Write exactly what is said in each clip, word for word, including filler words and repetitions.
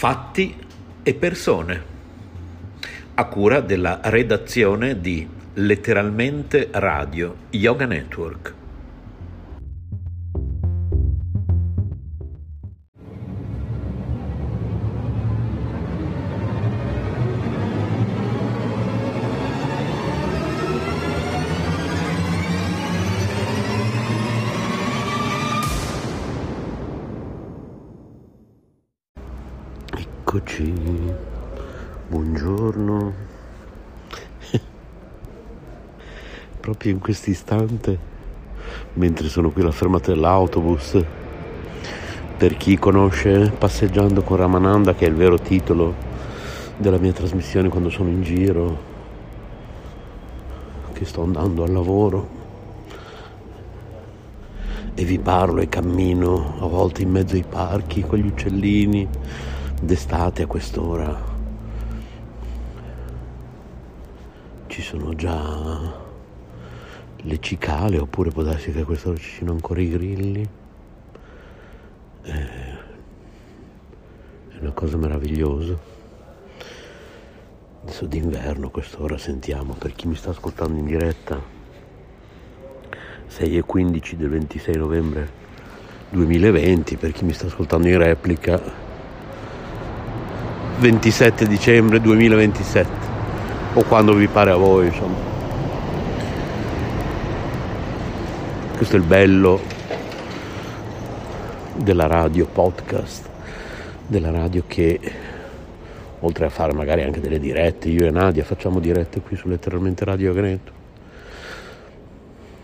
Fatti e persone, a cura della redazione di Letteralmente Radio Yoga Network. Eccoci, buongiorno. Proprio in questo istante, mentre sono qui alla fermata dell'autobus, per chi conosce Passeggiando con Ramananda, che è il vero titolo della mia trasmissione quando sono in giro, che sto andando al lavoro e vi parlo e cammino a volte in mezzo ai parchi con gli uccellini d'estate. A quest'ora ci sono già le cicale, oppure può darsi che a quest'ora ci siano ancora i grilli. È una cosa meravigliosa. Adesso d'inverno a quest'ora sentiamo, per chi mi sta ascoltando in diretta, sei e quindici del ventisei novembre duemilaventi, per chi mi sta ascoltando in replica ventisette dicembre duemilaventisette, o quando vi pare a voi, insomma. Questo è il bello della radio podcast, della radio, che oltre a fare magari anche delle dirette, io e Nadia facciamo dirette qui su Letteralmente Radio Greto.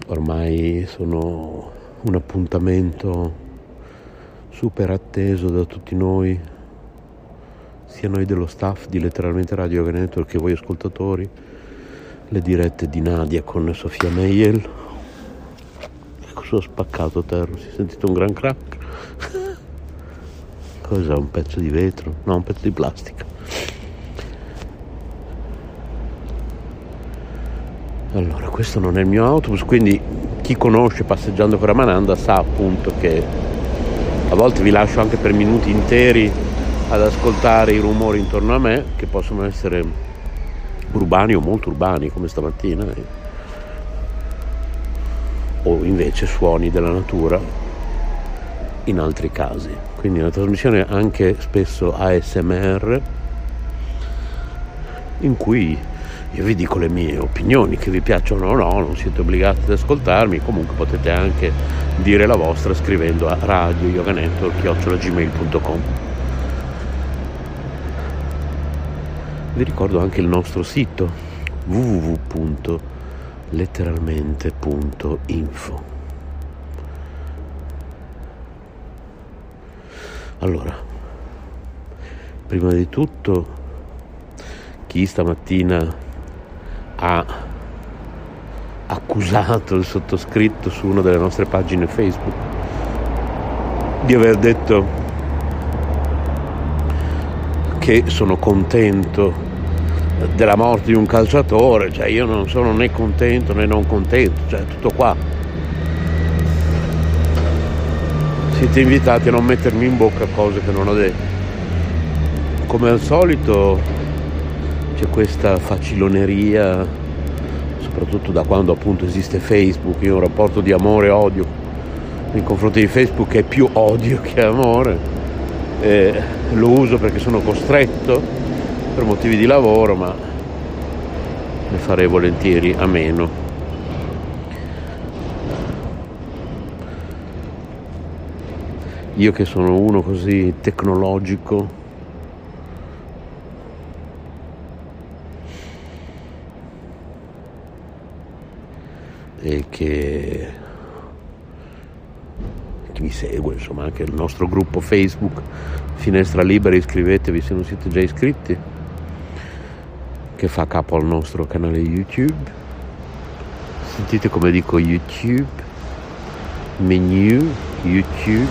Ormai sono un appuntamento super atteso da tutti noi, sia noi dello staff di Letteralmente Radio Yoga Network che voi ascoltatori. Le dirette di Nadia con Sofia Meiello. Ecco, sono spaccato terra, si è sentito un gran crack. Cos'è, un pezzo di vetro? No, un pezzo di plastica. Allora, questo non è il mio autobus, quindi chi conosce Passeggiando con Ramananda sa appunto che a volte vi lascio anche per minuti interi ad ascoltare i rumori intorno a me, che possono essere urbani o molto urbani come stamattina, eh. o invece suoni della natura in altri casi. Quindi una trasmissione anche spesso A S M R, in cui io vi dico le mie opinioni, che vi piacciono o no, non siete obbligati ad ascoltarmi, comunque potete anche dire la vostra scrivendo a radio yoga network chiocciola gmail punto com. Vi ricordo anche il nostro sito w w w punto letteralmente punto info. Allora, prima di tutto, chi stamattina ha accusato il sottoscritto su una delle nostre pagine Facebook di aver detto che sono contento della morte di un calciatore, cioè io non sono né contento né non contento, cioè tutto qua. Siete invitati a non mettermi in bocca cose che non ho detto. Come al solito c'è questa faciloneria, soprattutto da quando appunto esiste Facebook. Io ho un rapporto di amore e odio nei confronti di Facebook, che è più odio che amore. Eh, lo uso perché sono costretto per motivi di lavoro, ma ne farei volentieri a meno. Io che sono uno così tecnologico, e che chi mi segue, insomma, anche il nostro gruppo Facebook Finestra Libera, iscrivetevi se non siete già iscritti, che fa capo al nostro canale YouTube. Sentite come dico YouTube, menu, YouTube.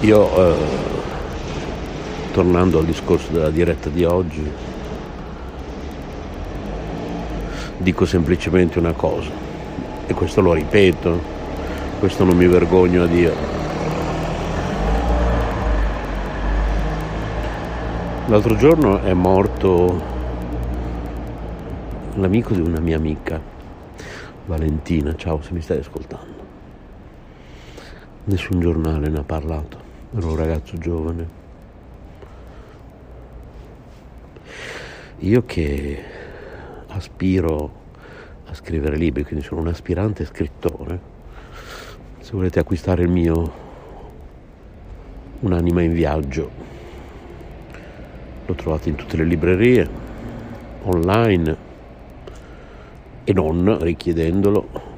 Io eh, tornando al discorso della diretta di oggi, dico semplicemente una cosa, e questo lo ripeto, questo non mi vergogno a dirlo. L'altro giorno è morto l'amico di una mia amica, Valentina, ciao se mi stai ascoltando. Nessun giornale ne ha parlato, era un ragazzo giovane. Io che aspiro a scrivere libri, quindi sono un aspirante scrittore, se volete acquistare il mio Un'anima in viaggio, lo trovate in tutte le librerie, online e non, richiedendolo.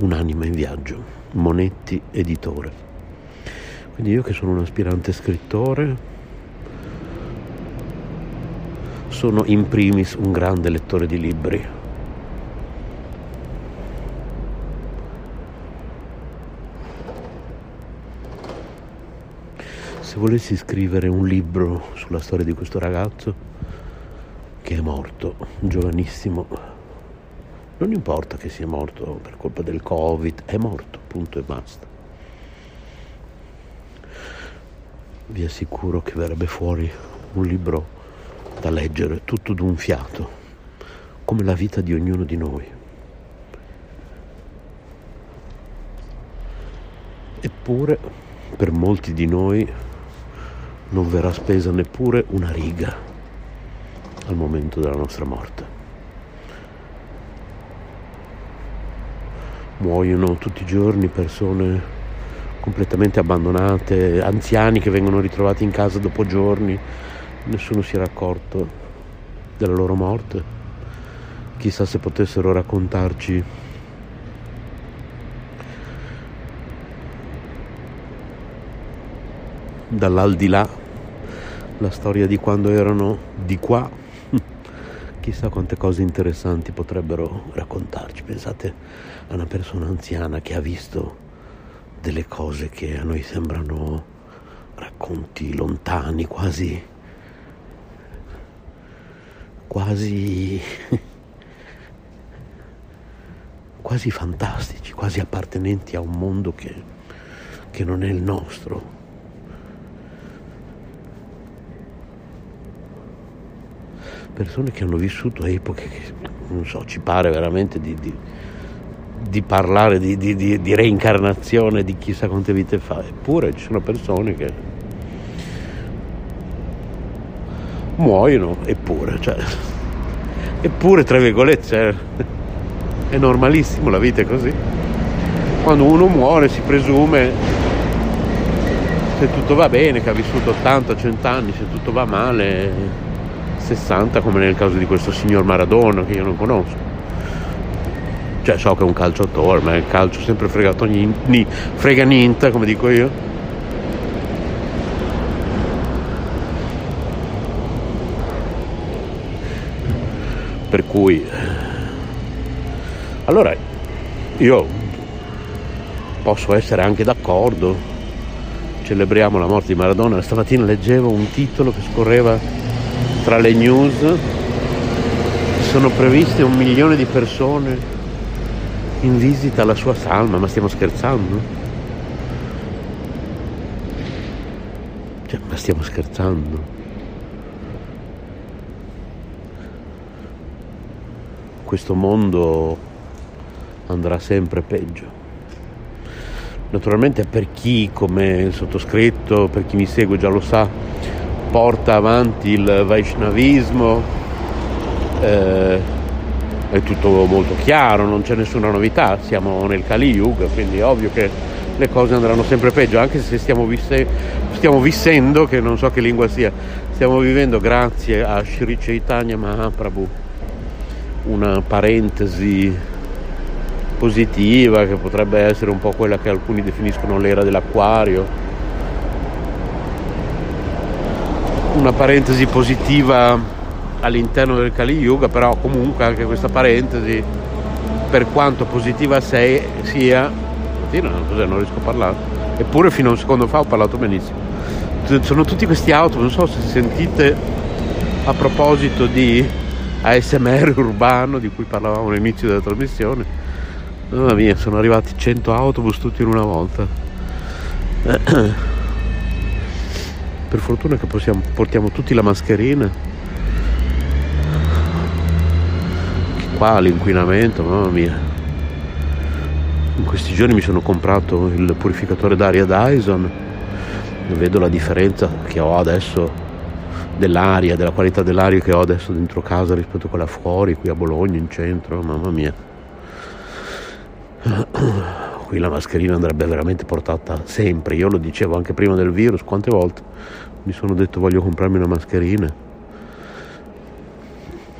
Un'anima in viaggio, Monetti editore. Quindi io che sono un aspirante scrittore sono in primis un grande lettore di libri, se volessi scrivere un libro sulla storia di questo ragazzo che è morto giovanissimo. Non importa che sia morto per colpa del Covid, è morto, punto e basta. Vi assicuro che verrebbe fuori un libro da leggere tutto d'un fiato, come la vita di ognuno di noi. Eppure, per molti di noi non verrà spesa neppure una riga al momento della nostra morte. Muoiono tutti i giorni persone completamente abbandonate, anziani che vengono ritrovati in casa dopo giorni, nessuno si era accorto della loro morte. Chissà se potessero raccontarci dall'aldilà la storia di quando erano di qua. Chissà quante cose interessanti potrebbero raccontarci. Pensate a una persona anziana che ha visto delle cose che a noi sembrano racconti lontani, quasi quasi quasi fantastici, quasi appartenenti a un mondo che, che non è il nostro. Persone che hanno vissuto epoche che, non so, ci pare veramente di, di, di parlare di, di, di reincarnazione di chissà quante vite fa, eppure ci sono persone che muoiono, eppure, cioè, eppure tra virgolette, cioè, è normalissimo, la vita è così. Quando uno muore si presume, se tutto va bene, che ha vissuto ottanta cento anni, se tutto va male sessanta, come nel caso di questo signor Maradona che io non conosco, cioè so che è un calciatore, ma il calcio sempre fregato ogni, frega niente, come dico io. Per cui allora io posso essere anche d'accordo, celebriamo la morte di Maradona. Stamattina leggevo un titolo che scorreva tra le news: sono previste un milione di persone in visita alla sua salma. Ma stiamo scherzando? Cioè, ma stiamo scherzando? Questo mondo andrà sempre peggio. Naturalmente per chi, come il sottoscritto, per chi mi segue già lo sa, porta avanti il Vaishnavismo, eh, è tutto molto chiaro, non c'è nessuna novità, siamo nel Kali Yuga, quindi è ovvio che le cose andranno sempre peggio, anche se stiamo, visse- stiamo vissendo, che non so che lingua sia, stiamo vivendo, grazie a Sri Chaitanya Mahaprabhu, una parentesi positiva che potrebbe essere un po' quella che alcuni definiscono l'era dell'acquario. Una parentesi positiva all'interno del Kali Yuga, però comunque anche questa parentesi, per quanto positiva sei, sia, stamattina, non so se non riesco a parlare, eppure fino a un secondo fa ho parlato benissimo. Sono tutti questi autobus, non so se sentite, a proposito di A S M R urbano di cui parlavamo all'inizio della trasmissione, mamma mia, sono arrivati cento autobus tutti in una volta. Per fortuna che possiamo, portiamo tutti la mascherina. Qua l'inquinamento, mamma mia. In questi giorni mi sono comprato il purificatore d'aria Dyson, vedo la differenza che ho adesso dell'aria, della qualità dell'aria che ho adesso dentro casa rispetto a quella fuori, qui a Bologna in centro, mamma mia. Qui la mascherina andrebbe veramente portata sempre, io lo dicevo anche prima del virus, quante volte mi sono detto voglio comprarmi una mascherina.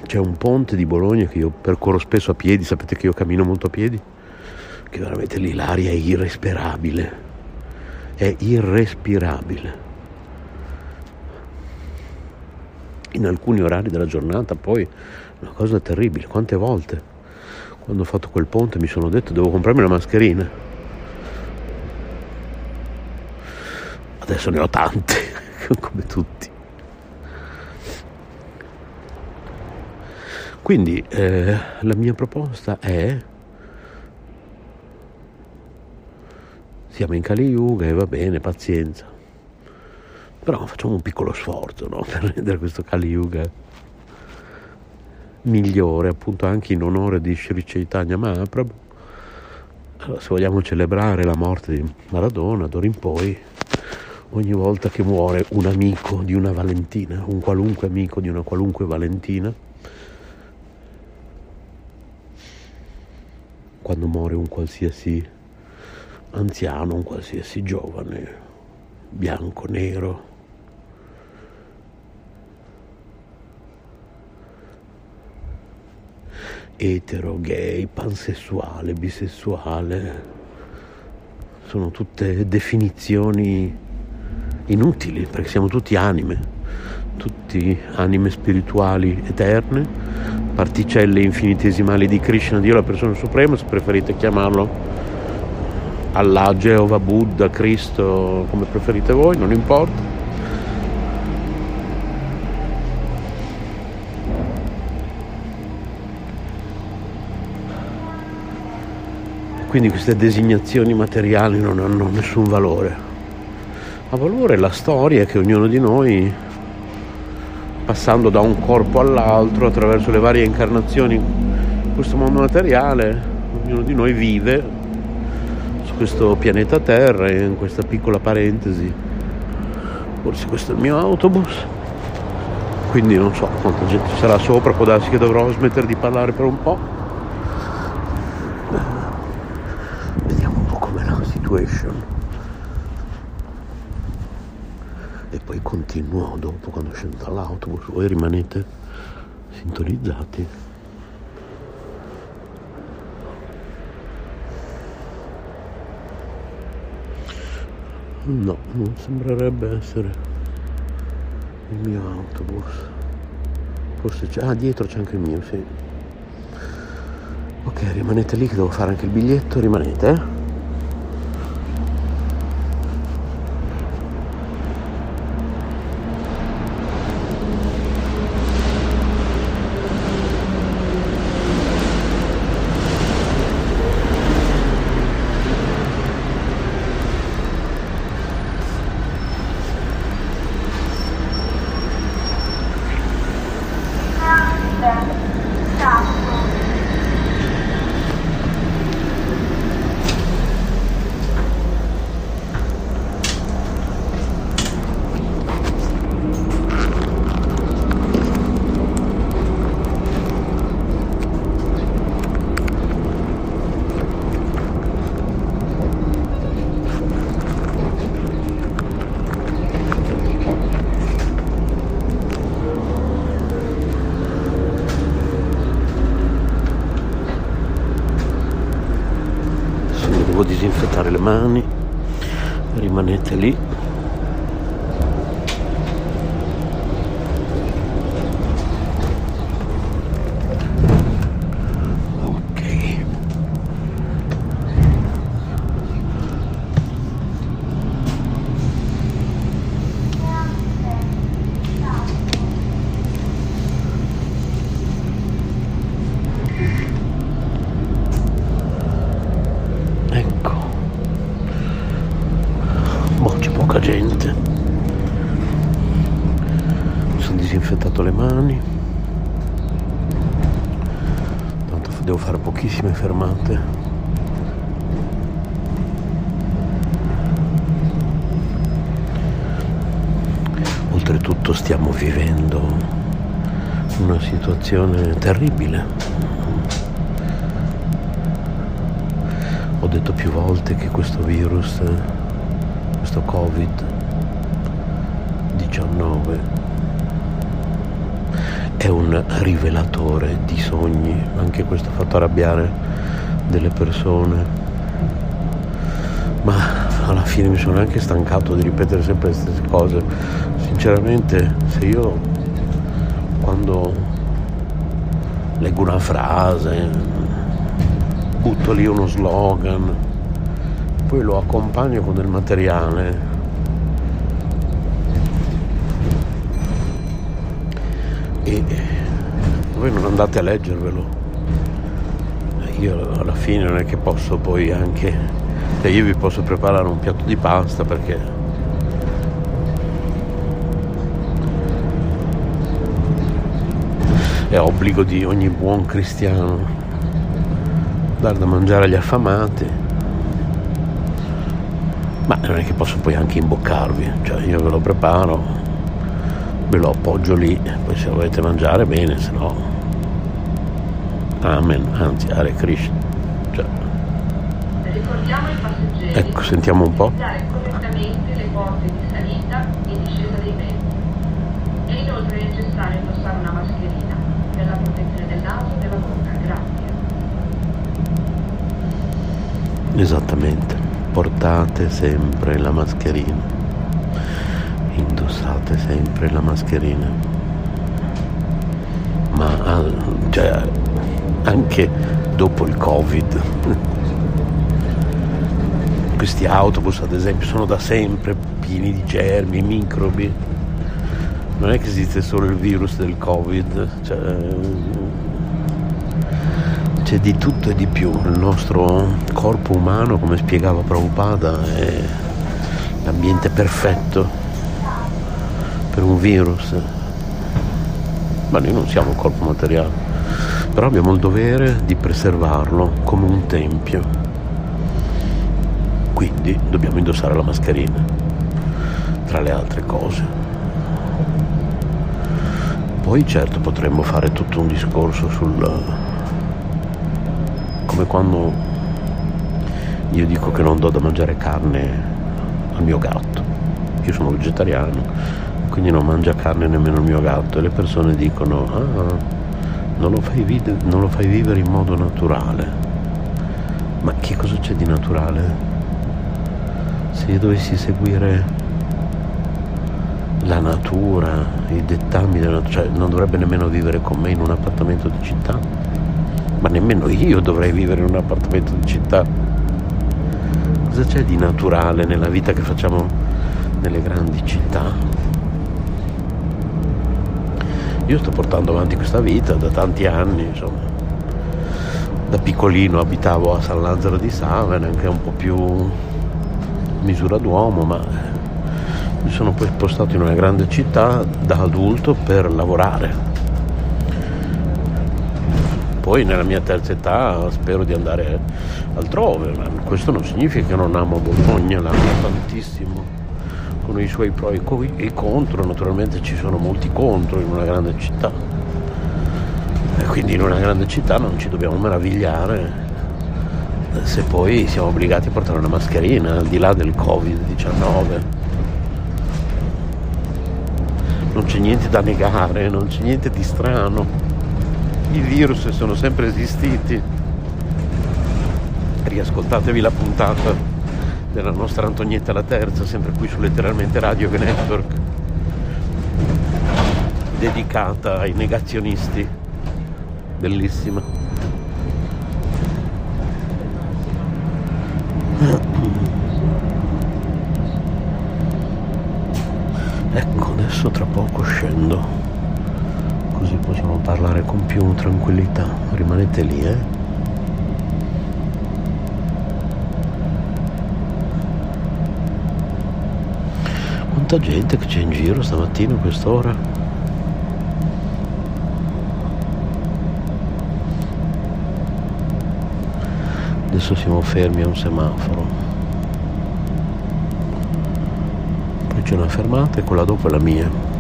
C'è un ponte di Bologna che io percorro spesso a piedi, sapete che io cammino molto a piedi, che veramente lì l'aria è irrespirabile, è irrespirabile. In alcuni orari della giornata poi una cosa terribile, quante volte quando ho fatto quel ponte mi sono detto devo comprarmi una mascherina. Adesso ne ho tante, come tutti. Quindi eh, la mia proposta è, siamo in Kali Yuga e va bene, pazienza, però facciamo un piccolo sforzo, no? Per rendere questo Kali Yuga migliore, appunto anche in onore di Sri Chaitanya Mahaprabhu. Allora, se vogliamo celebrare la morte di Maradona, d'ora in poi ogni volta che muore un amico di una Valentina, un qualunque amico di una qualunque Valentina, quando muore un qualsiasi anziano, un qualsiasi giovane, bianco, nero, etero, gay, pansessuale, bisessuale, sono tutte definizioni inutili perché siamo tutti anime, tutti anime spirituali eterne, particelle infinitesimali di Krishna, Dio la persona suprema, se preferite chiamarlo Allah, Geova, Buddha, Cristo, come preferite voi, non importa. Quindi queste designazioni materiali non hanno nessun valore. Ha valore la storia che ognuno di noi, passando da un corpo all'altro, attraverso le varie incarnazioni in questo mondo materiale, ognuno di noi vive questo pianeta Terra, in questa piccola parentesi. Forse questo è il mio autobus, quindi non so quanta gente sarà sopra, può darsi che dovrò smettere di parlare per un po'. Vediamo un po' com'è la situation e poi continuo dopo, quando scendo dall'autobus. Voi rimanete sintonizzati. No, non sembrerebbe essere il mio autobus. Forse c'è... Ah, dietro c'è anche il mio, sì. Ok, rimanete lì che devo fare anche il biglietto, rimanete, eh? Disinfettare le mani, rimanete lì. Ok, poca gente. Mi sono disinfettato le mani, tanto devo fare pochissime fermate. Oltretutto stiamo vivendo una situazione terribile. Ho detto più volte che questo virus, questo covid diciannove, è un rivelatore di sogni. Anche questo ha fatto arrabbiare delle persone, ma alla fine mi sono anche stancato di ripetere sempre le stesse cose. Sinceramente, se io quando leggo una frase butto lì uno slogan, poi lo accompagno con del materiale, e voi non andate a leggervelo, io alla fine non è che posso poi anche, cioè io vi posso preparare un piatto di pasta perché è obbligo di ogni buon cristiano dar da mangiare agli affamati, ma non è che posso poi anche imboccarvi, cioè io ve lo preparo, ve lo appoggio lì, poi se lo volete mangiare bene, se no amen, anzi Hare Krishna, cioè. Ricordiamo ai passeggeri, ecco, sentiamo un po', correttamente le porte di salita e discesa dei mezzi, e inoltre è necessario indossare una mascherina per la protezione del naso e della bocca. Grazie. Esattamente, portate sempre la mascherina, indossate sempre la mascherina, ma cioè, anche dopo il Covid questi autobus ad esempio sono da sempre pieni di germi, microbi. Non è che esiste solo il virus del Covid, cioè, c'è di tutto e di più. Il nostro corpo umano, come spiegava Prabhupada, è l'ambiente perfetto per un virus. Ma noi non siamo un corpo materiale, però abbiamo il dovere di preservarlo come un tempio. Quindi dobbiamo indossare la mascherina, tra le altre cose. Poi certo potremmo fare tutto un discorso sul, come quando io dico che non do da mangiare carne al mio gatto, io sono vegetariano, quindi non mangia carne nemmeno il mio gatto, e le persone dicono ah, non lo fai vivere, non lo fai vivere in modo naturale. Ma che cosa c'è di naturale? Se io dovessi seguire la natura, i dettami della natura, cioè non dovrebbe nemmeno vivere con me in un appartamento di città, ma nemmeno io dovrei vivere in un appartamento di città. Cosa c'è di naturale nella vita che facciamo nelle grandi città? Io sto portando avanti questa vita da tanti anni, insomma. Da piccolino abitavo a San Lazzaro di Savena, anche un po' più misura d'uomo, ma mi sono poi spostato in una grande città da adulto per lavorare. Poi nella mia terza età spero di andare altrove, ma questo non significa che non amo Bologna, l'amo tantissimo, con i suoi pro e i contro. Naturalmente ci sono molti contro in una grande città, e quindi in una grande città non ci dobbiamo meravigliare se poi siamo obbligati a portare una mascherina, al di là del covid diciannove. Non c'è niente da negare, non c'è niente di strano. I virus sono sempre esistiti. Riascoltatevi la puntata della nostra Antonietta Laterza, sempre qui su Letteralmente Radio Yoga Network, dedicata ai negazionisti. Bellissima. Ecco, adesso tra poco scendo, così possiamo parlare con più tranquillità. Rimanete lì, eh? Quanta gente che c'è in giro stamattina a quest'ora. Adesso siamo fermi a un semaforo. Poi c'è una fermata e quella dopo è la mia.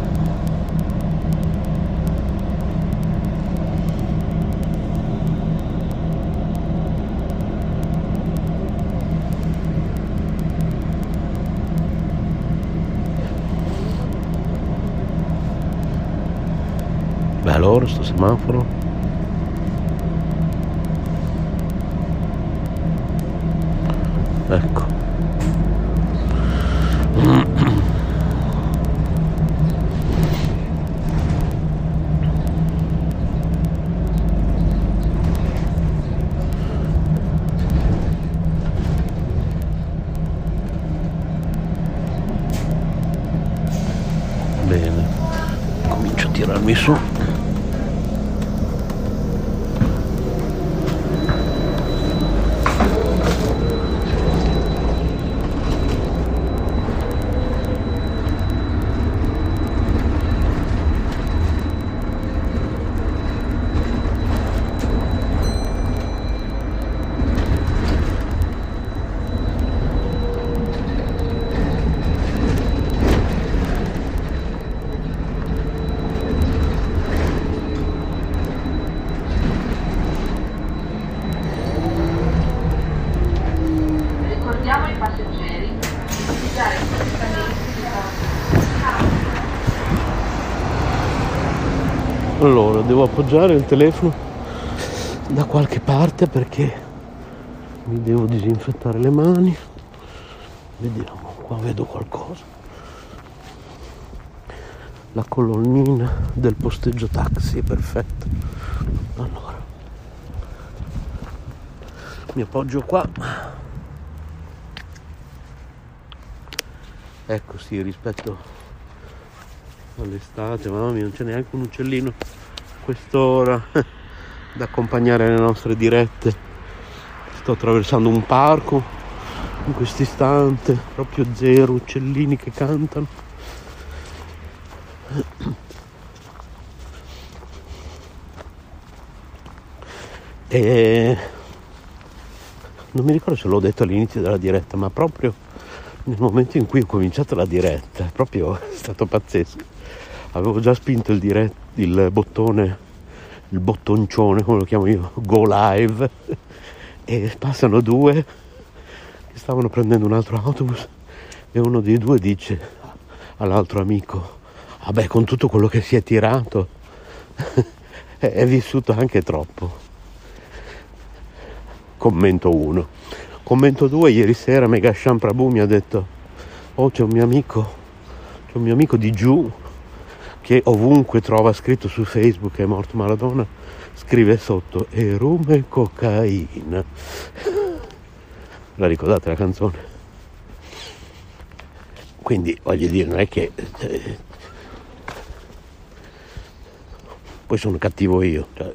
Allora, sto semaforo. Ecco. Bene. Comincio a tirarmi su. Allora, devo appoggiare il telefono da qualche parte perché mi devo disinfettare le mani. Vediamo, qua vedo qualcosa. La colonnina del posteggio taxi, perfetto. Allora, mi appoggio qua. Ecco, sì, rispetto all'estate, mamma mia, non c'è neanche un uccellino quest'ora da accompagnare le nostre dirette. Sto attraversando un parco in quest'istante, proprio zero uccellini che cantano. E non mi ricordo se l'ho detto all'inizio della diretta, ma proprio nel momento in cui ho cominciato la diretta, proprio è stato pazzesco. Avevo già spinto il, direct, il bottone, il bottoncione, come lo chiamo io, go live, e passano due che stavano prendendo un altro autobus e uno dei due dice all'altro amico: vabbè, con tutto quello che si è tirato è vissuto anche troppo. Commento uno. Commento due: ieri sera Mega Shamprabhu mi ha detto: oh, c'è un mio amico, c'è un mio amico di giù che ovunque trova scritto su Facebook che è morto Maradona, scrive sotto e rum e cocaina. La ricordate la canzone? Quindi voglio dire, non è che eh, poi sono cattivo io, cioè,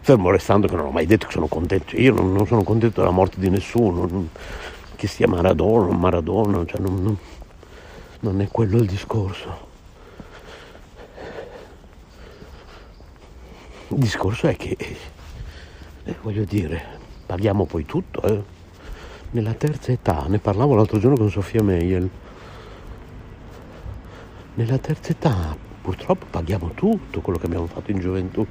fermo restando che non ho mai detto che sono contento. Io non, non sono contento della morte di nessuno, non, che sia Maradona o Maradona, cioè non, non Non è quello il discorso. Il discorso è che, eh, voglio dire, paghiamo poi tutto. Eh. Nella terza età, ne parlavo l'altro giorno con Sofia Meiello, nella terza età purtroppo paghiamo tutto quello che abbiamo fatto in gioventù.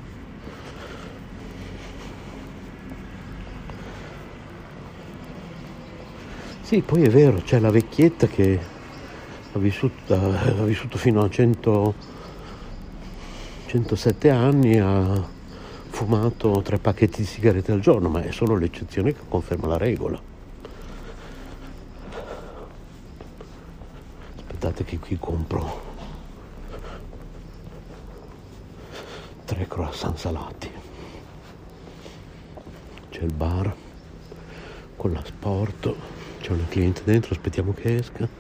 Sì, poi è vero, c'è la vecchietta che ha vissuto, ha vissuto fino a cento centosette anni, ha fumato tre pacchetti di sigarette al giorno, ma è solo l'eccezione che conferma la regola. Aspettate che qui compro tre croissant salati. C'è il bar con l'asporto, c'è una cliente dentro, aspettiamo che esca.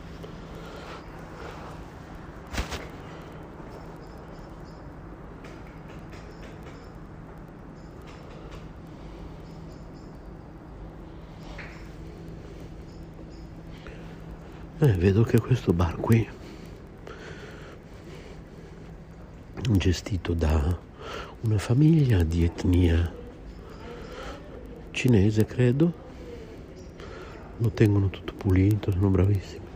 eh, vedo che questo bar qui, gestito da una famiglia di etnia cinese, credo, lo tengono tutto pulito, sono bravissimi.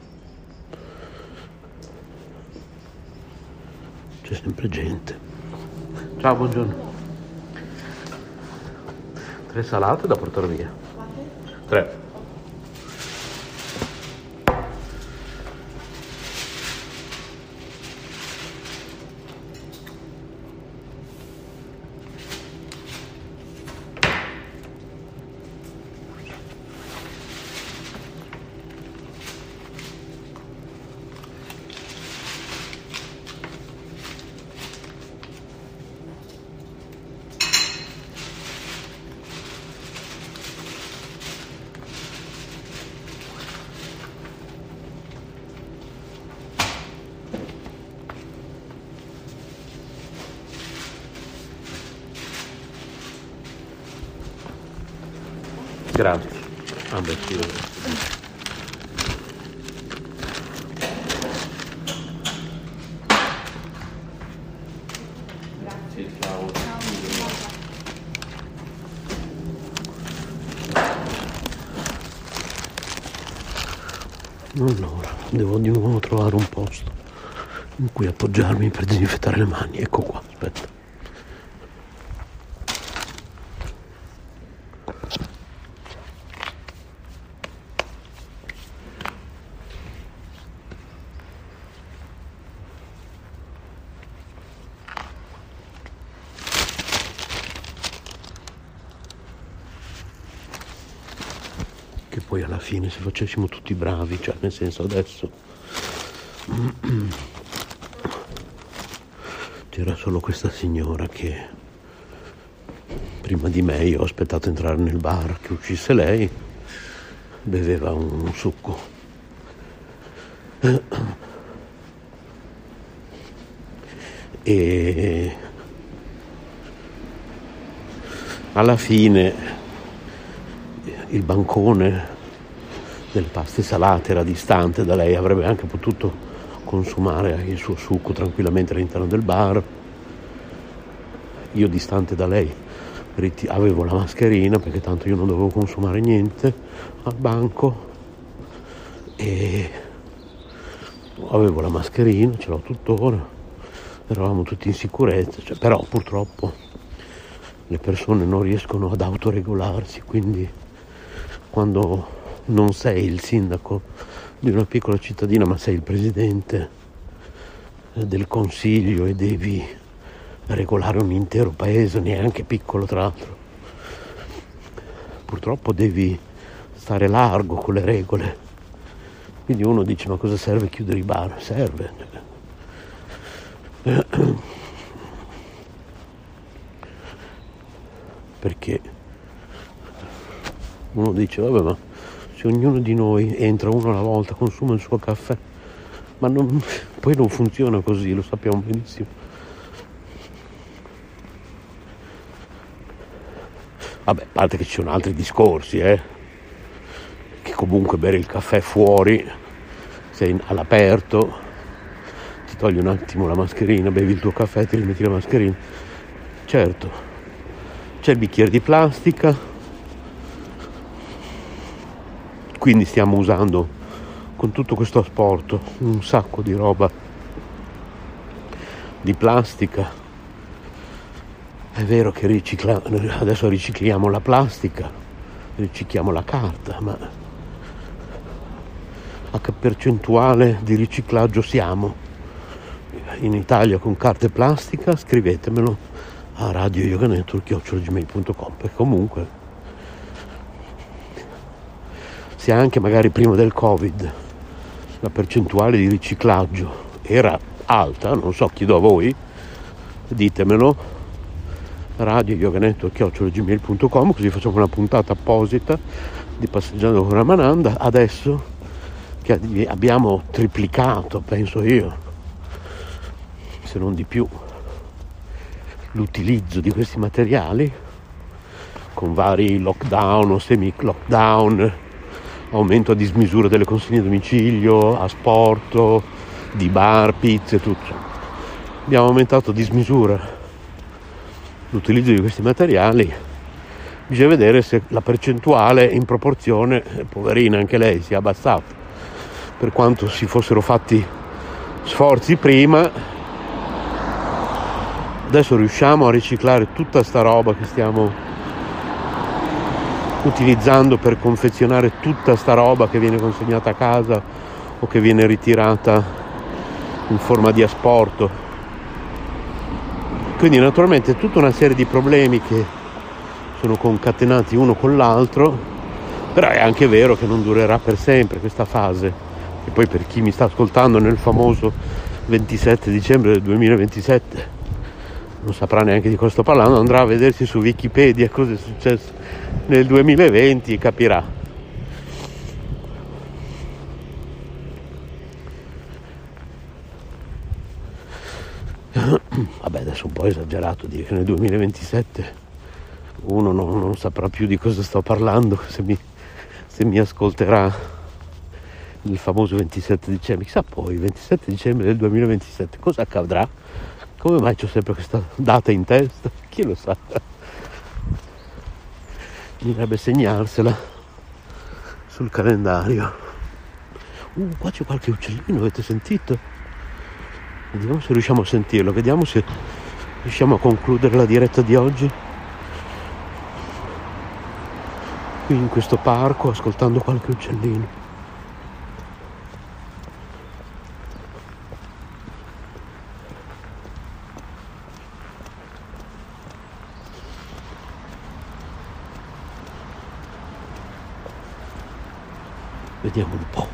C'è sempre gente. Ciao, buongiorno. Tre salate da portare via. Tre. Grazie. Ah, beh, sì. Grazie. Ciao. Allora, devo di nuovo trovare un posto in cui appoggiarmi per disinfettare le mani. Ecco qua, aspetta. Fine, se facessimo tutti bravi, cioè nel senso, adesso c'era solo questa signora che prima di me, io ho aspettato entrare nel bar che uscisse lei, beveva un succo, e alla fine il bancone delle paste salate era distante da lei, avrebbe anche potuto consumare il suo succo tranquillamente all'interno del bar. Io distante da lei avevo la mascherina perché tanto io non dovevo consumare niente al banco, e avevo la mascherina, ce l'ho tuttora, eravamo tutti in sicurezza, cioè, però purtroppo le persone non riescono ad autoregolarsi, quindi quando non sei il sindaco di una piccola cittadina ma sei il presidente del consiglio e devi regolare un intero paese, neanche piccolo tra l'altro, purtroppo devi stare largo con le regole. Quindi uno dice: ma cosa serve chiudere i bar? Serve, perché uno dice: vabbè, ma ognuno di noi entra uno alla volta, consuma il suo caffè, ma non, poi non funziona così, lo sappiamo benissimo. Vabbè, a parte che ci sono altri discorsi, eh, che comunque bere il caffè fuori, sei all'aperto, ti togli un attimo la mascherina, bevi il tuo caffè, ti rimetti la mascherina, certo, c'è il bicchiere di plastica. Quindi stiamo usando con tutto questo asporto un sacco di roba di plastica. È vero che ricicla... adesso ricicliamo la plastica, ricicliamo la carta, ma a che percentuale di riciclaggio siamo in Italia con carta e plastica? Scrivetemelo a radio yoga network chiocciola gmail punto com, perché comunque, anche magari prima del Covid la percentuale di riciclaggio era alta, non so, chiedo a voi, ditemelo, radio yoga network chiocciola gmail punto com, così facciamo una puntata apposita di Passeggiando con Ramananda. Adesso che abbiamo triplicato, penso io, se non di più, l'utilizzo di questi materiali con vari lockdown o semi lockdown aumento a dismisura delle consegne a domicilio, asporto di bar, pizze, tutto. Abbiamo aumentato a dismisura l'utilizzo di questi materiali. Bisogna vedere se la percentuale in proporzione, poverina anche lei, si è abbassata. Per quanto si fossero fatti sforzi prima, adesso riusciamo a riciclare tutta sta roba che stiamo utilizzando per confezionare tutta sta roba che viene consegnata a casa o che viene ritirata in forma di asporto. Quindi naturalmente tutta una serie di problemi che sono concatenati uno con l'altro, però è anche vero che non durerà per sempre questa fase. E poi, per chi mi sta ascoltando nel famoso ventisette dicembre del duemilaventisette, non saprà neanche di cosa sto parlando, andrà a vedersi su Wikipedia cosa è successo nel duemilaventi e capirà. Vabbè, adesso un po' esagerato dire che nel duemilaventisette uno non, non saprà più di cosa sto parlando se mi, se mi ascolterà il famoso ventisette dicembre. Chissà poi, ventisette dicembre del duemilaventisette, cosa accadrà? Come mai c'ho sempre questa data in testa? Chi lo sa? Bisognerebbe segnarsela sul calendario. Uh, qua c'è qualche uccellino, avete sentito? Vediamo se riusciamo a sentirlo, vediamo se riusciamo a concludere la diretta di oggi qui in questo parco ascoltando qualche uccellino. Vediamo un po'.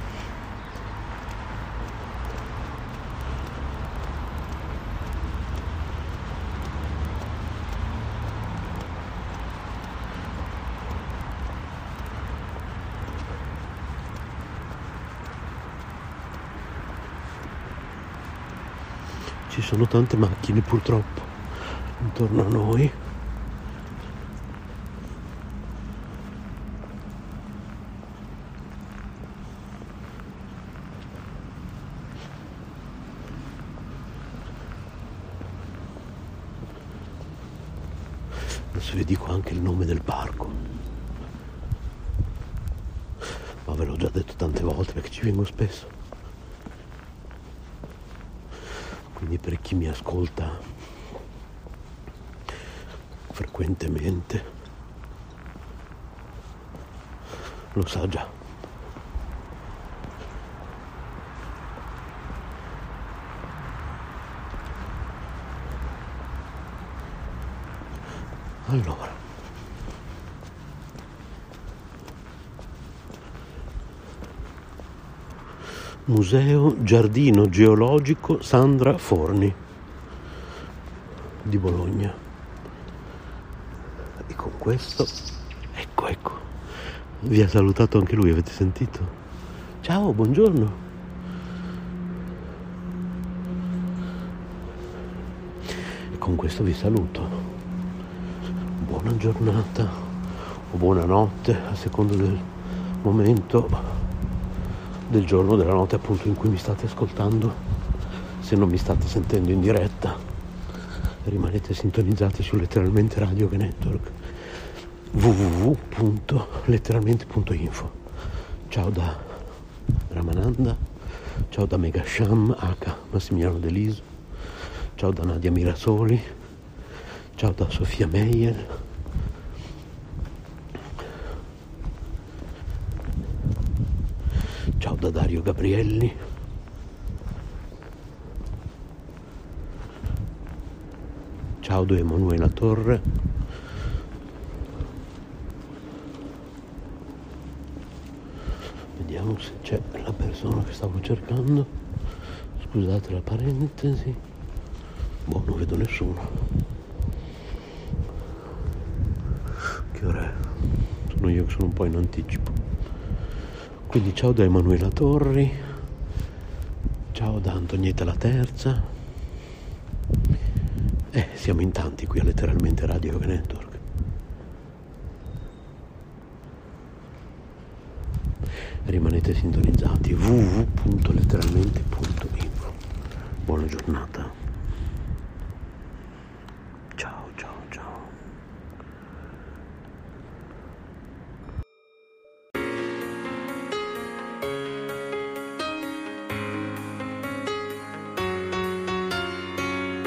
Ci sono tante macchine purtroppo intorno a noi. Adesso vi dico anche il nome del parco, ma ve l'ho già detto tante volte perché ci vengo spesso. Quindi per chi mi ascolta frequentemente lo sa già. Allora, Museo Giardino Geologico Sandra Forni di Bologna. E con questo, ecco, ecco, vi ha salutato anche lui, avete sentito? Ciao, buongiorno. E con questo vi saluto. Buona giornata o buonanotte, a seconda del momento del giorno, della notte appunto in cui mi state ascoltando. Se non mi state sentendo in diretta, rimanete sintonizzati su Letteralmente Radio Yoga Network, w w w punto letteralmente punto info. Ciao da Ramananda, ciao da Megasham H Massimiliano Deliso, ciao da Nadia Mirasoli, ciao da Sofia Meiello. Ciao da Dario Gabrielli. Ciao da Emanuela Torre. Vediamo se c'è la persona che stavo cercando. Scusate la parentesi. Boh, non vedo nessuno. Che ora è? Sono io che sono un po' in anticipo. Quindi ciao da Emanuela Torri, ciao da Antonietta Laterza. Eh, siamo in tanti qui a Letteralmente Radio Yoga Network. rimanete sintonizzati. Www punto letteralmente punto info. Buona giornata.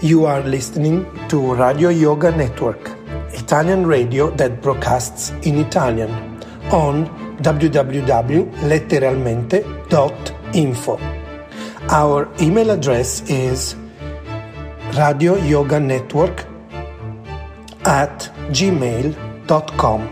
You are listening to Radio Yoga Network, Italian radio that broadcasts in Italian, on w w w punto letteralmente punto info. Our email address is radioyoganetwork at gmail punto com.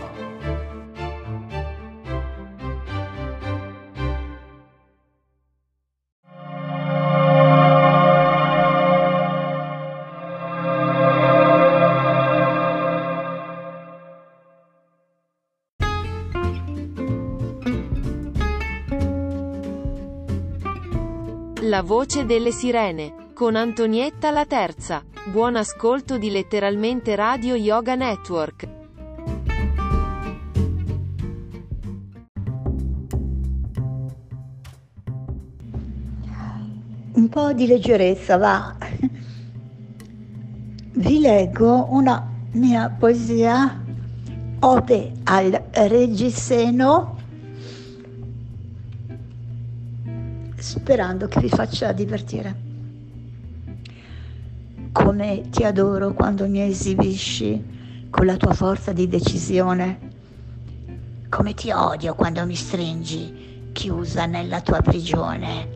La voce delle sirene, con Antonietta Laterza. Buon ascolto di Letteralmente Radio Yoga Network. Un po' di leggerezza, va. Vi leggo una mia poesia, Ode al Reggiseno, sperando che vi faccia divertire. Come ti adoro quando mi esibisci con la tua forza di decisione, come ti odio quando mi stringi chiusa nella tua prigione,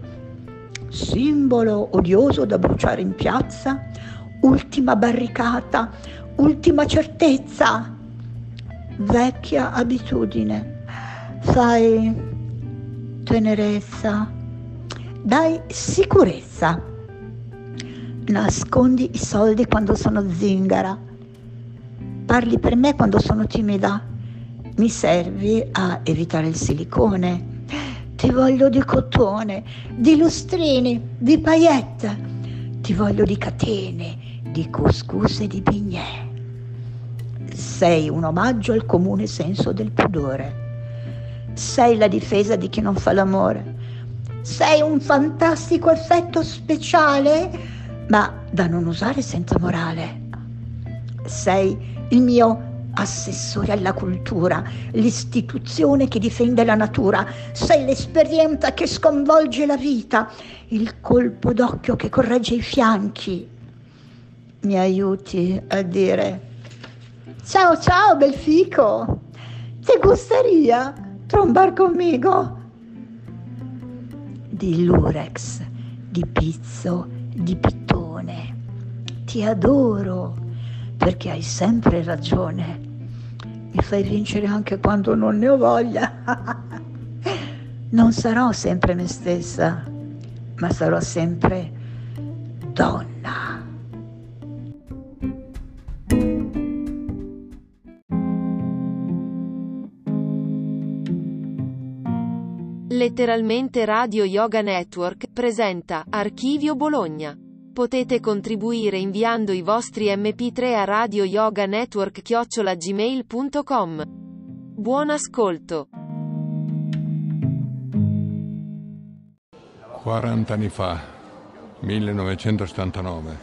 simbolo odioso da bruciare in piazza, ultima barricata, ultima certezza, vecchia abitudine, fai tenerezza, dai sicurezza, nascondi i soldi quando sono zingara, parli per me quando sono timida, mi servi a evitare il silicone, ti voglio di cotone, di lustrini, di paillette, ti voglio di catene, di couscous e di bignè, sei un omaggio al comune senso del pudore, sei la difesa di chi non fa l'amore, sei un fantastico effetto speciale ma da non usare senza morale, sei il mio assessore alla cultura, l'istituzione che difende la natura, sei l'esperienza che sconvolge la vita, il colpo d'occhio che corregge i fianchi, mi aiuti a dire ciao ciao bel fico, ti gustaría trombar conmigo? Di lurex, di pizzo, di pittone, ti adoro perché hai sempre ragione, mi fai vincere anche quando non ne ho voglia. Non sarò sempre me stessa, ma sarò sempre donna. Letteralmente Radio Yoga Network presenta Archivio Bologna. Potete contribuire inviando i vostri emme pi tre a radioyoganetwork chiocciola gmail punto com. Buon ascolto. quaranta anni fa, millenovecentosettantanove,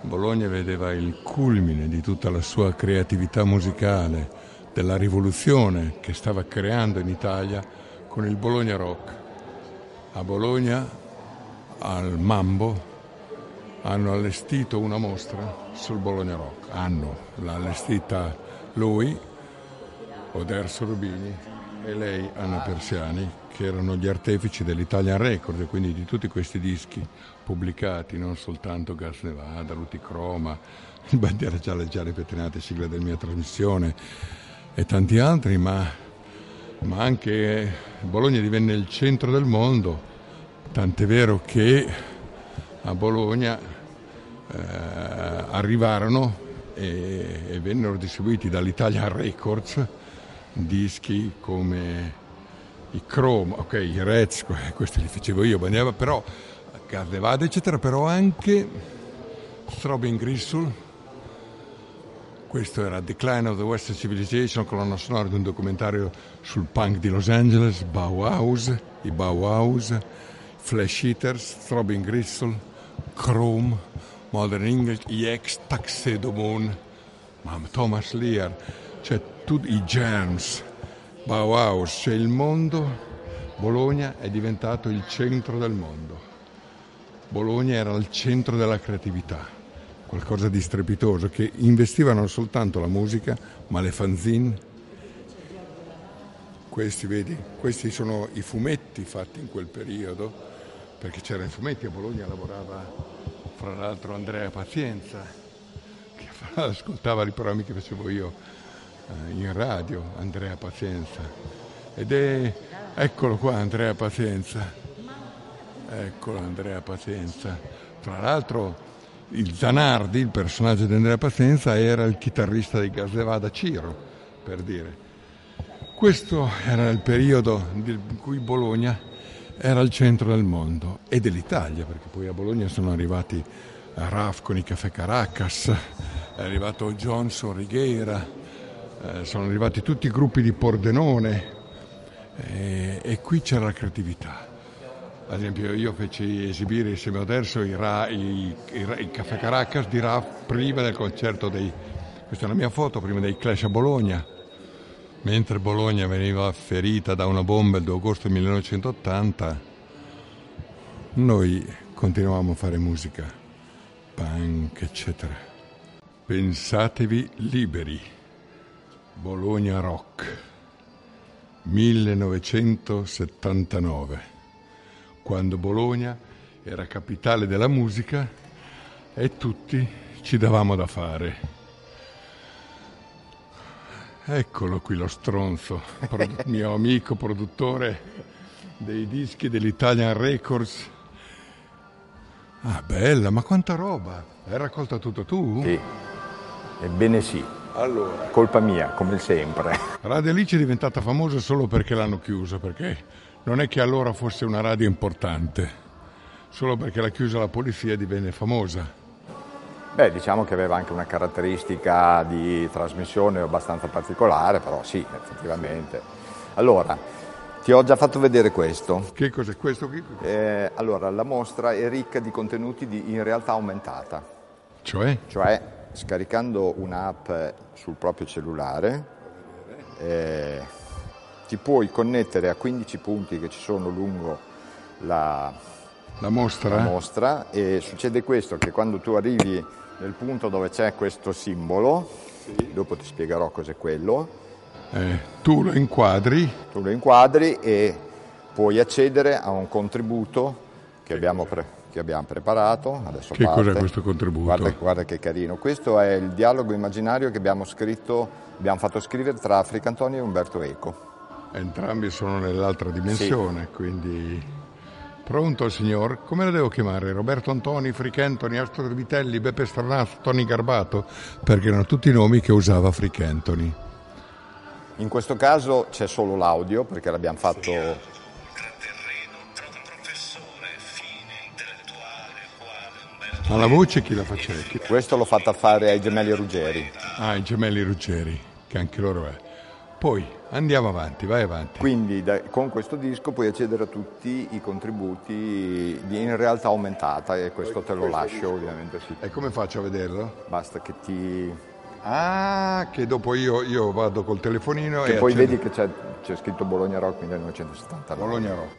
Bologna vedeva il culmine di tutta la sua creatività musicale, della rivoluzione che stava creando in Italia con il Bologna Rock. A Bologna, al Mambo, hanno allestito una mostra sul Bologna Rock. Hanno, l'ha allestita lui, Oderso Rubini, e lei, Anna Persiani, che erano gli artefici dell'Italian Record, e quindi di tutti questi dischi pubblicati, non soltanto Gas Nevada, Chrome, Bandiera Gialla e già ripetrinata, sigla della mia trasmissione, e tanti altri, ma, ma anche Bologna divenne il centro del mondo, tant'è vero che a Bologna eh, arrivarono e, e vennero distribuiti dall'Italian Records dischi come i Chrome, ok, i Rezz, questi li facevo io, Bandiera, però Gas Nevada, eccetera, però anche Throbbing Gristle, questo era Decline of the Western Civilization, colonna sonora di un documentario sul punk di Los Angeles, Bauhaus, i Bauhaus, Flesh Eaters, Throbbing Gristle, Chrome, Modern English, E X, Tuxedomoon, Thomas Lear, cioè tutti i Germs, Bauhaus, cioè il mondo, Bologna è diventato il centro del mondo. Bologna era al centro della creatività, qualcosa di strepitoso, che investiva non soltanto la musica, ma le fanzine. Questi, vedi, questi sono i fumetti fatti in quel periodo, perché c'erano i fumetti, a Bologna lavorava fra l'altro Andrea Pazienza, che ascoltava i programmi che facevo io in radio, Andrea Pazienza. Ed è, eccolo qua Andrea Pazienza. Eccolo Andrea Pazienza. Tra l'altro il Zanardi, il personaggio di Andrea Pazienza, era il chitarrista di Gas Nevada, Ciro, per dire. Questo era il periodo in cui Bologna era il centro del mondo e dell'Italia, perché poi a Bologna sono arrivati Raf con i Caffè Caracas, è arrivato Johnson Righeira, eh, sono arrivati tutti i gruppi di Pordenone, eh, e qui c'era la creatività. Ad esempio io feci esibire insieme a Oderso i, Ra, i, i, i Caffè Caracas di Raf prima del concerto dei, questa è la mia foto, prima dei Clash a Bologna, mentre Bologna veniva ferita da una bomba il due agosto millenovecentottanta, noi continuavamo a fare musica, punk, eccetera. Pensatevi liberi, Bologna Rock, millenovecentosettantanove. Quando Bologna era capitale della musica e tutti ci davamo da fare. Eccolo qui lo stronzo, produ- mio amico produttore dei dischi dell'Italian Records. Ah, bella, ma quanta roba! Hai raccolta tutto tu? Sì, ebbene sì. Allora, colpa mia, come sempre. Radio Alice è diventata famosa solo perché l'hanno chiusa, perché... non è che allora fosse una radio importante, solo perché l'ha chiusa la polizia divenne famosa. Beh, diciamo che aveva anche una caratteristica di trasmissione abbastanza particolare, però sì, effettivamente. Allora, ti ho già fatto vedere questo. Che cos'è questo? Che cos'è? Eh, allora, la mostra è ricca di contenuti di, in realtà aumentata. Cioè? Cioè, scaricando un'app sul proprio cellulare, eh, ti puoi connettere a quindici punti che ci sono lungo la, la, mostra. la mostra e succede questo, che quando tu arrivi nel punto dove c'è questo simbolo, sì. Dopo ti spiegherò cos'è quello, eh, tu lo inquadri tu lo inquadri e puoi accedere a un contributo che, che, abbiamo, pre- che abbiamo preparato. Adesso che parte. Cos'è questo contributo? Guarda, guarda che carino, questo è il dialogo immaginario che abbiamo scritto, abbiamo fatto scrivere tra Fricantoni e Umberto Eco. Entrambi sono nell'altra dimensione, sì. Quindi... Pronto signor? Come lo devo chiamare? Roberto Antoni, Fricantoni, Astro Vitelli, Beppe Starnazzo, Tony Garbato? Perché erano tutti i nomi che usava Fricantoni. In questo caso c'è solo l'audio, perché l'abbiamo fatto... Sì. Ma la voce chi la faceva? Chi... Questo l'ho fatta fare ai gemelli Ruggeri. Ah, i gemelli Ruggeri, che anche loro è. Poi... andiamo avanti, vai avanti. Quindi da, con questo disco puoi accedere a tutti i contributi di, in realtà aumentata, e questo te lo lascio ovviamente. Sì. E come faccio a vederlo? Basta che ti Ah, che dopo io, io vado col telefonino che e poi accendo. Vedi che c'è, c'è scritto Bologna Rock millenovecentosettantanove. Bologna Rock.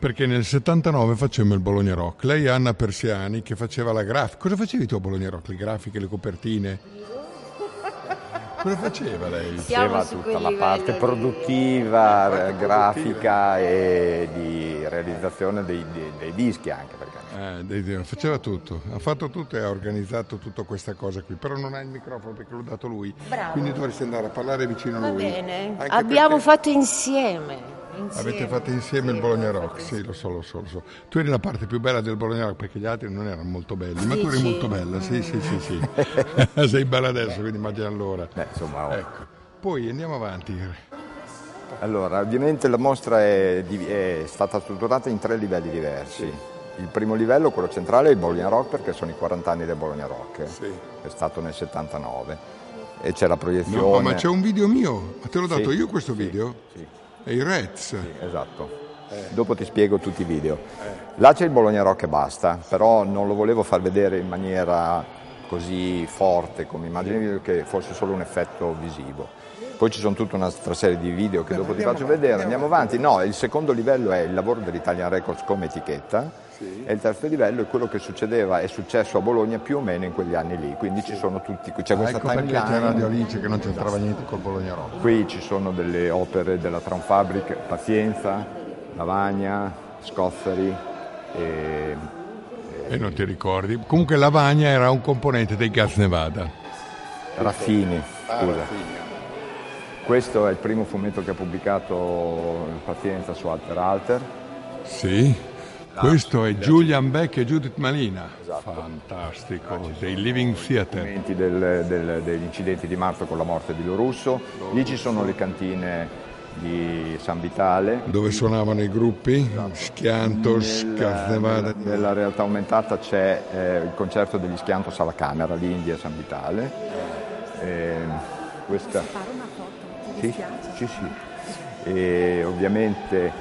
Perché nel settantanove facevamo il Bologna Rock. Lei, Anna Persiani, che faceva la grafica. Cosa facevi tu a Bologna Rock? Le grafiche, le copertine? Cosa faceva lei? Siamo faceva tutta la parte produttiva, di... parte grafica produttiva. E di realizzazione dei, dei, dei dischi anche. Perché... Eh, dei, faceva tutto, ha fatto tutto e ha organizzato tutta questa cosa qui. Però non ha il microfono perché l'ho dato lui. Bravo. Quindi dovresti andare a parlare vicino a lui. Va bene, anche abbiamo perché... fatto insieme. Insieme. Avete fatto insieme sì, il Bologna Rock, sì, lo so, lo so, lo so. Tu eri la parte più bella del Bologna Rock perché gli altri non erano molto belli, sì, ma tu eri sì. molto bella, sì, mm. sì, sì, sì. Sei bella adesso, beh, quindi immagina allora. Beh, insomma, oh. ecco. Poi andiamo avanti. Allora, ovviamente la mostra è, di, è stata strutturata in tre livelli diversi. Sì. Il primo livello, quello centrale, è il Bologna Rock perché sono i quaranta anni del Bologna Rock, sì. È stato nel settantanove e c'è la proiezione. No, ma c'è un video mio, ma te l'ho dato sì, io questo sì, video? Sì. E i Rezz. Sì, esatto. Eh. Dopo ti spiego tutti i video. Eh. Là c'è il Bologna Rock e basta, però non lo volevo far vedere in maniera così forte come immagini, che fosse solo un effetto visivo. Poi ci sono tutta un'altra serie di video che eh, dopo ti faccio avanti, vedere, andiamo avanti. avanti. No, il secondo livello è il lavoro dell'Italian Records come etichetta sì. e il terzo livello è quello che succedeva, è successo a Bologna più o meno in quegli anni lì. Quindi sì. ci sono tutti, c'è ah, questa ecco timeline. C'è Radio Alice che non c'entrava niente col Bologna Rock. Qui ci sono delle opere della Traumfabrik, Pazienza, Lavagna, Scofferi e, e... e non ti ricordi. Comunque Lavagna era un componente dei Gas Nevada. Raffini, ah, scusa. Raffini. Questo è il primo fumetto che ha pubblicato Pazienza su Alter Alter. Sì, là, questo è Julian Beck e Judith Malina. Esatto. Fantastico, ah, dei Living Theater. I del, del, degli incidenti di marzo con la morte di Lo Russo. Lo Lì Russo. Ci sono le cantine di San Vitale. Dove suonavano i gruppi? Esatto. Schiantos, Gas Nevada. Nella, nella realtà aumentata c'è eh, il concerto degli Schiantos alla Camera, l'India e San Vitale. Eh, questa... Sì, sì, sì. E ovviamente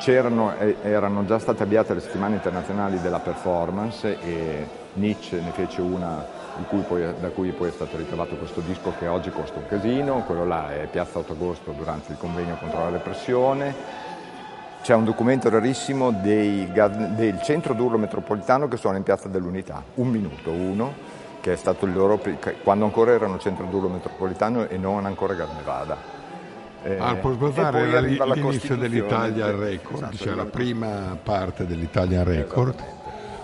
c'erano, erano già state avviate le settimane internazionali della performance e Nietzsche ne fece una di cui poi, da cui poi è stato ricavato questo disco che oggi costa un casino, quello là è Piazza otto agosto durante il convegno contro la repressione. C'è un documento rarissimo dei, del centro d'urlo metropolitano che suona in Piazza dell'Unità, un minuto, uno. Che è stato il loro, quando ancora erano centro d'urlo metropolitano e non ancora Gas Nevada. Eh, ah, può sbagliare era l'inizio dell'Italian Record, esatto, cioè la prima parte dell'Italian Record.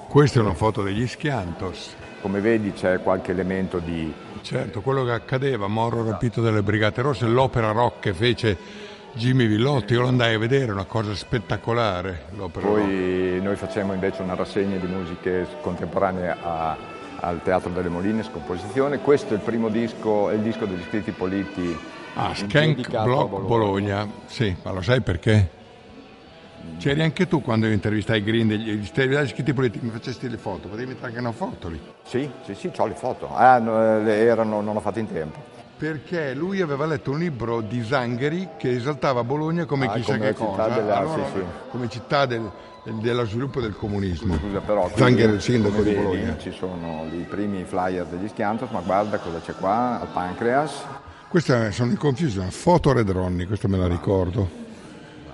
Questa è una foto degli Schiantos. Come vedi c'è qualche elemento di... Certo, quello che accadeva, Moro esatto. rapito delle Brigate Rosse, l'opera rock che fece... Jimmy Villotti, io lo andai a vedere, una cosa spettacolare. L'opera Poi rock. Noi facciamo invece una rassegna di musiche contemporanee a... al Teatro delle Moline, scomposizione. Questo è il primo disco, è il disco degli scritti politi. Ah, Skank Block Bologna. Bologna, sì, ma lo sai perché? Mm. C'eri anche tu quando io intervistai Green, gli scritti politi, mi facesti le foto, potevi mettere anche una foto lì. Sì, sì, sì, ho le foto, ah, no, le erano, non l'ho fatte in tempo. Perché lui aveva letto un libro di Zangheri che esaltava Bologna come ah, chissà come che cosa, della, allora, sì, sì. come città del... dello sviluppo del comunismo. Scusa, però, Zangheri era il sindaco di Bologna. Ci sono i primi flyer degli Schiantos, ma guarda cosa c'è qua, al Pancreas. Queste sono i Confusional, foto Redronni, questa me la ricordo,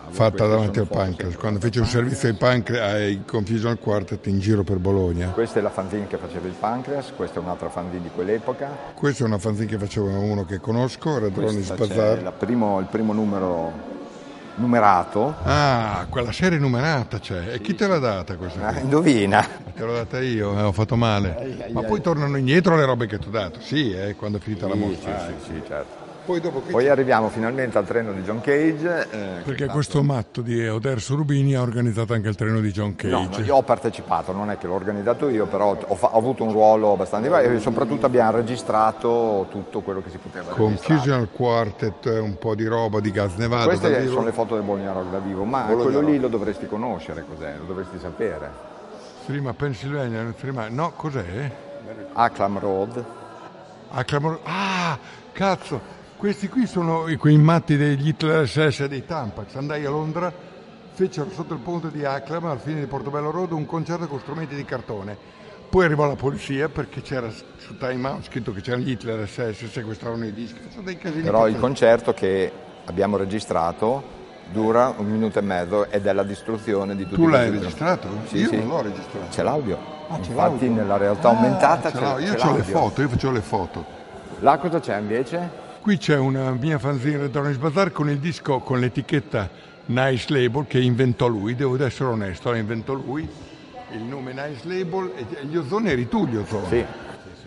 ah, fatta davanti al Pancreas, quando fece un servizio ai, Pancreas, ai Confusional Quartet in giro per Bologna. Questa è la fanzine che faceva il Pancreas, questa è un'altra fanzine di quell'epoca. Questa è una fanzine che faceva uno che conosco, Redronni Spazzar. La primo, il primo numero... numerato. Ah, quella serie numerata c'è. Cioè. Sì, e chi te l'ha data questa? Ah, indovina. Te l'ho data io, eh, ho fatto male. Ai, ai, Ma ai, poi ai. tornano indietro le robe che ti ho dato. Sì, eh, quando è finita sì, la mostra. Sì, sì, sì, certo. Poi, dopo qui poi arriviamo finalmente al treno di John Cage. Eh, Perché questo matto di Oderso Rubini ha organizzato anche il treno di John Cage. No, io ho partecipato, non è che l'ho organizzato io, però ho, fa- ho avuto un ruolo abbastanza diverso e soprattutto abbiamo registrato tutto quello che si poteva registrare. Confusional Quartet, un po' di roba di Gas Nevada. Queste sono le foto del Bologna Rock da vivo, ma Bologna quello Rock. Lì lo dovresti conoscere, cos'è, lo dovresti sapere. Prima Pennsylvania, prima... no, cos'è? Acclam Road. Acclam Road. Ah, cazzo! Questi qui sono quei matti degli Hitler S S e dei Tampax. Andai a Londra, fecero sotto il ponte di Acclam, al fine di Portobello Road, un concerto con strumenti di cartone. Poi arrivò la polizia perché c'era su Time Out scritto che c'era Hitler e S S, sequestravano i dischi. Dei casini. Però il concerto che abbiamo registrato dura un minuto e mezzo ed è la distruzione di tutti i dischi. Tu l'hai registrato? Sì, io sì. Non l'ho registrato. C'è l'audio. Ah, c'è Infatti l'audio. Nella realtà ah, aumentata c'è, c'è l'audio. Io c'è ho le foto, io facevo le foto. Là cosa c'è invece? Qui c'è una mia fanzina Electronics Bazaar con il disco con l'etichetta Nice Label che inventò lui, devo essere onesto, la inventò lui. Il nome Nice Label e gli Ozone eri tu, gli Ozone. Sì.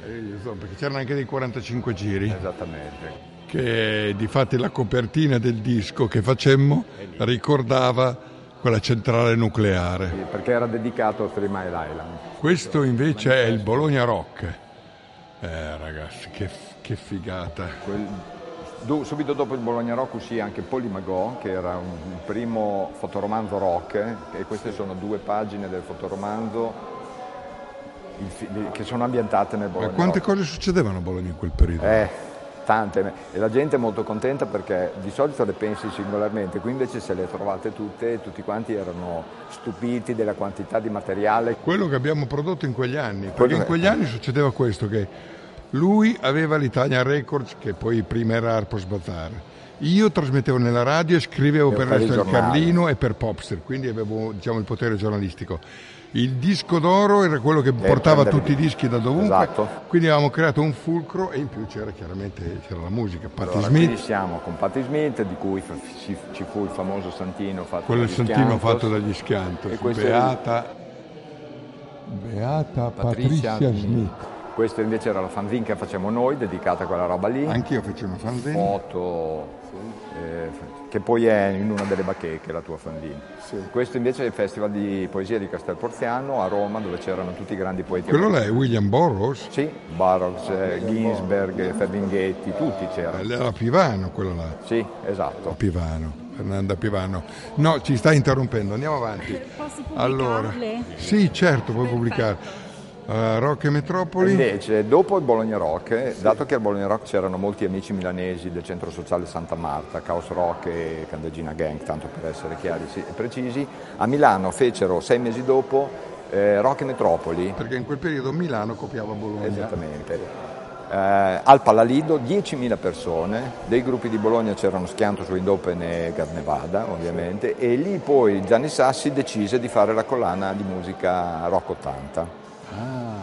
Gli Ozone, perché c'erano anche dei quarantacinque giri. Esattamente. Che di fatti la copertina del disco che facemmo ricordava quella centrale nucleare. Sì, perché era dedicato a Three Mile Island. Questo invece è il Bologna Rock. Eh ragazzi, che, che figata. Quel... Do, subito dopo il Bologna Rock uscì anche Polimagò, che era un, un primo fotoromanzo rock, eh, e queste sono due pagine del fotoromanzo fi, di, che sono ambientate nel Bologna. Ma quante rock. Cose succedevano a Bologna in quel periodo? Eh, tante, e la gente è molto contenta perché di solito le pensi singolarmente, qui invece se le trovate tutte e tutti quanti erano stupiti della quantità di materiale. Quello che abbiamo prodotto in quegli anni, perché Quello in quegli è... anni succedeva questo, che lui aveva l'Italia Records, che poi prima era Arpos Bazaar. Io trasmettevo nella radio e scrivevo per il Resto del Carlino e per Popster, quindi avevo diciamo, il potere giornalistico. Il disco d'oro era quello che e portava tutti i dischi da dovunque, esatto. Quindi avevamo creato un fulcro e in più c'era chiaramente c'era la musica. Patti allora, Smith. Qui siamo con Patti Smith, di cui ci fu il famoso Santino fatto quello dagli Santino Schiantos. Fatto dagli Schiantos, e Beata, è... Beata Patricia, Patricia Smith. Smith. Questo invece era la fanzine che facciamo noi, dedicata a quella roba lì. Anch'io facevo una fanzine. Foto, sì. eh, che poi è in una delle bacheche, la tua fanzine. Sì. Questo invece è il Festival di Poesia di Castel Porziano a Roma, dove c'erano tutti i grandi poeti. Quello là è William Burroughs? Sì, Burroughs, eh, Ginsberg, Ferlinghetti, tutti c'erano. Era Pivano quello là? Sì, esatto. Pivano. Fernanda Pivano. No, ci sta interrompendo, andiamo avanti. Posso pubblicarle? Allora, sì, certo, puoi pubblicare. Uh, Rock e Metropoli. Invece, dopo il Bologna Rock, eh, sì. Dato che al Bologna Rock c'erano molti amici milanesi del centro sociale Santa Marta, Caos Rock e Candeggina Gang, tanto per essere chiari e sì, precisi, a Milano fecero sei mesi dopo eh, Rock e Metropoli. Perché in quel periodo Milano copiava Bologna. Esattamente. Eh, al Palalido diecimila persone, dei gruppi di Bologna c'erano Schiantos, Windopen e Gas Nevada, ovviamente, sì. E lì poi Gianni Sassi decise di fare la collana di musica Rock ottanta. Ah,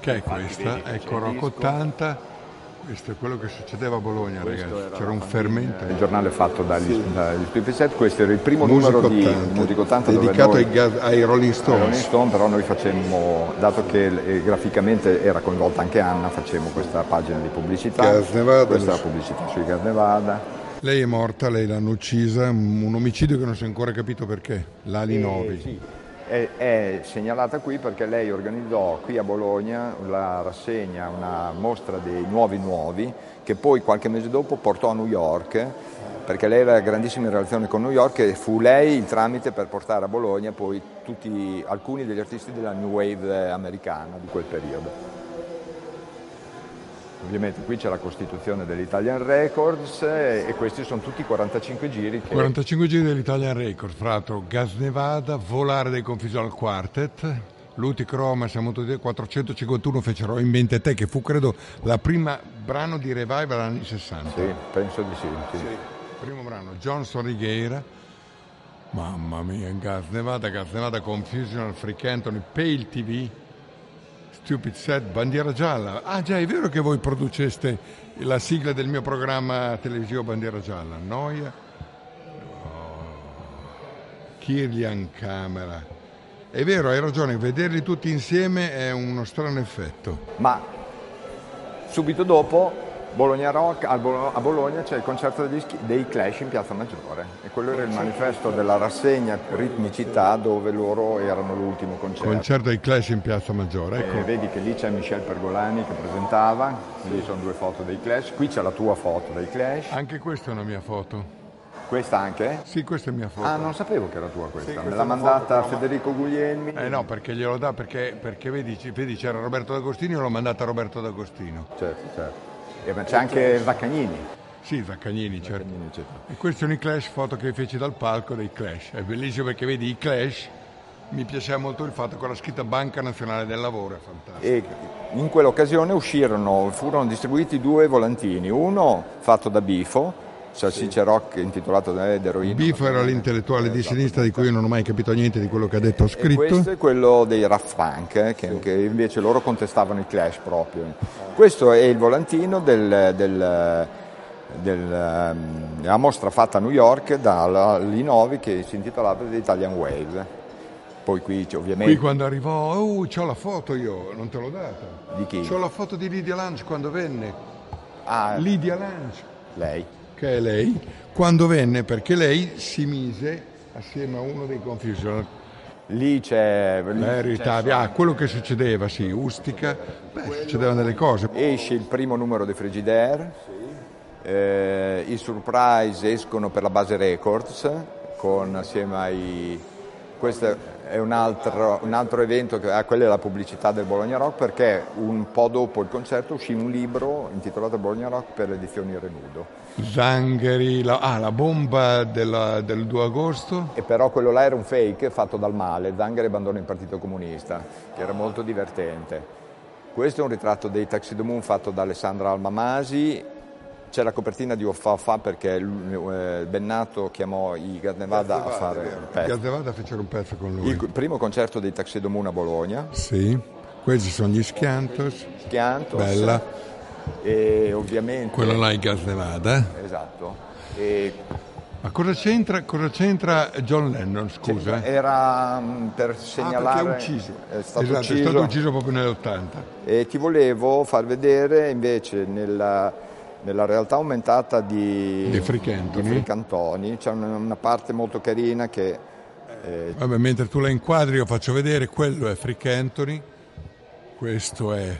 che è questa? Ecco, Rock ottanta, questo è quello che succedeva a Bologna, questo ragazzi, c'era un fermento. Il giornale fatto dagli, sì. dagli Stupid, questo era il primo Music numero ottanta. Di Music ottanta dedicato dove noi, ai, ga- ai Rolling Stones. Rolling Stone, però noi facemmo, dato che graficamente era coinvolta anche Anna, facemmo questa pagina di pubblicità, Gas Nevada, questa è la pubblicità sui Gas Nevada. Lei è morta, lei l'hanno uccisa, un omicidio che non si è ancora capito perché, l'Ali Novi. Eh, sì. È, è segnalata qui perché lei organizzò qui a Bologna la rassegna, una mostra dei nuovi nuovi che poi qualche mese dopo portò a New York perché lei era grandissima in relazione con New York e fu lei il tramite per portare a Bologna poi tutti, alcuni degli artisti della New Wave americana di quel periodo. Ovviamente qui c'è la costituzione dell'Italian Records e questi sono tutti quarantacinque giri. Che... quarantacinque giri dell'Italian Records, fra l'altro Gas Nevada, Volare dei Confusional Quartet, Luti Chrome, siamo tutti quattrocentocinquantuno fecero In mente te, che fu credo la prima brano di revival anni sessanta. Sì, penso di sì. sì. sì. Primo brano, Johnson Righeira, mamma mia, Gas Nevada, Gas Nevada, Confusional, Freak Anthony, Pale tivù. Stupid Set, Bandiera Gialla. Ah già, è vero che voi produceste la sigla del mio programma televisivo Bandiera Gialla. Noia. Oh. Kirlian Camera. È vero, hai ragione, vederli tutti insieme è uno strano effetto. Ma subito dopo Bologna Rock, a Bologna c'è il concerto degli, dei Clash in Piazza Maggiore e quello era il manifesto della rassegna Ritmicità dove loro erano l'ultimo concerto. Concerto dei Clash in Piazza Maggiore, ecco. E vedi che lì c'è Michel Pergolani che presentava, lì sono due foto dei Clash, qui c'è la tua foto dei Clash. Anche questa è una mia foto. Questa anche? Sì, questa è mia foto. Ah, non sapevo che era tua questa, sì, questa me l'ha mandata foto, Federico Guglielmi. Eh no, perché glielo dà, perché, perché vedi, vedi c'era Roberto D'Agostino e l'ho mandata a Roberto D'Agostino. Certo, certo. C'è anche Vaccagnini. Sì, Vaccagnini, certo. Vaccagnini, certo. E questi sono i Clash, foto che feci dal palco dei Clash. È bellissimo perché vedi i Clash mi piaceva molto il fatto che era scritta Banca Nazionale del Lavoro, è fantastico. E in quell'occasione uscirono, furono distribuiti due volantini, uno fatto da Bifo, salsiccia sì. rock intitolato Ed eroina. Bifo era l'intellettuale di sinistra di cui io non ho mai capito niente di quello che ha detto o scritto. E questo è quello dei Raf Punk, eh, che, sì. che invece loro contestavano i Clash proprio. Ah. Questo è il volantino del, del, del, della mostra fatta a New York dall'I nove che si intitolava The Italian Wave. Poi qui ovviamente... Qui quando arrivò, oh, c'ho la foto io, non te l'ho data. Di chi? C'ho la foto di Lydia Lange quando venne. Ah, Lydia Lange. Lei. Che è lei, quando venne, perché lei si mise assieme a uno dei Confusional. Lì c'è... Verità, c'è ah, quello che succedeva, sì, Ustica, beh, quello... succedevano delle cose. Esce il primo numero dei Frigidaire, sì. eh, i Surprise escono per la Base Records, con assieme ai... Questa... è un altro, un altro evento, che, ah, quella è la pubblicità del Bologna Rock, perché un po' dopo il concerto uscì un libro intitolato Bologna Rock per le edizioni Renudo. Zangheri, la, ah, la bomba della, del due agosto. E però quello là era un fake fatto dal male, Zangheri abbandona il Partito Comunista, che era molto divertente. Questo è un ritratto dei Tuxedomoon fatto da Alessandra Almamasi. C'è la copertina di Offafa perché Bennato chiamò i Gas Nevada a fare un pezzo. I Gas Nevada fecero un pezzo con lui. Il primo concerto dei Tuxedomoon a Bologna. Sì, questi sono gli Schiantos. Schiantos. Bella. E ovviamente... Quello là è Gas Nevada. Esatto. E... Ma cosa c'entra, cosa c'entra John Lennon, scusa? Era per segnalare... Ah, perché è ucciso. È stato esatto, ucciso. È stato ucciso proprio nell'ottanta. E ti volevo far vedere invece nella... Nella realtà aumentata di, di Fricantoni c'è una, una parte molto carina che... Eh... Vabbè, mentre tu la inquadri io faccio vedere, quello è Fricantoni, questo è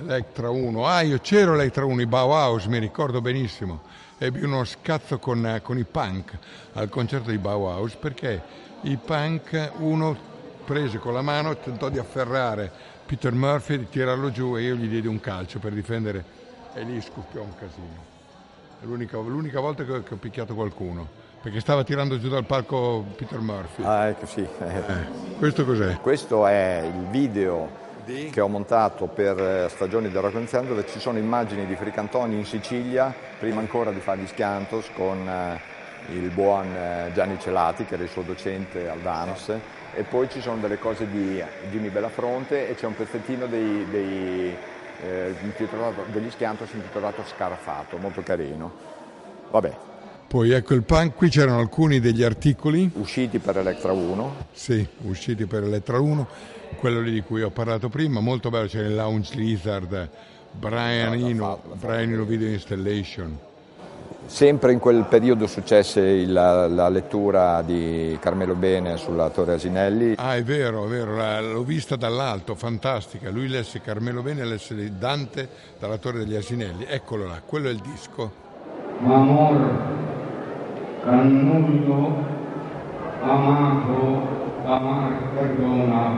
Electra uno. Ah, io c'ero Electra uno, i Bauhaus, mi ricordo benissimo. Ebbi uno scazzo con, con i punk al concerto di Bauhaus perché i punk, uno prese con la mano, tentò di afferrare Peter Murphy, di tirarlo giù e io gli diedi un calcio per difendere... E lì scoppiò un casino. È l'unica, l'unica volta che ho, che ho picchiato qualcuno, perché stava tirando giù dal palco Peter Murphy. Ah, ecco, sì. Eh, questo cos'è? Questo è il video di... che ho montato per Stagioni del Rock and Sound, dove ci sono immagini di Fricantoni in Sicilia, prima ancora di fare gli Schiantos, con eh, il buon eh, Gianni Celati, che era il suo docente al Danos, e poi ci sono delle cose di Jimmy Bellafronte e c'è un pezzettino dei... dei Eh, degli Schiantos intitolato Scarafato, molto carino. Vabbè. Poi ecco il punk, qui c'erano alcuni degli articoli usciti per Electra uno. Sì, usciti per Electra uno, quello lì di cui ho parlato prima, molto bello, c'era il Lounge Lizard, Brian Eno, Brian Eno Video Installation. Sempre in quel periodo successe il, la, la lettura di Carmelo Bene sulla Torre Asinelli. Ah, è vero, è vero, la, l'ho vista dall'alto, fantastica. Lui lesse Carmelo Bene, lesse Dante dalla Torre degli Asinelli. Eccolo là, quello è il disco. Amor, cannullo, amato, amar, perdona,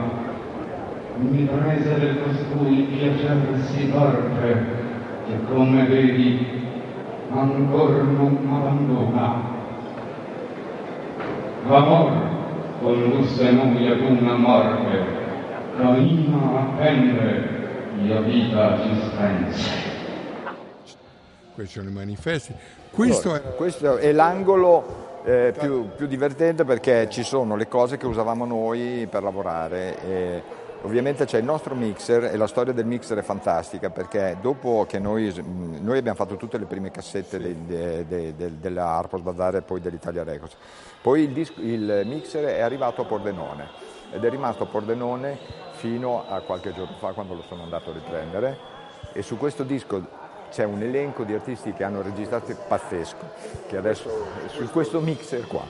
mi prese le costui piacersi torpe, che come vedi ancora non abbandona. L'amor condusse noi ad una morte, cammina a prendere la vita esistenza. Questi sono i manifesti. Questo, allora, è... questo è l'angolo eh, più, più divertente perché ci sono le cose che usavamo noi per lavorare. E... Ovviamente c'è il nostro mixer e la storia del mixer è fantastica perché dopo che noi, noi abbiamo fatto tutte le prime cassette sì. de, de, de, della Harper's Bazaar e poi dell'Italia Records, poi il, disc, il mixer è arrivato a Pordenone ed è rimasto a Pordenone fino a qualche giorno fa quando lo sono andato a riprendere e su questo disco c'è un elenco di artisti che hanno registrato pazzesco, che adesso su questo mixer qua.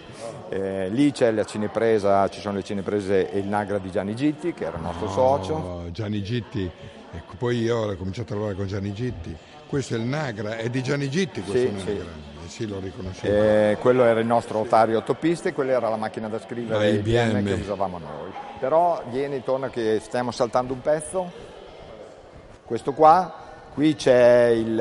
Eh, lì c'è la cinepresa, ci sono le cineprese e il Nagra di Gianni Gitti, che era il nostro no, socio. Gianni Gitti, ecco, poi io ho cominciato a lavorare con Gianni Gitti. Questo è il Nagra, è di Gianni Gitti questo sì, Nagra. Sì, eh, sì lo riconoscevo. Eh, quello era il nostro Otario Ottopiste, quella era la macchina da scrivere I B M che usavamo noi. Però vieni, torna che stiamo saltando un pezzo. Questo qua. Qui c'è il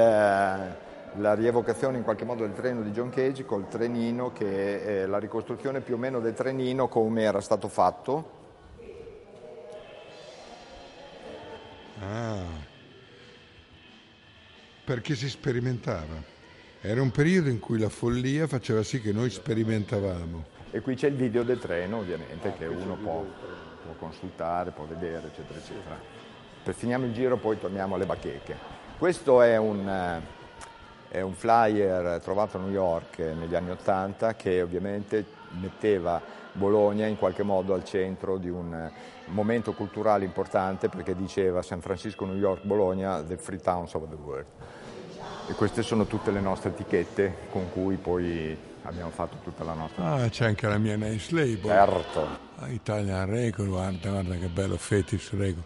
la rievocazione in qualche modo del treno di John Cage col trenino, che è la ricostruzione più o meno del trenino come era stato fatto. Ah, perché si sperimentava. Era un periodo in cui la follia faceva sì che noi sperimentavamo. E qui c'è il video del treno, ovviamente, ah, che uno può, può consultare, può vedere, eccetera, eccetera. Per finiamo il giro, poi torniamo alle bacheche. Questo è un, è un flyer trovato a New York negli anni Ottanta, che ovviamente metteva Bologna in qualche modo al centro di un momento culturale importante, perché diceva San Francisco, New York, Bologna, the free towns of the world. E queste sono tutte le nostre etichette con cui poi abbiamo fatto tutta la nostra... Ah, c'è anche la mia Nice Label. Certo. Italian Record, guarda, guarda che bello, Fetish Record.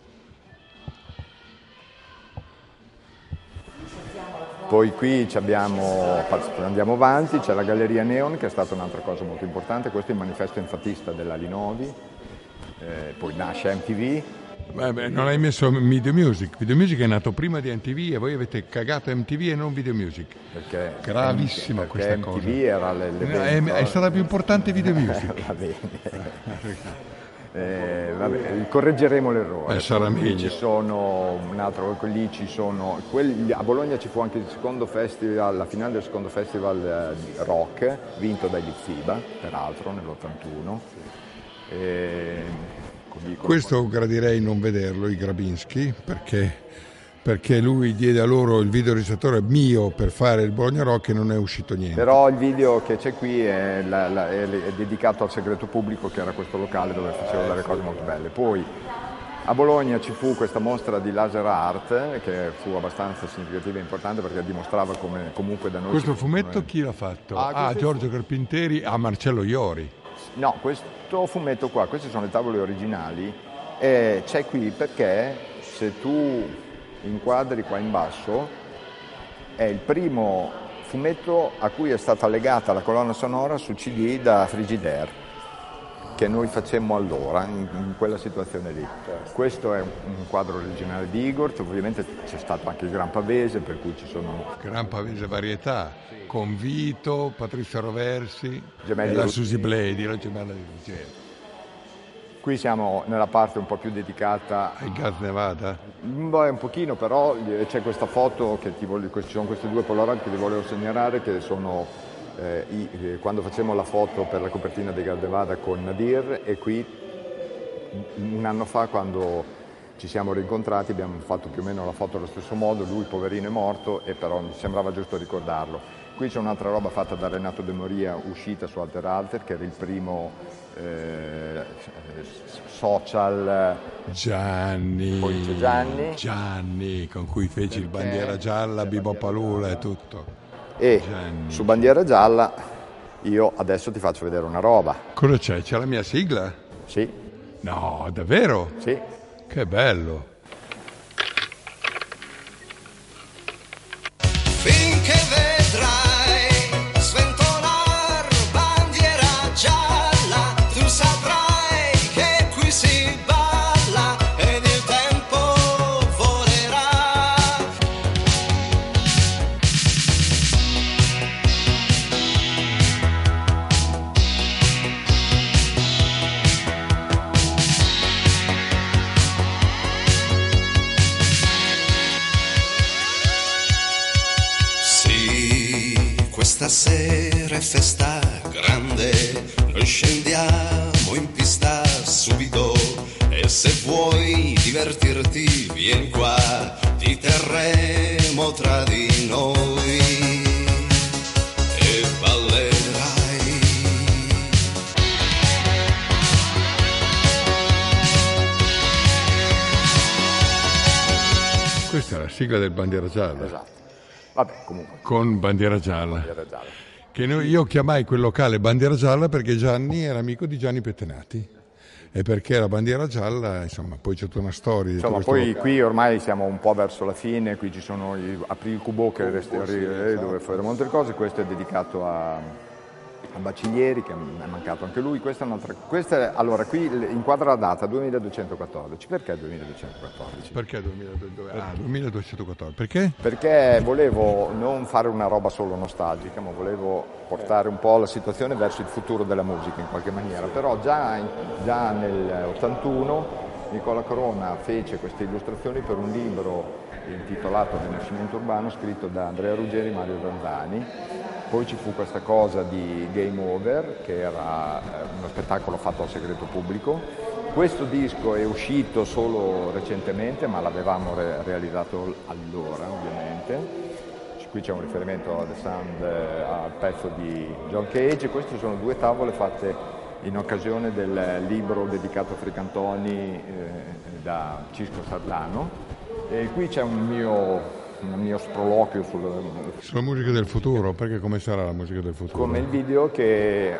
Poi qui abbiamo, andiamo avanti, c'è la Galleria Neon, che è stata un'altra cosa molto importante. Questo è il manifesto enfatista della Linovi, eh, poi nasce M T V. Vabbè, non hai messo Video Music. Video Music è nato prima di M T V e voi avete cagato M T V e non Video Music. Perché? Gravissima questa M T V cosa. M T V era l'evento. È, è stata più importante Video Music. Va bene. eh, vabbè, correggeremo l'errore. Eh, sarà meglio. Ci sono un altro, lì ci sono. Quelli, a Bologna ci fu anche il secondo festival, la finale del secondo festival rock, vinto dai Lizziba, peraltro, nell'ottantuno. E... Questo gradirei non vederlo, i Grabinski, perché, perché lui diede a loro il videoregistratore mio per fare il Bologna Rock e non è uscito niente. Però il video che c'è qui è, la, la, è, è dedicato al segreto pubblico, che era questo locale dove facevano delle cose molto belle. Poi a Bologna ci fu questa mostra di laser art, che fu abbastanza significativa e importante, perché dimostrava come comunque da noi... Questo fumetto noi... chi l'ha fatto? Ah, ah Giorgio fu... Carpinteri, a ah, Marcello Iori. No, questo fumetto qua, queste sono le tavole originali, e c'è qui perché se tu inquadri qua in basso è il primo fumetto a cui è stata legata la colonna sonora su C D da Frigidaire, che noi facemmo allora in, in quella situazione lì. Questo è un quadro originale di Igor, cioè ovviamente c'è stato anche il Gran Pavese, per cui ci sono... Gran Pavese varietà, sì. Con Vito, Patrizia Roversi, Gemelli e la Susi Bledi, la gemella di Ruggero. Qui siamo nella parte un po' più dedicata... Ai Gas Nevada? Beh, un pochino, però c'è questa foto, che ti voglio, ci sono queste due Polaroid che ti volevo segnalare, che sono... Eh, i, eh, quando facemmo la foto per la copertina di Gas Nevada con Nadir, e qui un anno fa quando ci siamo rincontrati abbiamo fatto più o meno la foto allo stesso modo, lui poverino è morto, e però mi sembrava giusto ricordarlo. Qui c'è un'altra roba fatta da Renato De Moria, uscita su Alter Alter, che era il primo eh, social. Gianni, poi c'è Gianni. Gianni con cui feci il Bandiera Gialla, Bibo Palula e tutto. E Gianni. Su Bandiera Gialla io adesso ti faccio vedere una roba. Cosa c'è? C'è la mia sigla? Sì. No, davvero? Sì. Che bello. Finché vedrai sventolar Bandiera Gialla, tu saprai che qui si balla ed il tempo volerà. Stasera è festa grande, noi scendiamo in pista subito, e se vuoi divertirti vieni qua, ti terremo tra di noi e ballerai. Questa è la sigla del Bandiera Gialla. Esatto. Vabbè, comunque. Con Bandiera Gialla. Bandiera Gialla. Che noi, io chiamai quel locale Bandiera Gialla perché Gianni era amico di Gianni Pettenati. E perché la Bandiera Gialla, insomma, poi c'è tutta una storia. Insomma, poi locale. Qui ormai siamo un po' verso la fine, qui ci sono i April Cubo, che oh, resta, oh, sì, dove esatto. Faremo altre cose. Questo è dedicato a a Bacciglieri, che è mancato anche lui. Questa è un'altra. Questa è, allora, qui inquadra la data duemiladuecentoquattordici. Perché duemiladuecentoquattordici? Perché duemiladuecentoquattordici? Ah, duemiladuecentoquattordici. Perché? Perché volevo non fare una roba solo nostalgica, ma volevo portare un po' la situazione verso il futuro della musica in qualche maniera. Sì. Però già, già nel ottantuno Nicola Corona fece queste illustrazioni per un libro intitolato Rinascimento Urbano, scritto da Andrea Ruggeri e Mario Grandani. Poi ci fu questa cosa di Game Over, che era uno spettacolo fatto al segreto pubblico. Questo disco è uscito solo recentemente, ma l'avevamo re- realizzato allora, ovviamente. Qui c'è un riferimento a The Sound, eh, al pezzo di John Cage. Queste sono due tavole fatte in occasione del libro dedicato a Fricantoni eh, da Cisco Sardano. E qui c'è un mio... un mio sproloquio sulla... sulla musica del futuro, perché come sarà la musica del futuro? Come il video che, eh,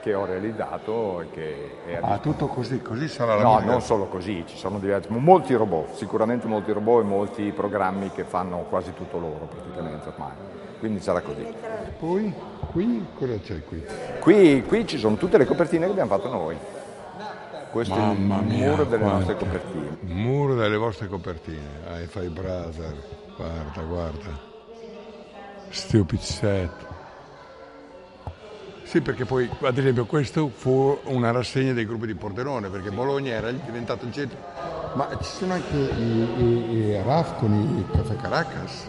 che ho realizzato e che è... Ah, tutto così, così sarà la no, musica? No, non solo così, ci sono diversi, molti robot, sicuramente molti robot e molti programmi che fanno quasi tutto loro praticamente ormai, quindi sarà così. Poi, qui, cosa c'è qui? Qui, qui ci sono tutte le copertine che abbiamo fatto noi. Questo Mamma è il muro mia, delle quante. nostre copertine. Il muro delle vostre copertine, ai Five Brother. Guarda, guarda, sti pizzetti. Sì, perché poi, ad esempio, questo fu una rassegna dei gruppi di Pordenone, perché Bologna era diventato il centro. Ma ci sono anche i, i, i Raf con i Caffè Caracas?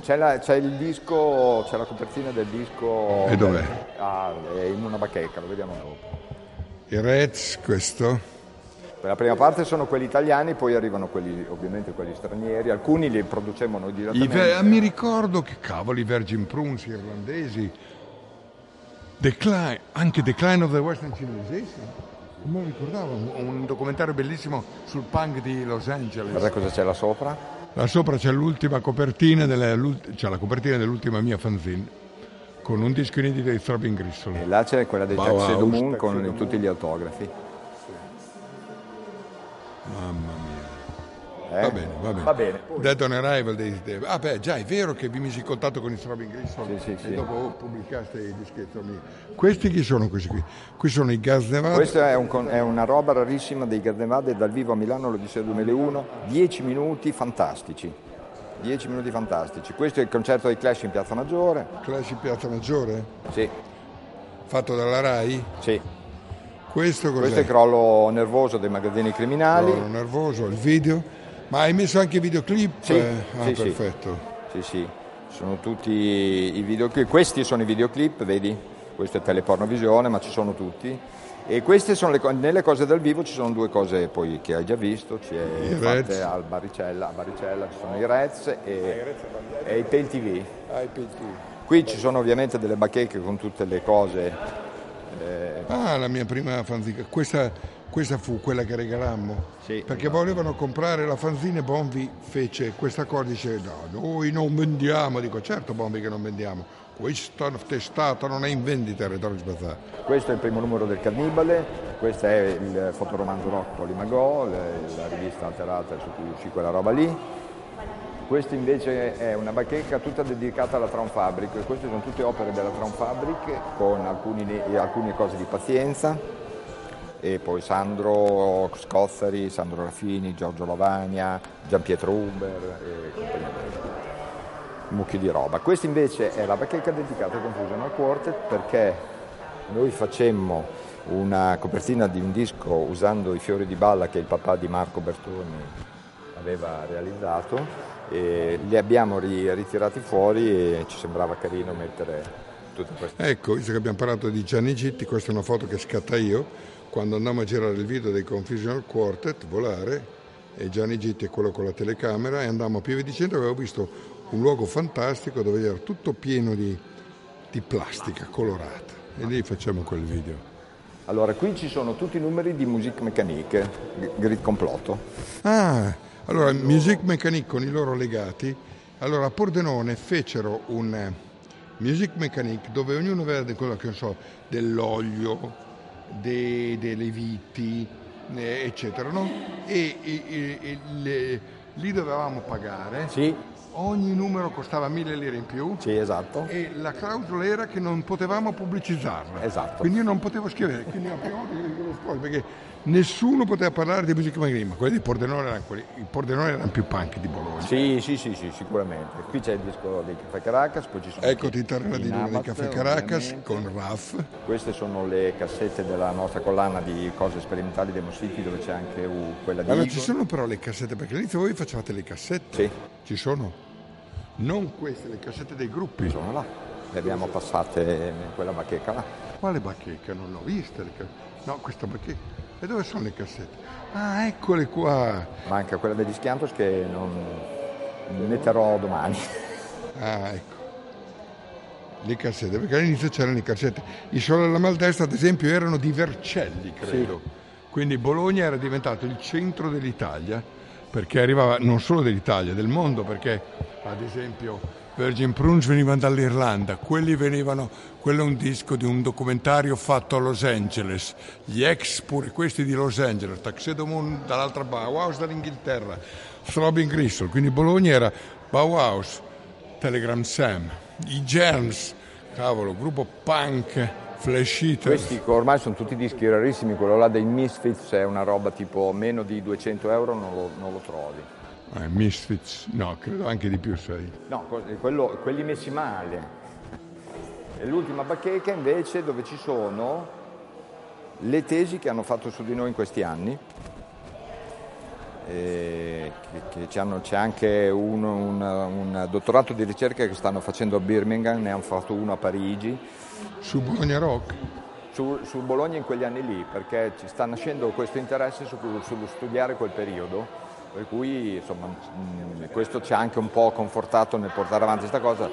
C'è, la, c'è il disco, c'è la copertina del disco... E dov'è? Del, ah, è in una bacheca, lo vediamo dopo. I Rezz, questo? Per la prima parte sono quelli italiani, poi arrivano quelli, ovviamente quelli stranieri, alcuni li producemmo noi direttamente. I, mi ricordo che cavoli, Virgin Prunes irlandesi, Decline, anche Decline of the Western Civilization, non me lo ricordavo, un documentario bellissimo sul punk di Los Angeles. Guarda cosa c'è là sopra. Là sopra c'è l'ultima copertina, c'è cioè la copertina dell'ultima mia fanzine, con un disco inedito dei Throbbing Gristle. E là c'è quella dei Tuxedomoon con Tuxedomoon. Tutti gli autografi. Mamma mia, eh? va bene, va bene. Va bene. Dead on Arrival dei... Ah beh, già è vero che vi misi in contatto con i Throbbing Gristle sì, e sì, dopo sì. pubblicaste i dischetti. Questi chi sono questi qui? Qui sono i Gas Nevada. Questa è, un, è una roba rarissima dei Gas Nevada dal vivo a Milano l'Odissea duemilauno, dieci minuti fantastici. dieci minuti fantastici. Questo è il concerto dei Clash in Piazza Maggiore. Clash in Piazza Maggiore? Sì. Fatto dalla Rai? Sì. Questo, Questo è il crollo nervoso dei magazzini criminali. Crollo nervoso, il video. Ma hai messo anche i videoclip? Sì, ah, sì, perfetto. Sì, sì, sono tutti i videoclip. Questi sono i videoclip, vedi? Questo è Telepornovisione, ma ci sono tutti. E queste sono le nelle cose dal vivo ci sono due cose poi che hai già visto, c'è fatte al Baricella, a Baricella ci sono i Rezz e, ah, e i Pay T V. Ah, i Pay T V. Qui ci sono ovviamente delle bacheche con tutte le cose. Eh, ah, la mia prima fanzina, questa, questa fu quella che regalammo, sì, perché volevano comprare la fanzina e Bonvi fece questa cosa, dice no, noi non vendiamo, dico certo Bonvi che non vendiamo, questa testata non è in vendita a Retorno Sbazzato. Questo è il primo numero del Cannibale, questo è il fotoromanzo rock Polimagò, la rivista alterata su cui uscì quella roba lì. Questa invece è una bacheca tutta dedicata alla Traum Fabric, e queste sono tutte opere della Traum Fabric con alcuni, alcune cose di Pazienza e poi Sandro Scozzari, Sandro Raffini, Giorgio Lavagna, Gianpietro Uber e compagnia un mucchio di roba. Questa invece è la bacheca dedicata a Confusional Quartet perché noi facemmo una copertina di un disco usando i fiori di balla che il papà di Marco Bertoni aveva realizzato. E li abbiamo ritirati fuori e ci sembrava carino mettere tutto questo. Ecco, visto che abbiamo parlato di Gianni Gitti, questa è una foto che scatta io quando andammo a girare il video dei Confusional Quartet, Volare, e Gianni Gitti è quello con la telecamera, e andammo a Pieve di Centro e avevo visto un luogo fantastico dove era tutto pieno di, di plastica colorata e lì facciamo quel video. Allora, qui ci sono tutti i numeri di Musique Mécanique, Grid Complotto. Ah! Allora, Musique Mécanique con i loro legati, allora a Pordenone fecero un Musique Mécanique dove ognuno aveva di quello che so, dell'olio, de, delle viti, eccetera, no? E, e, e le, li dovevamo pagare. Sì. ogni numero costava mille lire in più. Sì, esatto. E la clausola era che non potevamo pubblicizzarla. Esatto. Quindi io non potevo scrivere, quindi fuori, perché nessuno poteva parlare di musica magrima, quelli di Pordenone erano quelli, i Pordenone erano più punk di Bologna. Sì, sì, sì, sì, sicuramente. Qui c'è il disco dei Caffè Caracas, poi ci sono. Eccoti Tarna di Luna dei Caffè Caracas con Raf. Queste sono le cassette della nostra collana di cose sperimentali dei Mosfitti, dove c'è anche uh, quella di. Allora Igor. Ci sono però le cassette, perché all'inizio voi facevate le cassette. Sì. Ci sono. Non queste, le cassette dei gruppi. Sono là, le abbiamo passate in quella bacheca là. Quale bacheca? Non l'ho vista. Le cassette. No, questa bacheca. E dove sono le cassette? Ah, eccole qua. Manca quella degli Schiantos che non metterò domani. Ah, ecco. Le cassette, perché all'inizio c'erano le cassette. I Sole alla Maldestra, ad esempio, erano di Vercelli, credo. Sì. Quindi Bologna era diventato il centro dell'Italia, perché arrivava non solo dell'Italia, del mondo, perché ad esempio Virgin Prunes venivano dall'Irlanda, quelli venivano, quello è un disco di un documentario fatto a Los Angeles, gli ex pure questi di Los Angeles, Tuxedomoon dall'altra, Bauhaus dall'Inghilterra, Throbbing Gristle, quindi Bologna era Bauhaus, Telegram Sam, i Germs, cavolo, gruppo punk, Flash Eater. Questi ormai sono tutti dischi rarissimi, quello là dei Misfits è una roba tipo meno di duecento euro non lo, non lo trovi. Ah, Misfits, no, credo anche di più, sai. No, quello, quelli messi male. E l'ultima bacheca invece dove ci sono le tesi che hanno fatto su di noi in questi anni. E che, che hanno, c'è anche uno, un, un dottorato di ricerca che stanno facendo a Birmingham, ne hanno fatto uno a Parigi. Su Bologna Rock? Su, su Bologna in quegli anni lì, perché ci sta nascendo questo interesse su, sullo studiare quel periodo. Per cui insomma, questo ci ha anche un po' confortato nel portare avanti questa cosa.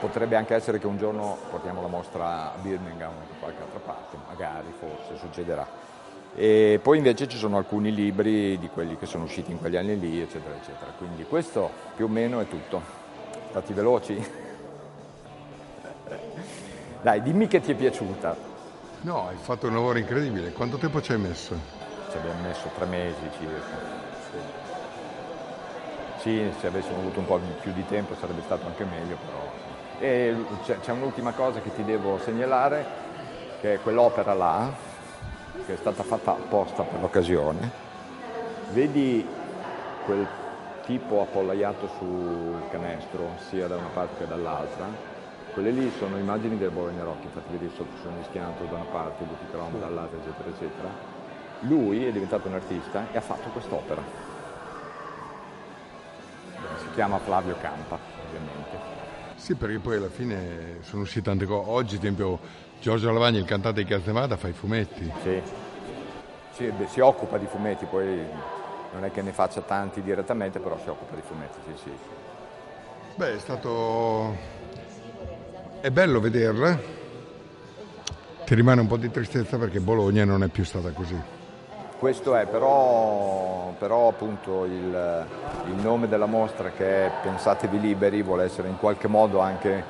Potrebbe anche essere che un giorno portiamo la mostra a Birmingham o da qualche altra parte, magari, forse, succederà. E poi invece ci sono alcuni libri di quelli che sono usciti in quegli anni lì, eccetera, eccetera. Quindi questo più o meno è tutto. Stati veloci? Dai, dimmi che ti è piaciuta. No, hai fatto un lavoro incredibile. Quanto tempo ci hai messo? Ci abbiamo messo tre mesi circa. Sì, se avessimo avuto un po' più di tempo sarebbe stato anche meglio, però. E c'è, c'è un'ultima cosa che ti devo segnalare, che è quell'opera là, che è stata fatta apposta per l'occasione. Vedi quel tipo appollaiato sul canestro, sia da una parte che dall'altra? Quelle lì sono immagini del Bologna Rock, infatti vedi sotto sono gli Schiantos da una parte, i Chrome dall'altra, eccetera, eccetera. Lui è diventato un artista e ha fatto quest'opera. Si chiama Flavio Campa, ovviamente. Sì, perché poi alla fine sono uscite tante cose. Oggi, ad esempio, Giorgio Lavagna, il cantante di Gas Nevada, fa i fumetti. Sì, sì, beh, si occupa di fumetti, poi non è che ne faccia tanti direttamente, però si occupa di fumetti, sì, sì. Beh, è stato... è bello vederla. Ti rimane un po' di tristezza perché Bologna non è più stata così. Questo è però, però appunto il, il nome della mostra, che è Pensatevi Liberi, vuole essere in qualche modo anche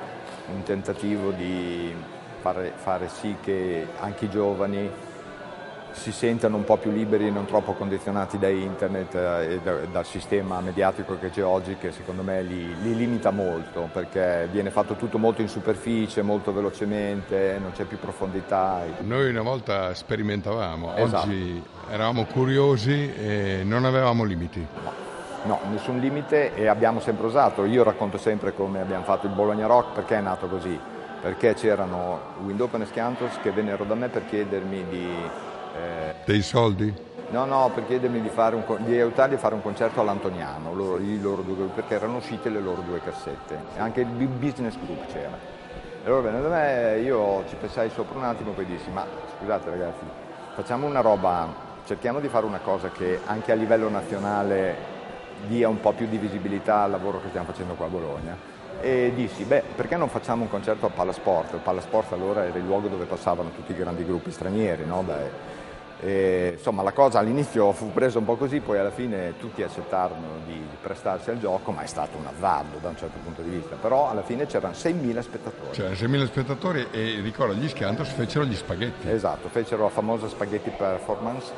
un tentativo di fare, fare sì che anche i giovani si sentano un po' più liberi e non troppo condizionati da internet e da, dal sistema mediatico che c'è oggi, che secondo me li, li limita molto, perché viene fatto tutto molto in superficie, molto velocemente, non c'è più profondità. Noi una volta sperimentavamo, esatto. Oggi eravamo curiosi e non avevamo limiti. No, no, nessun limite, e abbiamo sempre usato. Io racconto sempre come abbiamo fatto il Bologna Rock, perché è nato così, perché c'erano Windopen e Schiantos che vennero da me per chiedermi di... Eh, dei soldi? No, no, per chiedermi di, fare un, di aiutarli a fare un concerto all'Antoniano, loro, i loro due, perché erano uscite le loro due cassette, anche il business group c'era. E loro vennero da me, io ci pensai sopra un attimo, poi dissi, ma scusate ragazzi, facciamo una roba, cerchiamo di fare una cosa che anche a livello nazionale dia un po' più di visibilità al lavoro che stiamo facendo qua a Bologna. E dissi, beh, perché non facciamo un concerto a Palasport? Il Palasport allora era il luogo dove passavano tutti i grandi gruppi stranieri, no? Beh, e, insomma, la cosa all'inizio fu presa un po' così, poi alla fine tutti accettarono di prestarsi al gioco, ma è stato un azzardo da un certo punto di vista, però alla fine c'erano seimila spettatori. C'erano seimila spettatori e ricordo gli Schiantos fecero gli spaghetti. Esatto, fecero la famosa spaghetti performance,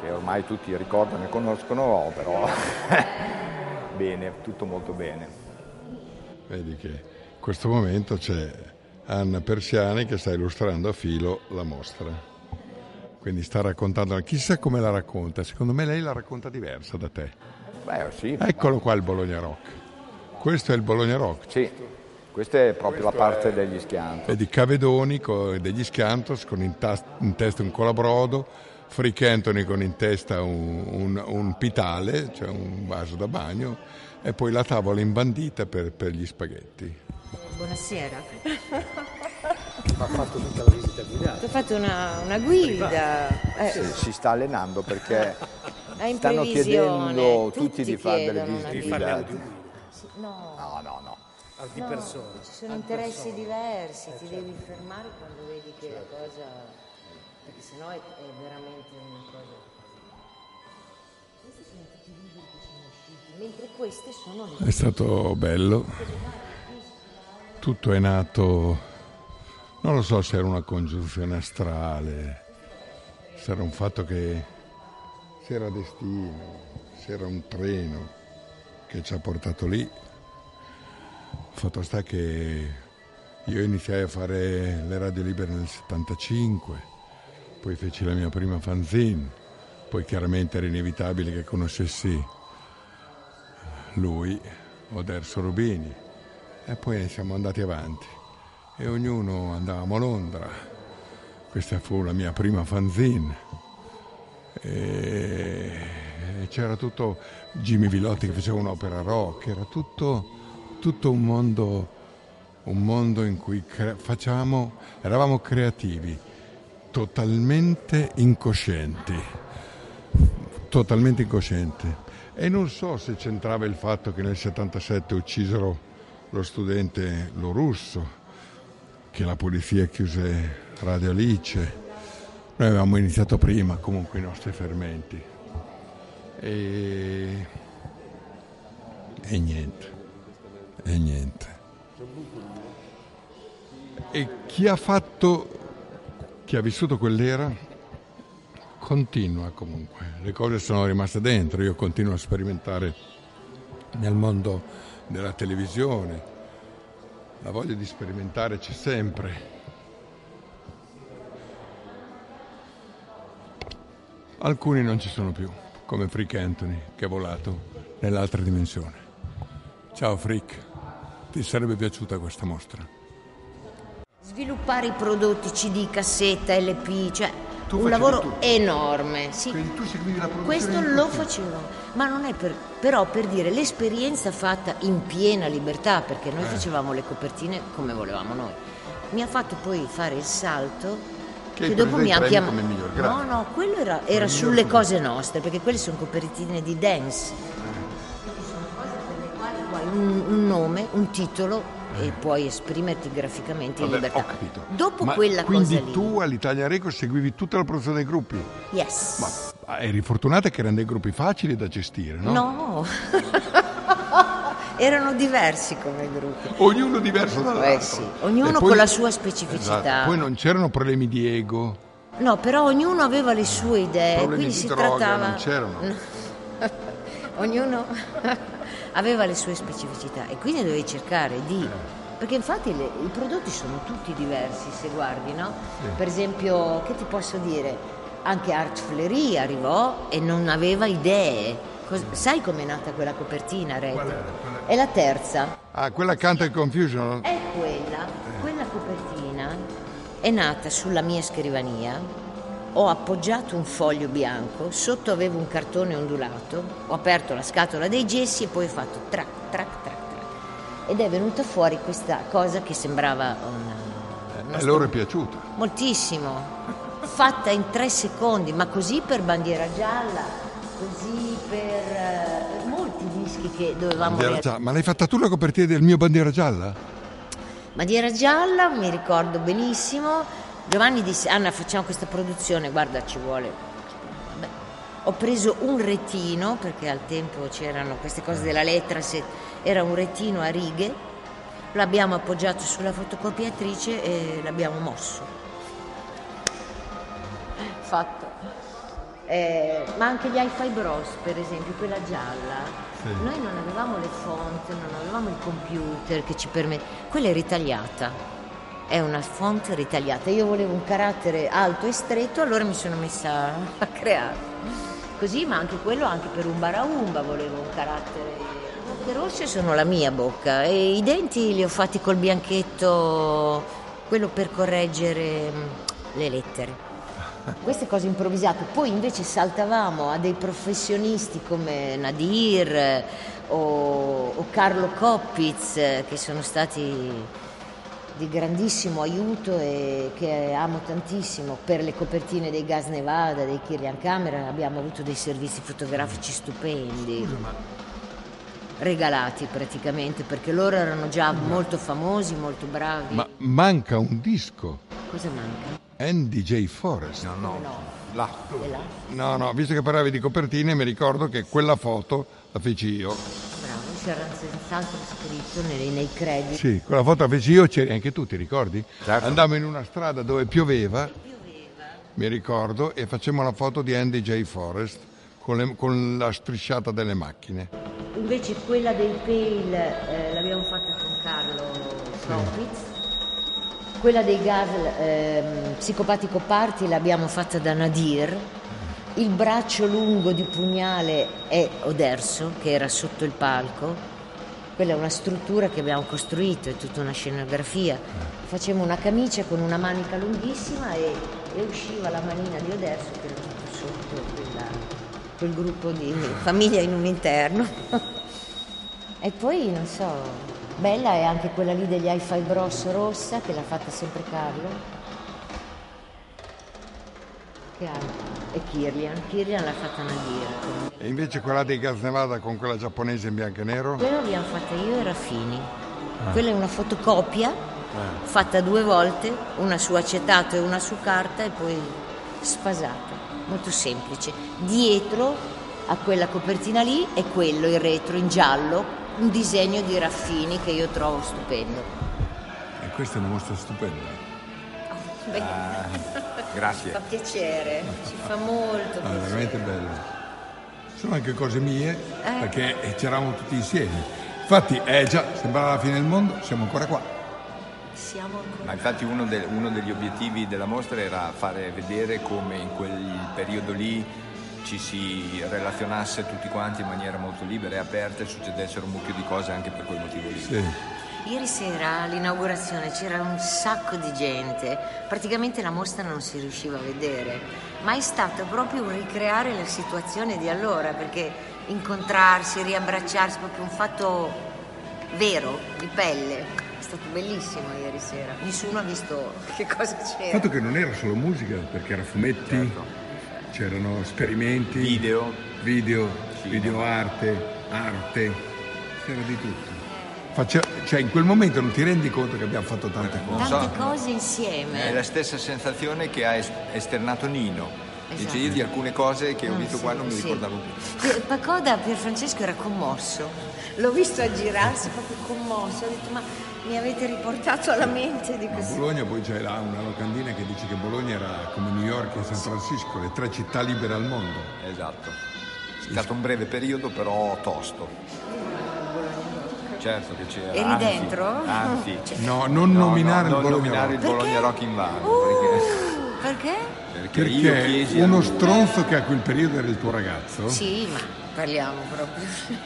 che ormai tutti ricordano e conoscono, però... bene, tutto molto bene. Vedi che in questo momento c'è Anna Persiani che sta illustrando a filo la mostra. Quindi sta raccontando, chissà come la racconta, secondo me lei la racconta diversa da te. Beh, sì. Eccolo qua il Bologna Rock. Questo è il Bologna Rock. Sì, questa è proprio questo la parte è... degli Schiantos. È di Cavedoni con, degli Schiantos con in, tas- in testa un colabrodo, Frick Anthony con in testa un, un, un pitale, cioè un vaso da bagno, e poi la tavola imbandita per, per gli spaghetti. Buonasera. Ha fatto tutta la visita guidata. Ha fatto una, una guida. Eh. Sì, si sta allenando perché stanno chiedendo tutti, tutti di fare delle visite guidate. No, no, no. no. Di no, persone. Ci sono Al interessi persone. diversi, eh, ti certo. devi fermare quando vedi che certo. la cosa... perché sennò è, è veramente una cosa... Questi sono tutti i libri che sono usciti. Mentre queste sono... È stato bello. Tutto è nato... Non lo so se era una congiunzione astrale, se era un fatto che se era destino, se era un treno che ci ha portato lì. Fatto sta che io iniziai a fare le radio libere nel settantacinque, poi feci la mia prima fanzine, poi chiaramente era inevitabile che conoscessi lui, Oderso Rubini, e poi siamo andati avanti. E ognuno andavamo a Londra. Questa fu la mia prima fanzine. E c'era tutto Jimmy Villotti che faceva un'opera rock, era tutto, tutto un mondo, un mondo in cui cre- facciamo, eravamo creativi, totalmente incoscienti, totalmente incoscienti. E non so se c'entrava il fatto che nel settantasette uccisero lo studente lo russo, che la polizia chiuse Radio Alice. Noi avevamo iniziato prima comunque i nostri fermenti e, e niente e niente e chi ha fatto chi ha vissuto quell'era continua comunque, le cose sono rimaste dentro. Io continuo a sperimentare nel mondo della televisione. La voglia di sperimentare c'è sempre. Alcuni non ci sono più, come Frick Anthony, che è volato nell'altra dimensione. Ciao Frick, ti sarebbe piaciuta questa mostra? Sviluppare i prodotti C D, cassetta, L P, cioè tu un lavoro tutto. enorme. Sì. Quindi tu seguivi la produzione? Questo lo facevo. Ma non è per, però per dire l'esperienza fatta in piena libertà, perché noi eh. facevamo le copertine come volevamo noi. Mi ha fatto poi fare il salto che, che dopo mi ha chiamato. No, no, quello era, era sulle miglior cose miglior. nostre, perché quelle sono copertine di dance. Eh. Sono cose per le quali hai un, un nome, un titolo eh. e puoi esprimerti graficamente in Vabbè, libertà. Ho capito. Dopo Ma quella quindi cosa lì. Tu all'Italia Record seguivi tutta la produzione dei gruppi? Yes. Ma eri fortunata che erano dei gruppi facili da gestire, no? No, erano diversi come gruppi. Ognuno diverso dall'altro. Eh sì, ognuno poi, con la sua specificità. Esatto. Poi non c'erano problemi di ego. No, però ognuno aveva le sue idee. Problemi quindi di si droga trattava... non c'erano. Ognuno aveva le sue specificità e quindi dovevi cercare di... Perché infatti le... i prodotti sono tutti diversi, se guardi, no? Sì. Per esempio, che ti posso dire... Anche Art Fleury arrivò e non aveva idee. Cos- sai com'è nata quella copertina, Rezz? Qual era? Qual era? È la terza. Ah, quella canta il Confusional? È quella. Eh. Quella copertina è nata sulla mia scrivania. Ho appoggiato un foglio bianco, sotto avevo un cartone ondulato, ho aperto la scatola dei gessi e poi ho fatto trac, trac, trac, trac. Ed è venuta fuori questa cosa che sembrava una... una eh, a loro è piaciuta. Moltissimo. Fatta in tre secondi, ma così per Bandiera Gialla, così per, per molti dischi che dovevamo vedere. Ma l'hai fatta tu la copertina del mio Bandiera Gialla? Bandiera Gialla, mi ricordo benissimo. Giovanni disse: Anna, facciamo questa produzione, guarda, ci vuole. Beh, ho preso un retino, perché al tempo c'erano queste cose della lettera, se era un retino a righe, l'abbiamo appoggiato sulla fotocopiatrice e l'abbiamo mosso. Fatto. eh, ma anche gli hi-fi bros, per esempio, quella gialla. Sì. Noi non avevamo le font, non avevamo il computer che ci permetteva. Quella è ritagliata. È una font ritagliata. Io volevo un carattere alto e stretto, allora mi sono messa a creare. Così, ma anche quello, anche per un baraumba volevo un carattere. Le rosse sono la mia bocca e i denti li ho fatti col bianchetto, quello per correggere le lettere. Queste cose improvvisate. Poi invece saltavamo a dei professionisti come Nadir o, o Carlo Coppiz, che sono stati di grandissimo aiuto e che amo tantissimo. Per le copertine dei Gas Nevada, dei Kirlian Camera, abbiamo avuto dei servizi fotografici stupendi. Scusa, ma... regalati praticamente, perché loro erano già ma... molto famosi, molto bravi. Ma manca un disco. Cosa manca? N D J Forest. No, no, no. Là. Là. No, no, visto che parlavi di copertine, mi ricordo che quella foto la feci io. C'era senz'altro scritto nei, nei crediti. Sì, quella foto feci io, c'eri anche tu, ti ricordi? Certo. Andammo in una strada dove pioveva, pioveva. Mi ricordo, e facemmo la foto di Andy J. Forest con, le, con la strisciata delle macchine. Invece quella dei Pale eh, l'abbiamo fatta con Carlo Coppiz, sì. Quella dei Gas eh, Psicopatico Party l'abbiamo fatta da Nadir. Il braccio lungo di pugnale è Oderso, che era sotto il palco. Quella è una struttura che abbiamo costruito, è tutta una scenografia. Facevamo una camicia con una manica lunghissima e, e usciva la manina di Oderso, che era tutto sotto quella, quel gruppo di famiglia in un interno. E poi, non so, bella è anche quella lì degli hi-fi bros rossa, che l'ha fatta sempre Carlo. Che altro? E Kirlian, Kirlian l'ha fatta Nadir. E invece quella dei Gas Nevada con quella giapponese in bianco e nero? Quella l'abbiamo fatta io e Raffini. Ah. Quella è una fotocopia ah. fatta due volte, una su acetato e una su carta e poi spasata, molto semplice. Dietro a quella copertina lì è quello, il retro in giallo, un disegno di Raffini che io trovo stupendo. E questa è una mostra stupenda. Beh. Ah, grazie. Ci fa piacere, ci fa molto piacere. Ah, veramente bello. Sono anche cose mie, eh. perché c'eravamo tutti insieme. Infatti, eh già, sembrava la fine del mondo, siamo ancora qua. Siamo ancora. Ma infatti uno, de- uno degli obiettivi della mostra era fare vedere come in quel periodo lì ci si relazionasse tutti quanti in maniera molto libera e aperta e succedessero un mucchio di cose anche per quel motivo lì. Sì. Ieri sera all'inaugurazione c'era un sacco di gente, praticamente la mostra non si riusciva a vedere, ma è stato proprio un ricreare la situazione di allora, perché incontrarsi, riabbracciarsi, proprio un fatto vero, di pelle. È stato bellissimo ieri sera, nessuno ha visto che cosa c'era. Il fatto che non era solo musica, perché era fumetti, certo. C'erano esperimenti, video, video, sì. video arte, arte, c'era di tutto. Cioè in quel momento non ti rendi conto che abbiamo fatto tante cose tante cose insieme. È la stessa sensazione che ha esternato Nino, esatto. Dice io di alcune cose che ho no, visto sì, qua non mi sì. ricordavo più. Pacò da Pierfrancesco era commosso, l'ho visto aggirarsi proprio commosso, ho detto ma mi avete riportato alla mente di questo. A Bologna poi c'è là una locandina che dice che Bologna era come New York e San Francisco, le tre città libere al mondo. Esatto, è stato un breve periodo però tosto. Certo che c'era. Eri dentro? Anzi, anzi. No, non no, nominare no, il non Bologna, nominare il Bologna Rock in vano. Uh, perché? Perché, perché io chiesi uno stronzo che a quel periodo era il tuo ragazzo. Sì, ma parliamo proprio.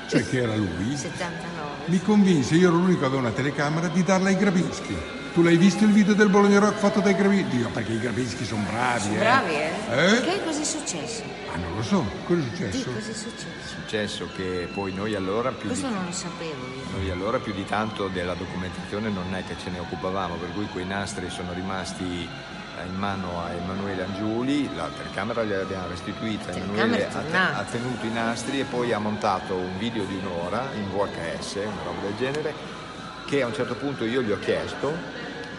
Cioè che era lui. settantanove Mi convinse, io ero l'unico che aveva una telecamera, di darla ai Grabinski. Tu l'hai visto il video del Bologna Rock fatto dai Grabinski? Dio, perché i Grabinski sono bravi, sono eh. bravi, eh? eh? Che cosa è successo? Ah, non lo so. Cosa è successo? Dì, cosa è successo? È successo che poi noi allora più Questo di... non lo sapevo io. Noi allora più di tanto della documentazione non è che ce ne occupavamo, per cui quei nastri sono rimasti in mano a Emanuele Angiuli, la telecamera gliel'abbiamo restituita, Emanuele ha tenuto i nastri e poi ha montato un video di un'ora in V H S, una roba del genere, che a un certo punto io gli ho chiesto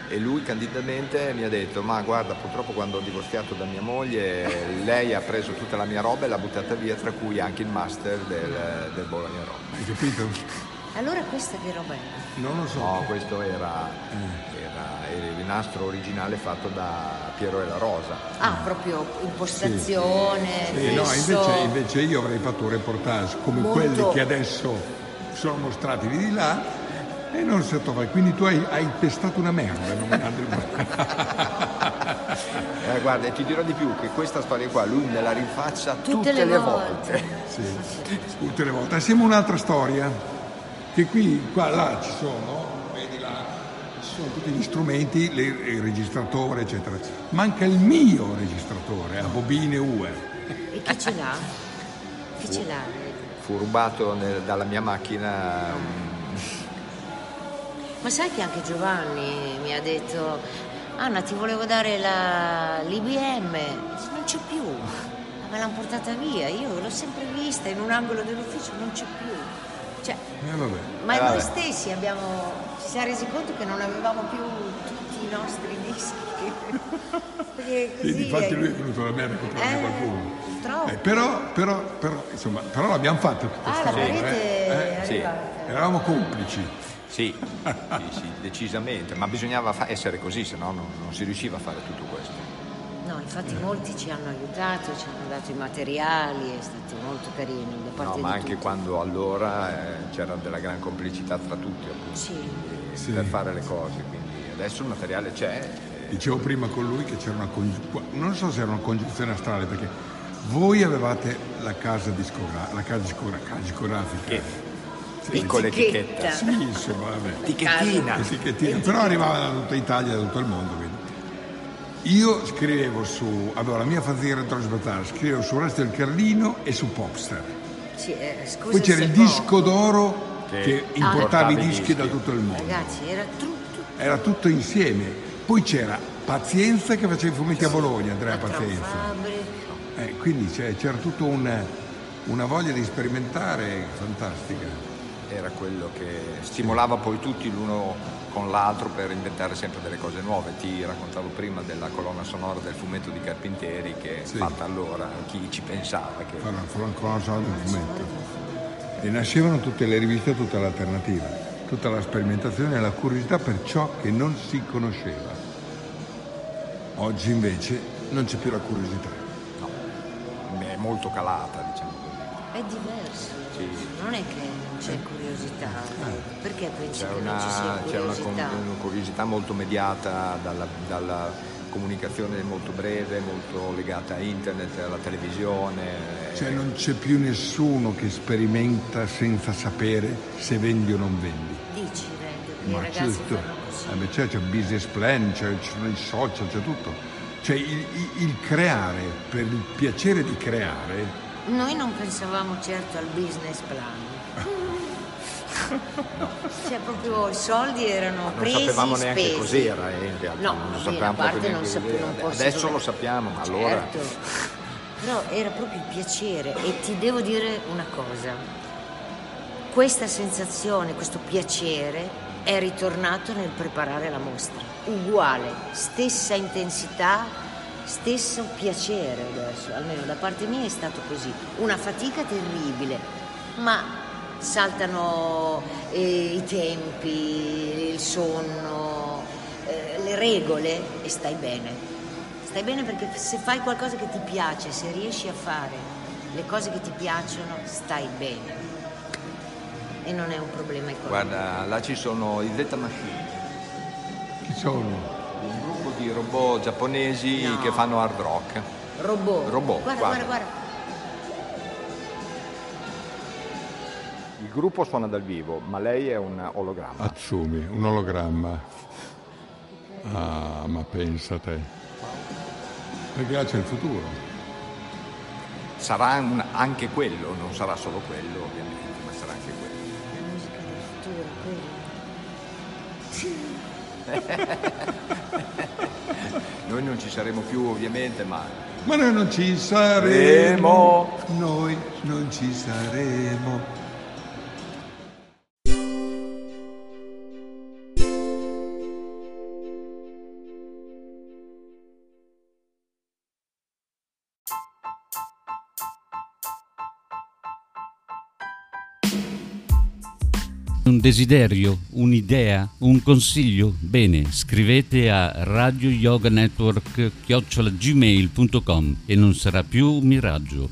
e lui candidamente mi ha detto ma guarda purtroppo quando ho divorziato da mia moglie lei ha preso tutta la mia roba e l'ha buttata via, tra cui anche il master del, del Bologna Rock. Hai capito? Allora questa che roba era? Non lo so. No, questo era, era, era il nastro originale fatto da Piero e la Rosa. Ah, proprio impostazione. Sì. Sì, no, invece, invece io avrei fatto un reportage come molto... quelli che adesso sono mostrati di là e non si trovano. Quindi tu hai, hai pestato una merda, non eh, guarda, ti dirò di più che questa storia qua lui me la rinfaccia tutte, tutte le, le volte. volte. Sì, tutte le volte. Assieme un'altra storia. Che qui, qua, là ci sono, vedi là, ci sono tutti gli strumenti, le, il registratore, eccetera. Manca il mio registratore a bobine U E. E chi ce l'ha? Chi fu, ce l'ha? Fu rubato nel, dalla mia macchina. Ma sai che anche Giovanni mi ha detto: Anna, ti volevo dare la, l'I B M, non c'è più, me l'hanno portata via, io l'ho sempre vista in un angolo dell'ufficio, non c'è più. Cioè, eh, vabbè. Ma eh, vabbè. Noi stessi abbiamo, ci siamo resi conto che non avevamo più tutti i nostri dischi. Così sì, infatti è... lui è venuto alla merda a comprare eh, qualcuno. Eh, però, però, però, insomma, però l'abbiamo fatta questa ah, la cosa, eh? Eh? Sì. Eravamo complici. Sì, sì, sì, decisamente. Ma bisognava fa- essere così, se no non, non si riusciva a fare tutto questo. No, infatti molti ci hanno aiutato, ci hanno dato i materiali, è stato molto carino da parte. No, ma anche tutti. Quando allora eh, c'era della gran complicità tra tutti, appunto, sì. E, sì. Per fare le cose, quindi adesso il materiale c'è. E... Dicevo prima con lui che c'era una congiunzione, non so se era una congiunzione astrale, perché voi avevate la casa discografica, la casa discografica. Che... Sì, piccola etichetta. Sì, insomma, vabbè. Etichettina. Etichettina. Però arrivava da tutta Italia, da tutto il mondo, quindi. Io scrivevo su, allora la mia fanzina retrosbatata, scrivevo su Resto del Carlino e su Popstar. Sì, eh, scusa. Poi c'era il disco d'oro che, che importava ah, i dischi da tutto il mondo. Ragazzi, era tutto. Era tutto insieme. Poi c'era Pazienza che faceva i fumetti a Bologna, Andrea Pazienza. Eh, quindi cioè, c'era tutta un, una voglia di sperimentare fantastica. Era quello che stimolava poi tutti l'uno con l'altro per inventare sempre delle cose nuove. Ti raccontavo prima della colonna sonora del fumetto di Carpintieri che sì. Fatta allora, chi ci pensava che una colonna sonora del fumetto e nascevano tutte le riviste, tutta l'alternativa, tutta la sperimentazione e la curiosità per ciò che non si conosceva. Oggi invece non c'è più la curiosità, no, è molto calata, diciamo così. È diverso, sì. Non è che c'è curiosità, perché pensi che non ci sia curiosità? C'è una curiosità molto mediata dalla, dalla comunicazione molto breve, molto legata a internet, alla televisione. Cioè non c'è più nessuno che sperimenta senza sapere se vendi o non vendi. Dici, vendi, perché i ragazzi fanno così. Eh beh, c'è, c'è business plan, c'è, c'è il social, c'è tutto. Cioè il, il creare, per il piacere di creare. Noi non pensavamo certo al business plan. No. Cioè proprio i soldi erano non presi, non sapevamo neanche spesi. Cos'era in realtà, no, non sapevamo parte non sapevamo adesso dove... lo sappiamo, ma certo. Allora però era proprio il piacere. E ti devo dire una cosa, questa sensazione, questo piacere è ritornato nel preparare la mostra, uguale, stessa intensità, stesso piacere. Adesso almeno da parte mia è stato così, una fatica terribile, ma saltano eh, i tempi, il sonno, eh, le regole e stai bene. Stai bene perché se fai qualcosa che ti piace, se riesci a fare le cose che ti piacciono, stai bene. E non è un problema economico. Guarda, là ci sono i Zeta Machine. Chi sono? Un gruppo di robot giapponesi no. Che fanno hard rock. Robot? Robot, guarda, guarda, guarda. guarda. Il gruppo suona dal vivo, ma lei è un ologramma. Atsumi, un ologramma. Ah, ma pensa te. Perché là c'è il futuro. Sarà un, anche quello, non sarà solo quello, ovviamente, ma sarà anche quello. La musica del futuro, quello. Noi non ci saremo più, ovviamente, ma... Ma noi non ci saremo. Noi non ci saremo. un desiderio, un'idea, un consiglio? Bene, scrivete a Radio Yoga Network chiocciola gmail punto com e non sarà più un miraggio.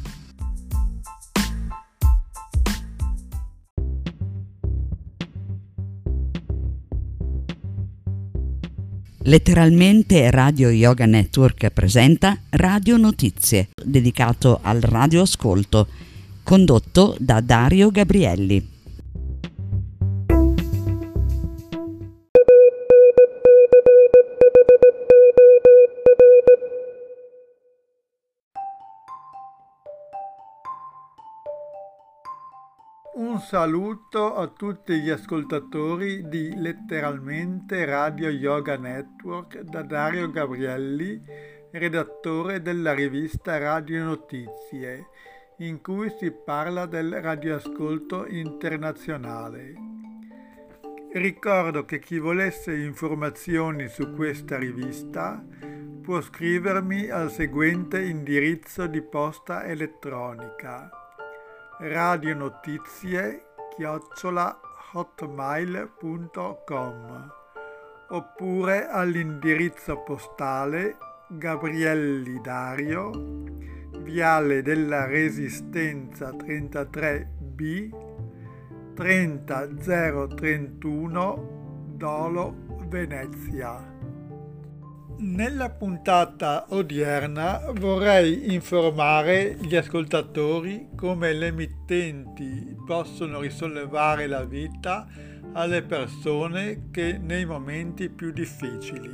Letteralmente Radio Yoga Network presenta Radio Notizie, dedicato al radioascolto, condotto da Dario Gabrielli. Un saluto a tutti gli ascoltatori di Letteralmente Radio Yoga Network da Dario Gabrielli, redattore della rivista Radio Notizie, in cui si parla del radioascolto internazionale. Ricordo che chi volesse informazioni su questa rivista può scrivermi al seguente indirizzo di posta elettronica: radionotizie chiocciola hotmail punto com, oppure all'indirizzo postale Gabrielli Dario, Viale della Resistenza trentatré B, trenta zero trentuno, Dolo, Venezia. Nella puntata odierna vorrei informare gli ascoltatori come le emittenti possono risollevare la vita alle persone che nei momenti più difficili.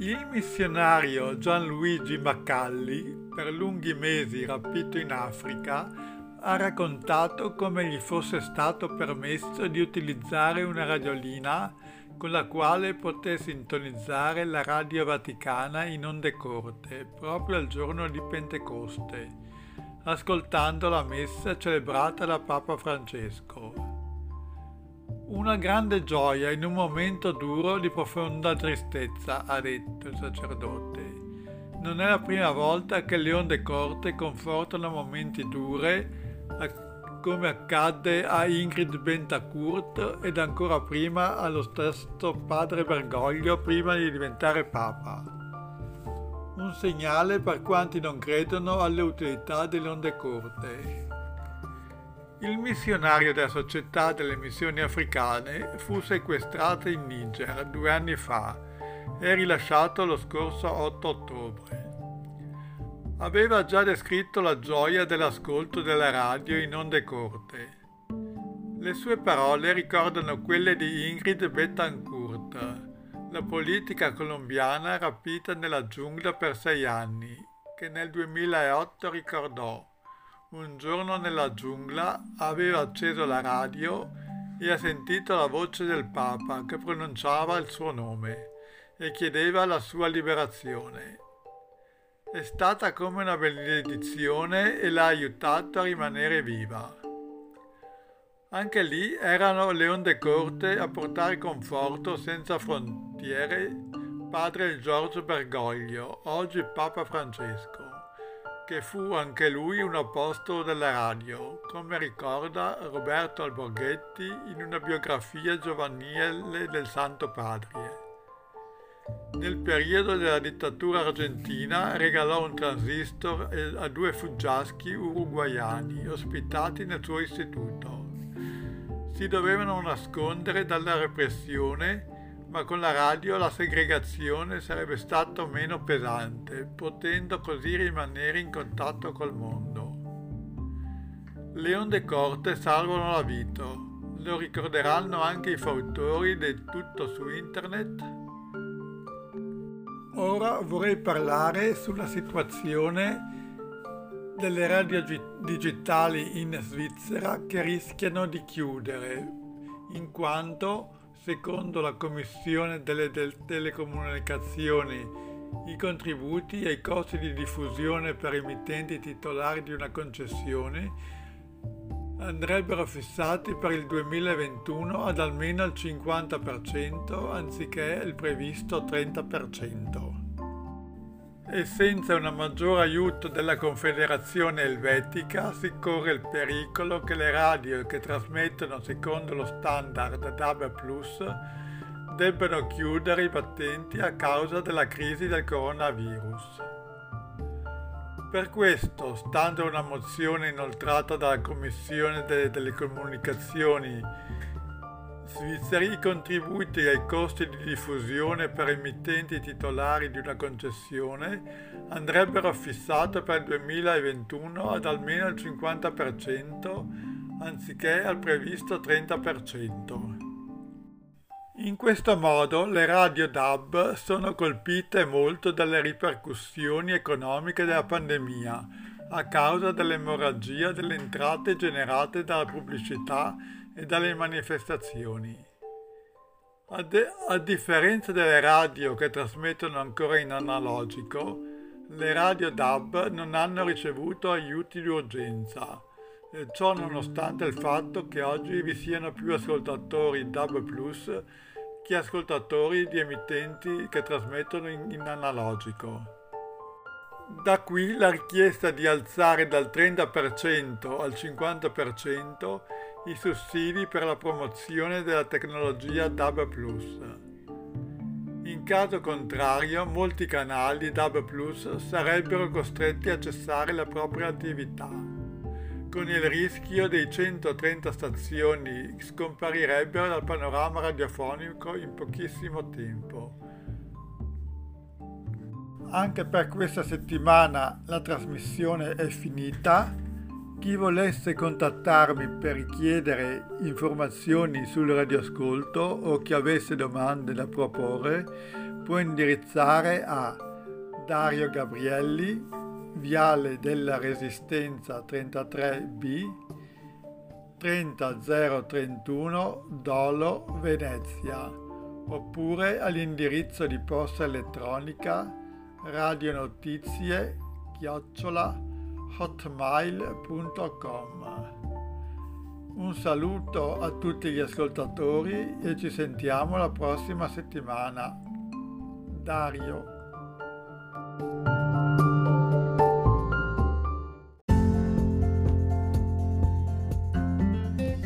Il missionario Gianluigi Macalli, per lunghi mesi rapito in Africa, ha raccontato come gli fosse stato permesso di utilizzare una radiolina con la quale poté sintonizzare la Radio Vaticana in onde corte proprio al giorno di Pentecoste, ascoltando la messa celebrata da Papa Francesco. Una grande gioia in un momento duro di profonda tristezza, ha detto il sacerdote. Non è la prima volta che le onde corte confortano momenti dure, come accadde a Ingrid Bentancur ed ancora prima allo stesso padre Bergoglio prima di diventare papa. Un segnale per quanti non credono alle utilità delle onde corte. Il missionario della Società delle Missioni Africane fu sequestrato in Niger due anni fa e rilasciato lo scorso otto ottobre. Aveva già descritto la gioia dell'ascolto della radio in onde corte. Le sue parole ricordano quelle di Ingrid Betancourt, la politica colombiana rapita nella giungla per sei anni, che nel duemilaotto ricordò: un giorno nella giungla aveva acceso la radio e ha sentito la voce del Papa che pronunciava il suo nome e chiedeva la sua liberazione. È stata come una benedizione e l'ha aiutato a rimanere viva. Anche lì erano le onde corte a portare conforto senza frontiere, padre Giorgio Bergoglio, oggi Papa Francesco, che fu anche lui un apostolo della radio, come ricorda Roberto Alborghetti in una biografia giovanile del Santo Padre. Nel periodo della dittatura argentina regalò un transistor a due fuggiaschi uruguaiani ospitati nel suo istituto. Si dovevano nascondere dalla repressione, ma con la radio la segregazione sarebbe stata meno pesante, potendo così rimanere in contatto col mondo. Le onde corte salvano la vita, lo ricorderanno anche i fautori del tutto su internet. Ora vorrei parlare sulla situazione delle radio digitali in Svizzera che rischiano di chiudere, in quanto, secondo la Commissione delle Telecomunicazioni, i contributi e i costi di diffusione per emittenti titolari di una concessione andrebbero fissati per il duemilaventuno ad almeno il cinquanta per cento anziché il previsto trenta per cento. e senza un maggior aiuto della Confederazione Elvetica si corre il pericolo che le radio che trasmettono secondo lo standard D A B plus debbano chiudere i battenti a causa della crisi del coronavirus. Per questo, stando a una mozione inoltrata dalla Commissione delle Telecomunicazioni svizzeri, i contributi ai costi di diffusione per emittenti titolari di una concessione andrebbero fissati per il duemilaventuno ad almeno il cinquanta per cento anziché al previsto trenta per cento. In questo modo le radio D A B sono colpite molto dalle ripercussioni economiche della pandemia a causa dell'emorragia delle entrate generate dalla pubblicità e dalle manifestazioni. A, de- a differenza delle radio che trasmettono ancora in analogico, le radio D A B non hanno ricevuto aiuti di urgenza, e ciò nonostante il fatto che oggi vi siano più ascoltatori D A B plus che ascoltatori di emittenti che trasmettono in, in analogico. Da qui la richiesta di alzare dal trenta per cento al cinquanta per cento i sussidi per la promozione della tecnologia D A B plus. In caso contrario, molti canali D A B plus sarebbero costretti a cessare la propria attività, con il rischio che centotrenta stazioni scomparirebbero dal panorama radiofonico in pochissimo tempo. Anche per questa settimana la trasmissione è finita. Chi volesse contattarmi per richiedere informazioni sul radioascolto o chi avesse domande da proporre può indirizzare a Dario Gabrielli, Viale della Resistenza trentatré B, trenta zero trentuno Dolo, Venezia, oppure all'indirizzo di posta elettronica radionotizie chiocciola hotmail punto com. Un saluto a tutti gli ascoltatori e ci sentiamo la prossima settimana. Dario.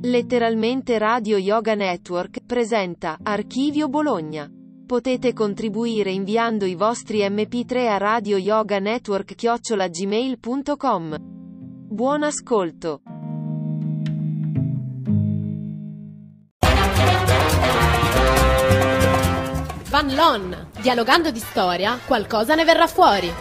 Letteralmente Radio Yoga Network presenta Archivio Bologna. Potete contribuire inviando i vostri emme pi tre a radioyoganetwork chiocciola gmail punto com. Buon ascolto. Van Lon, dialogando di storia, qualcosa ne verrà fuori.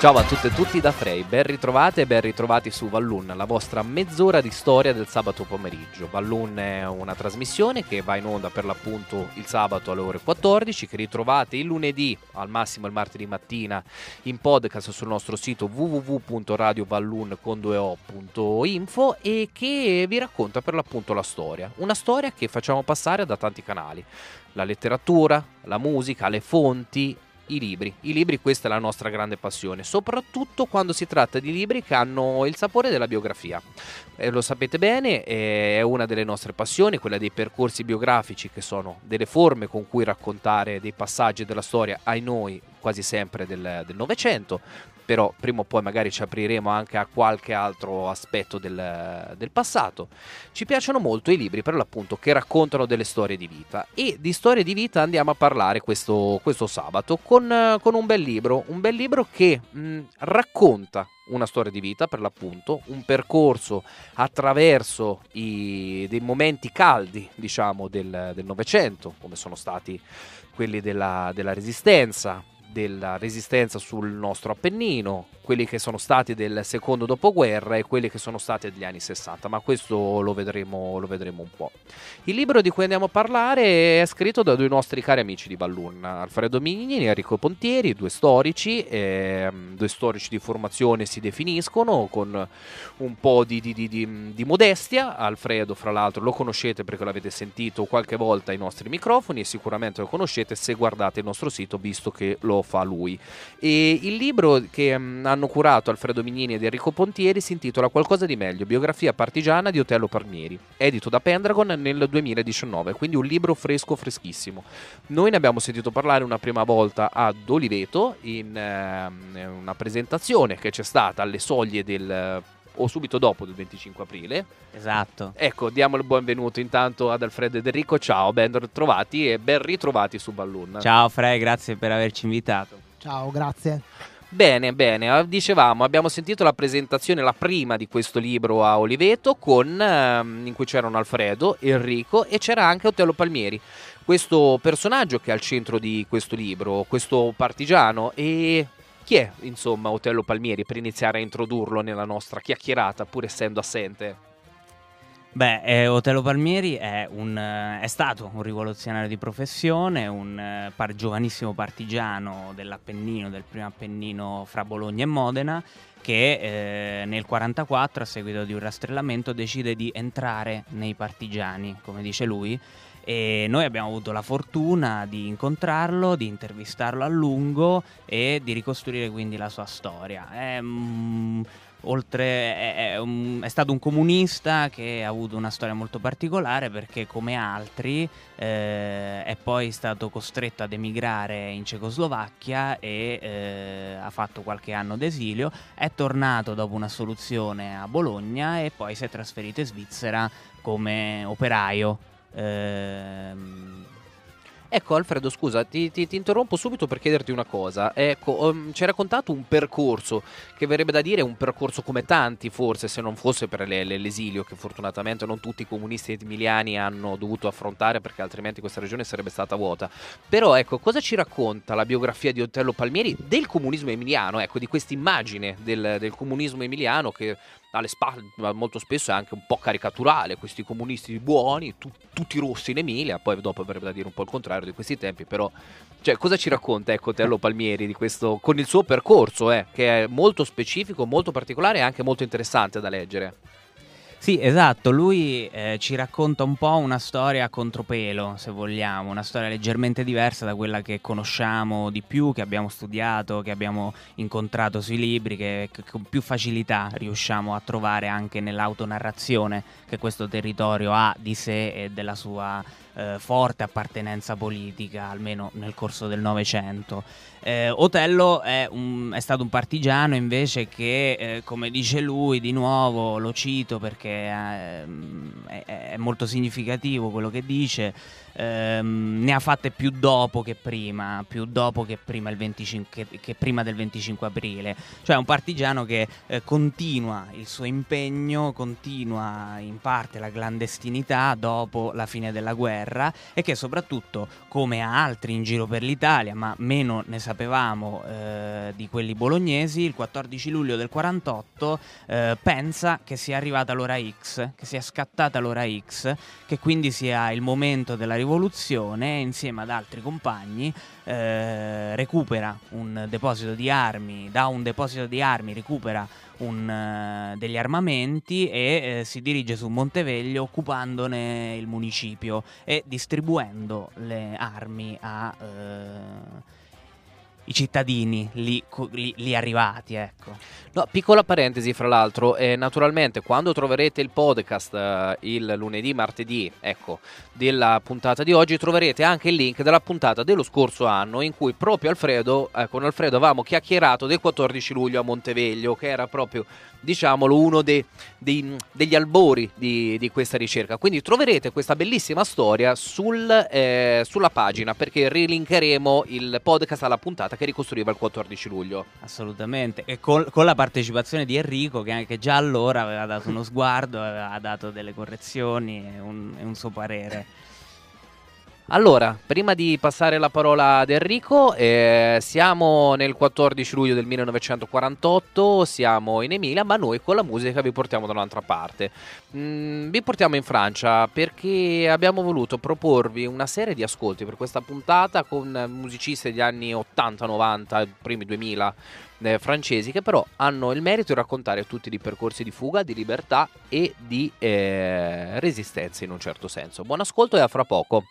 Ciao a tutte e tutti da Frey, ben ritrovate e ben ritrovati su Vallun, la vostra mezz'ora di storia del sabato pomeriggio. Vallun è una trasmissione che va in onda per l'appunto il sabato alle ore quattordici, che ritrovate il lunedì, al massimo il martedì mattina, in podcast sul nostro sito w w w punto radio vallun punto info e che vi racconta per l'appunto la storia. Una storia che facciamo passare da tanti canali, la letteratura, la musica, le fonti, I libri, i libri questa è la nostra grande passione, soprattutto quando si tratta di libri che hanno il sapore della biografia. Eh, lo sapete bene, è una delle nostre passioni, quella dei percorsi biografici, che sono delle forme con cui raccontare dei passaggi della storia ai noi quasi sempre del Novecento, però prima o poi magari ci apriremo anche a qualche altro aspetto del, del passato. Ci piacciono molto i libri per l'appunto che raccontano delle storie di vita e di storie di vita andiamo a parlare questo, questo sabato con, con un bel libro, un bel libro che mh, racconta una storia di vita per l'appunto, un percorso attraverso i, dei momenti caldi diciamo del Novecento, come sono stati quelli della, della Resistenza, della resistenza sul nostro Appennino, quelli che sono stati del secondo dopoguerra e quelli che sono stati degli anni sessanta, ma questo lo vedremo, lo vedremo un po'. Il libro di cui andiamo a parlare è scritto da due nostri cari amici di Ballun, Alfredo Mignini e Enrico Pontieri, due storici, eh, due storici di formazione si definiscono, con un po' di, di, di, di, di modestia. Alfredo, fra l'altro, lo conoscete perché l'avete sentito qualche volta ai nostri microfoni e sicuramente lo conoscete se guardate il nostro sito, visto che lo fa lui. E il libro che mh, hanno curato Alfredo Mignini ed Enrico Pontieri si intitola Qualcosa di meglio, biografia partigiana di Otello Palmieri, edito da Pendragon nel duemiladiciannove, quindi un libro fresco freschissimo. Noi ne abbiamo sentito parlare una prima volta ad Oliveto in eh, una presentazione che c'è stata alle soglie del o subito dopo del venticinque aprile. Esatto. Ecco, diamo il benvenuto intanto ad Alfredo ed Enrico. Ciao, ben ritrovati e ben ritrovati su Ballun. Ciao Fre, grazie per averci invitato. Ciao, grazie. Bene, bene, dicevamo, abbiamo sentito la presentazione, la prima di questo libro a Oliveto, con, ehm, in cui c'erano Alfredo, Enrico e c'era anche Otello Palmieri, questo personaggio che è al centro di questo libro, questo partigiano. E chi è, insomma, Otello Palmieri, per iniziare a introdurlo nella nostra chiacchierata, pur essendo assente? Beh, eh, Otello Palmieri è, un, eh, è stato un rivoluzionario di professione, un eh, par- giovanissimo partigiano dell'Appennino, del primo Appennino fra Bologna e Modena, che eh, nel quarantaquattro, a seguito di un rastrellamento, decide di entrare nei partigiani, come dice lui. E noi abbiamo avuto la fortuna di incontrarlo, di intervistarlo a lungo e di ricostruire quindi la sua storia. È, mm, Oltre è, è, un, è stato un comunista che ha avuto una storia molto particolare, perché come altri eh, è poi stato costretto ad emigrare in Cecoslovacchia e eh, ha fatto qualche anno d'esilio, è tornato dopo una assoluzione a Bologna e poi si è trasferito in Svizzera come operaio. Ehm... Ecco Alfredo, scusa, ti, ti, ti interrompo subito per chiederti una cosa. Ecco, um, ci hai raccontato un percorso che verrebbe da dire un percorso come tanti, forse, se non fosse per le, le, l'esilio, che fortunatamente non tutti i comunisti emiliani hanno dovuto affrontare, perché altrimenti questa regione sarebbe stata vuota. Però ecco, cosa ci racconta la biografia di Otello Palmieri del comunismo emiliano, ecco, di questa immagine del, del comunismo emiliano che alle spalle molto spesso è anche un po' caricaturale, questi comunisti buoni, tu, tutti rossi in Emilia, poi dopo verrebbe da dire un po' il contrario di questi tempi, però cioè, cosa ci racconta, ecco, Otello Palmieri di questo, con il suo percorso eh, che è molto specifico, molto particolare e anche molto interessante da leggere? Sì, esatto, lui eh, ci racconta un po' una storia a contropelo, se vogliamo, una storia leggermente diversa da quella che conosciamo di più, che abbiamo studiato, che abbiamo incontrato sui libri, che, che con più facilità riusciamo a trovare anche nell'autonarrazione che questo territorio ha di sé e della sua eh, forte appartenenza politica, almeno nel corso del Novecento. Eh, Otello è, un, è stato un partigiano invece che, eh, come dice lui, di nuovo lo cito perché È, è, è molto significativo quello che dice, ehm, ne ha fatte più dopo che prima, più dopo che prima, il venticinque, che, che prima del venticinque aprile, cioè un partigiano che eh, continua il suo impegno, continua in parte la clandestinità dopo la fine della guerra e che soprattutto, come altri in giro per l'Italia, ma meno ne sapevamo eh, di quelli bolognesi, il quattordici luglio del quarantotto eh, pensa che sia arrivata l'ora X, che sia scattata l'ora X, che quindi sia il momento della rivoluzione. Insieme ad altri compagni eh, recupera un deposito di armi, da un deposito di armi recupera un, eh, degli armamenti e eh, si dirige su Monteveglio occupandone il municipio e distribuendo le armi a eh, i cittadini lì, lì, lì arrivati, ecco. No, piccola parentesi, fra l'altro, eh, naturalmente quando troverete il podcast eh, il lunedì, martedì, ecco, della puntata di oggi, troverete anche il link della puntata dello scorso anno in cui proprio Alfredo, eh, con Alfredo avevamo chiacchierato del quattordici luglio a Monteveglio, che era proprio, diciamolo, uno dei, dei, degli albori di, di questa ricerca. Quindi troverete questa bellissima storia sul, eh, sulla pagina, perché rilinkeremo il podcast alla puntata che ricostruiva il quattordici luglio. Assolutamente, e col, con la partecipazione di Enrico, che anche già allora aveva dato uno sguardo, aveva dato delle correzioni e un, e un suo parere. Allora, prima di passare la parola ad Enrico, eh, siamo nel quattordici luglio del millenovecentoquarantotto, siamo in Emilia, ma noi con la musica vi portiamo da un'altra parte. Mm, vi portiamo in Francia perché abbiamo voluto proporvi una serie di ascolti per questa puntata con musicisti degli anni ottanta novanta, i primi duemila eh, francesi, che però hanno il merito di raccontare tutti di percorsi di fuga, di libertà e di eh, resistenza in un certo senso. Buon ascolto e a fra poco.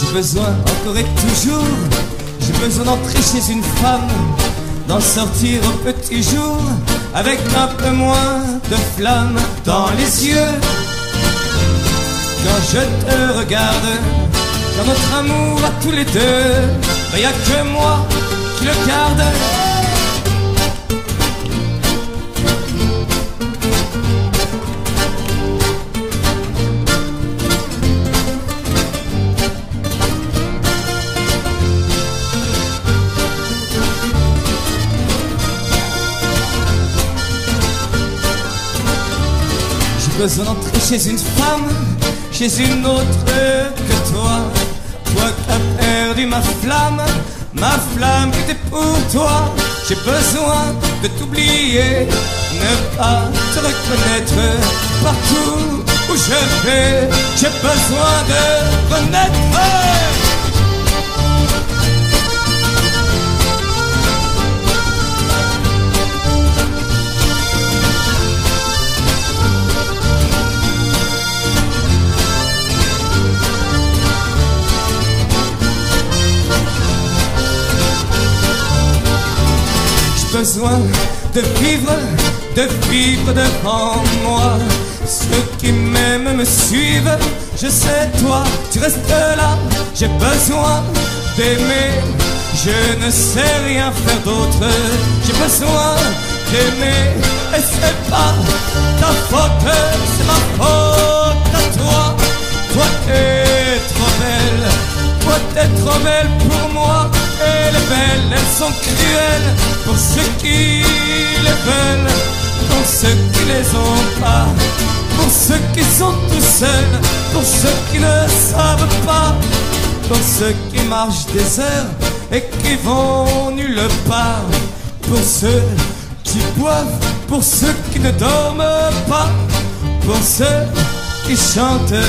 J'ai besoin encore et toujours, j'ai besoin d'entrer chez une femme, d'en sortir au petit jour, avec un peu moins de flamme dans les yeux. Quand je te regarde, quand notre amour à tous les deux, ben y a que moi qui le garde. J'ai besoin d'entrer chez une femme, chez une autre que toi. Toi qui as perdu ma flamme, ma flamme qui était pour toi. J'ai besoin de t'oublier, ne pas te reconnaître. Partout où je vais, j'ai besoin de renaître. J'ai besoin de vivre, de vivre devant moi. Ceux qui m'aiment me suivent, je sais toi, tu restes là. J'ai besoin d'aimer, je ne sais rien faire d'autre. J'ai besoin d'aimer, et c'est pas ta faute, c'est ma faute à toi. Toi t'es trop belle, toi t'es trop belle pour moi. Et les belles, elles sont cruelles pour ceux qui les veulent, pour ceux qui les ont pas, pour ceux qui sont tout seuls, pour ceux qui ne savent pas, pour ceux qui marchent des heures et qui vont nulle part, pour ceux qui boivent, pour ceux qui ne dorment pas, pour ceux qui chantent,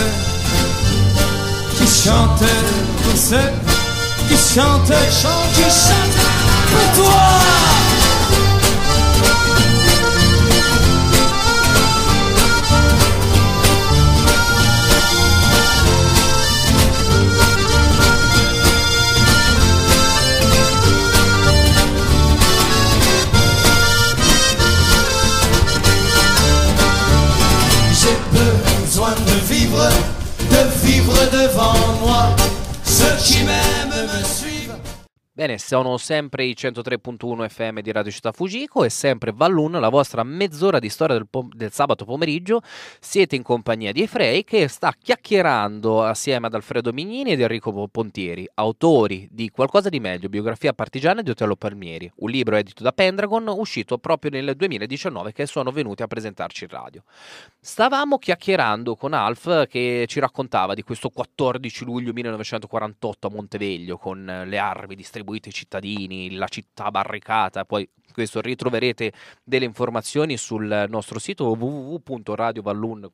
qui chantent, pour ceux qui chante, chante, qui chante pour toi. J'ai besoin de vivre, de vivre devant moi. Bene, sono sempre i centotre virgola uno effe emme di Radio Città Fujiko e sempre Vallun, la vostra mezz'ora di storia del, pom- del sabato pomeriggio. Siete in compagnia di Efrei, che sta chiacchierando assieme ad Alfredo Mignini ed Enrico Pontieri, autori di Qualcosa di meglio, biografia partigiana di Otello Palmieri, un libro edito da Pendragon, uscito proprio nel duemiladiciannove, che sono venuti a presentarci in radio. Stavamo chiacchierando con Alf, che ci raccontava di questo quattordici luglio millenovecentoquarantotto a Monteveglio, con le armi distribuite i cittadini, la città barricata. Poi questo ritroverete delle informazioni sul nostro sito www punto radiovallun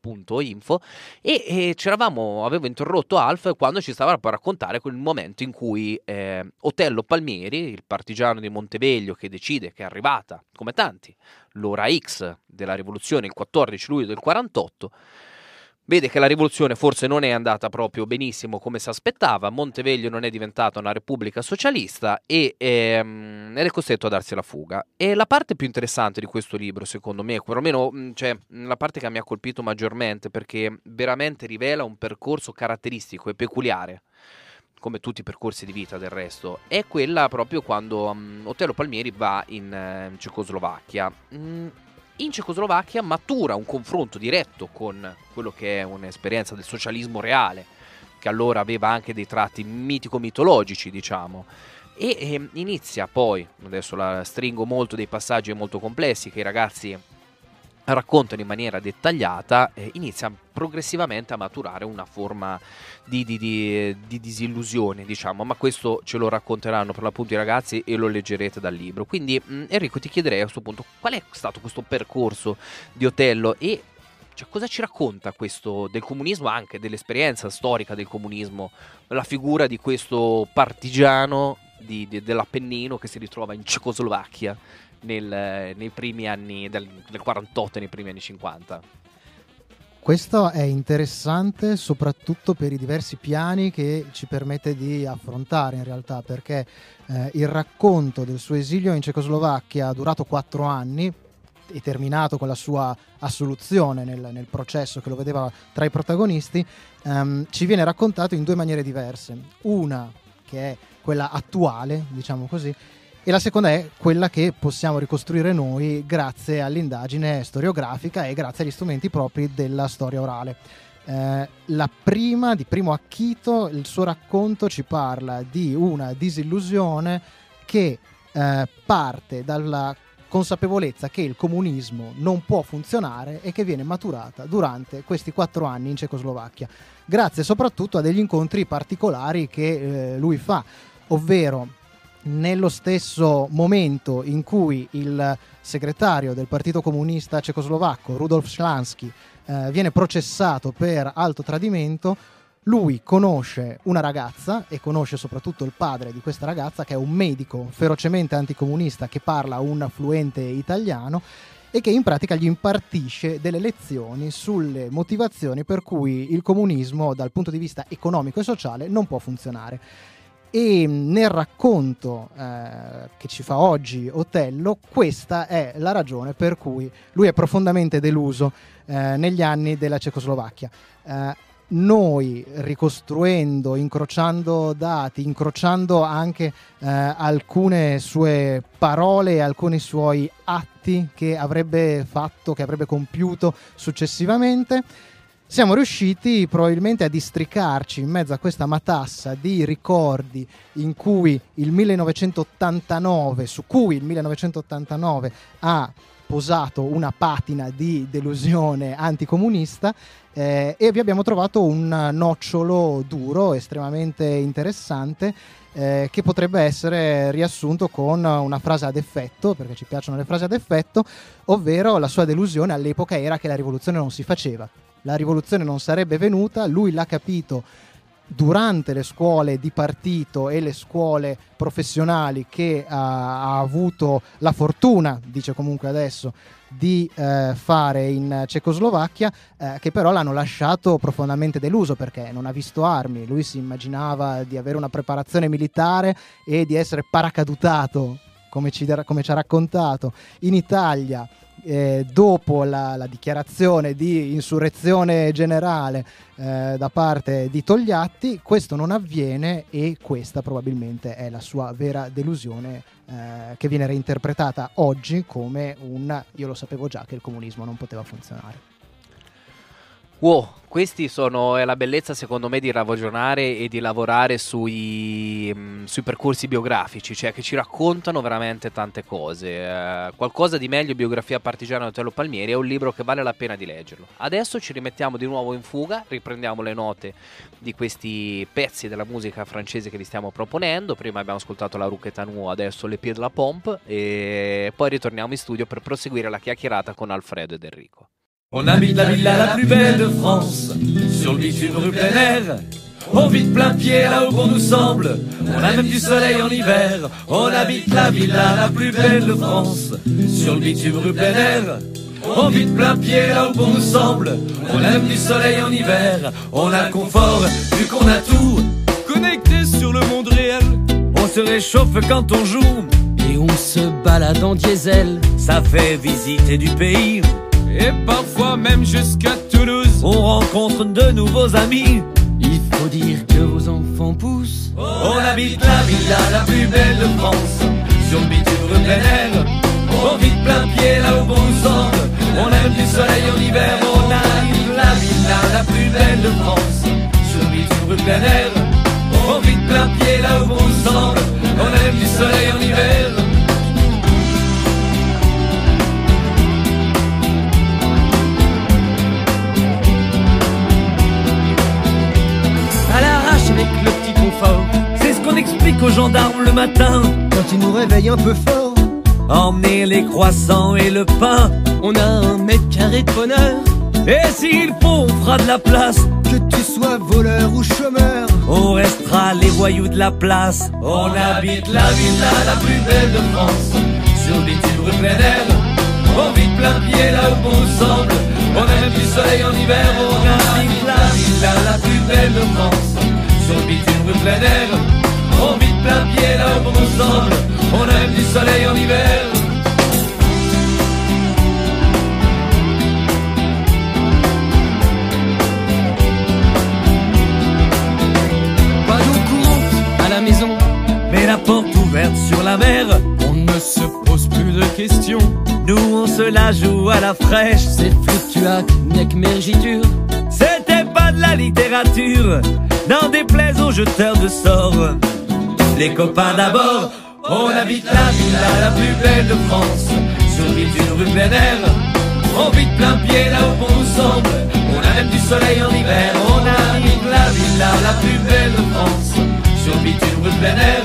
punto info. E, e c'eravamo, avevo interrotto Alf quando ci stava per raccontare quel momento in cui eh, Otello Palmieri, il partigiano di Monteveglio, che decide che è arrivata, come tanti, l'ora X della rivoluzione, il quattordici luglio del quarantotto, Vede che la rivoluzione forse non è andata proprio benissimo come si aspettava, Monteveglio non è diventata una repubblica socialista e ehm, era costretto a darsi la fuga. E la parte più interessante di questo libro, secondo me, perlomeno cioè, la parte che mi ha colpito maggiormente, perché veramente rivela un percorso caratteristico e peculiare, come tutti i percorsi di vita del resto, è quella proprio quando um, Otello Palmieri va in, eh, in Cecoslovacchia. Mm. In Cecoslovacchia matura un confronto diretto con quello che è un'esperienza del socialismo reale, che allora aveva anche dei tratti mitico-mitologici, diciamo, e eh, inizia poi, adesso la stringo molto dei passaggi molto complessi che i ragazzi raccontano in maniera dettagliata, eh, inizia progressivamente a maturare una forma di, di, di, di disillusione, diciamo, ma questo ce lo racconteranno per l'appunto i ragazzi e lo leggerete dal libro. Quindi mh, Enrico, ti chiederei a questo punto qual è stato questo percorso di Otello e cioè, cosa ci racconta questo del comunismo, anche dell'esperienza storica del comunismo, la figura di questo partigiano di, di, dell'Appennino che si ritrova in Cecoslovacchia Nel, nei primi anni del, del quarantotto e nei primi anni cinquanta. Questo è interessante soprattutto per i diversi piani che ci permette di affrontare in realtà, perché eh, il racconto del suo esilio in Cecoslovacchia ha durato quattro anni e terminato con la sua assoluzione nel, nel processo che lo vedeva tra i protagonisti, ehm, ci viene raccontato in due maniere diverse, una che è quella attuale, diciamo così, e la seconda è quella che possiamo ricostruire noi grazie all'indagine storiografica e grazie agli strumenti propri della storia orale. Eh, la prima, di primo acchito, il suo racconto ci parla di una disillusione che eh, parte dalla consapevolezza che il comunismo non può funzionare e che viene maturata durante questi quattro anni in Cecoslovacchia, grazie soprattutto a degli incontri particolari che eh, lui fa, ovvero nello stesso momento in cui il segretario del Partito Comunista Cecoslovacco, Rudolf Schlansky, eh, viene processato per alto tradimento, lui conosce una ragazza e conosce soprattutto il padre di questa ragazza, che è un medico ferocemente anticomunista che parla un fluente italiano e che in pratica gli impartisce delle lezioni sulle motivazioni per cui il comunismo dal punto di vista economico e sociale non può funzionare. E nel racconto eh, che ci fa oggi Otello, questa è la ragione per cui lui è profondamente deluso eh, negli anni della Cecoslovacchia. Eh, noi ricostruendo, incrociando dati, incrociando anche eh, alcune sue parole e alcuni suoi atti che avrebbe fatto, che avrebbe compiuto successivamente, siamo riusciti probabilmente a districarci in mezzo a questa matassa di ricordi in cui il millenovecentottantanove, su cui il millenovecentottantanove ha posato una patina di delusione anticomunista, eh, e vi abbiamo trovato un nocciolo duro, estremamente interessante, eh, che potrebbe essere riassunto con una frase ad effetto, perché ci piacciono le frasi ad effetto, ovvero la sua delusione all'epoca era che la rivoluzione non si faceva. La rivoluzione non sarebbe venuta, lui l'ha capito durante le scuole di partito e le scuole professionali che ha, ha avuto la fortuna, dice comunque adesso, di eh, fare in Cecoslovacchia, eh, che però l'hanno lasciato profondamente deluso perché non ha visto armi. Lui si immaginava di avere una preparazione militare e di essere paracadutato, come ci, come ci ha raccontato, in Italia. Eh, dopo la, la dichiarazione di insurrezione generale eh, da parte di Togliatti, questo non avviene e questa probabilmente è la sua vera delusione, eh, che viene reinterpretata oggi come un "io lo sapevo già che il comunismo non poteva funzionare". Wow, questi sono, è la bellezza secondo me di ragionare e di lavorare sui, mh, sui percorsi biografici, cioè che ci raccontano veramente tante cose. Eh, qualcosa di meglio, biografia partigiana di Otello Palmieri, è un libro che vale la pena di leggerlo. Adesso ci rimettiamo di nuovo in fuga, riprendiamo le note di questi pezzi della musica francese che vi stiamo proponendo. Prima abbiamo ascoltato la Rouquette à nous, adesso Le Pied de la Pompe, e poi ritorniamo in studio per proseguire la chiacchierata con Alfredo ed Enrico. On habite la villa la plus belle de France, sur le bitume rue plein air. On vit de plein pied là où qu'on nous semble, on a même du soleil en hiver. On habite la villa la plus belle de France, sur le bitume rue plein air. on vit de plein pied là où bon nous semble. On aime du soleil en hiver, on a le confort vu qu'on a tout connecté sur le monde réel. On se réchauffe quand on joue et on se balade en diesel. Ça fait visiter du pays et parfois même jusqu'à Toulouse. On rencontre de nouveaux amis. Il faut dire que vos enfants poussent. On habite la villa la plus belle de France, sur le bitume de Nel. On vit de plein pied là où bon nous semble. On aime du soleil en hiver. On habite la villa la plus belle de France, sur le bitume de Nel. On vit de plein pied là où bon nous semble. On aime du soleil en hiver. Avec le petit confort, c'est ce qu'on explique aux gendarmes le matin quand ils nous réveillent un peu fort. Emmenez les croissants et le pain, on a un mètre carré de bonheur. Et s'il faut, on fera de la place, que tu sois voleur ou chômeur. On restera les voyous de la place. On habite la villa la plus belle de France, sur des petites rues plein air. On vit plein pied là où on semble. On aime du soleil en hiver. On habite la villa la plus belle de France, sur le bitume de plein air. On vit de plein pied là où on nous semble. On aime du soleil en hiver. Pas d'eau courante à la maison, mais la porte ouverte sur la mer. On ne se pose plus de questions, nous on se la joue à la fraîche. C'est fluctuac, nec mergiture, c'était pas de la littérature. N'en déplaise aux jeteurs de sorts, les copains d'abord. On habite la villa la plus belle de France, sur le bitume rue plein air. On vit de plein pied là où bon nous semble. On aime du soleil en hiver. On habite la villa la plus belle de France, sur le bitume rue plein air.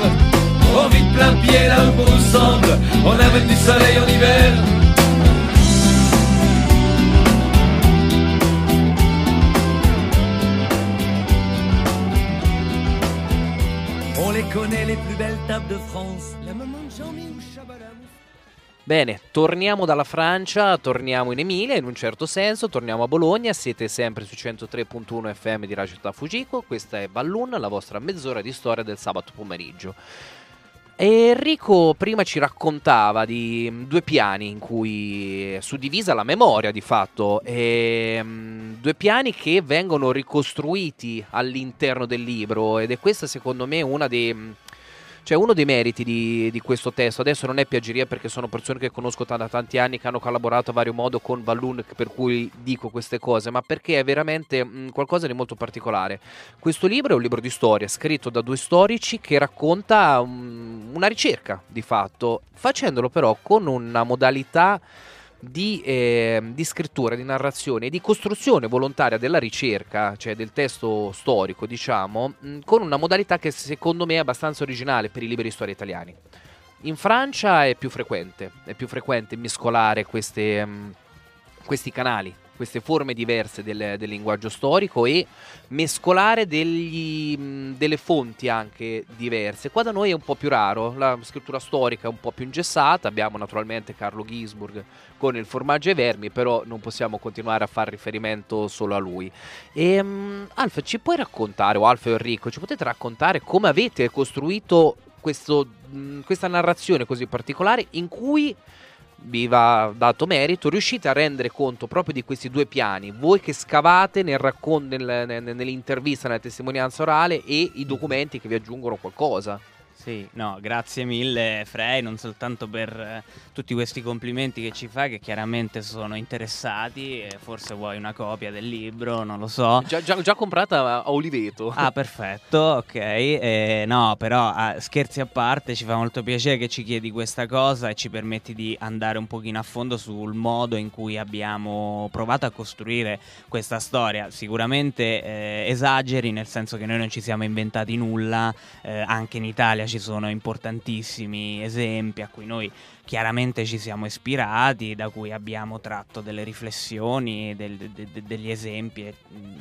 On vit de plein pied là où bon nous semble. On aime du soleil en hiver. Bene, torniamo dalla Francia, torniamo in Emilia in un certo senso, torniamo a Bologna. Siete sempre su centotre virgola uno effe emme di Radio Città Fujiko. Questa è Balloon, la vostra mezz'ora di storia del sabato pomeriggio. Enrico prima ci raccontava di due piani in cui è suddivisa la memoria di fatto, e, um, due piani che vengono ricostruiti all'interno del libro, ed è questa secondo me una dei, cioè uno dei meriti di, di questo testo. Adesso non è piaggeria perché sono persone che conosco da tanti anni, che hanno collaborato a vario modo con Balloon, per cui dico queste cose, ma perché è veramente mh, qualcosa di molto particolare. Questo libro è un libro di storia scritto da due storici che racconta mh, una ricerca di fatto, facendolo però con una modalità di, eh, di scrittura, di narrazione e di costruzione volontaria della ricerca, cioè del testo storico, diciamo, mh, con una modalità che secondo me è abbastanza originale per i libri di storia italiani. In Francia è più frequente, è più frequente mescolare queste, mh, questi canali, queste forme diverse del, del linguaggio storico e mescolare degli, mh, delle fonti anche diverse. Qua da noi è un po' più raro, la scrittura storica è un po' più ingessata, abbiamo naturalmente Carlo Ginzburg con Il formaggio ai vermi, però non possiamo continuare a fare riferimento solo a lui. E, mh, Alf, ci puoi raccontare, o Alf e Enrico, ci potete raccontare come avete costruito questo, mh, questa narrazione così particolare in cui vi va dato merito, riuscite a rendere conto proprio di questi due piani, voi che scavate nel raccon- nel, nel, nell'intervista, nella testimonianza orale e i documenti che vi aggiungono qualcosa. Sì, no, grazie mille Frey, non soltanto per eh, tutti questi complimenti che ci fa, che chiaramente sono interessati, e forse vuoi una copia del libro, non lo so. Già, già, già comprata a Oliveto. Ah, perfetto, ok. Eh, no, però ah, scherzi a parte, ci fa molto piacere che ci chiedi questa cosa e ci permetti di andare un pochino a fondo sul modo in cui abbiamo provato a costruire questa storia. Sicuramente eh, esageri, nel senso che noi non ci siamo inventati nulla, eh, anche in Italia storia ci sono importantissimi esempi a cui noi chiaramente ci siamo ispirati, da cui abbiamo tratto delle riflessioni, del, de, de, degli esempi e,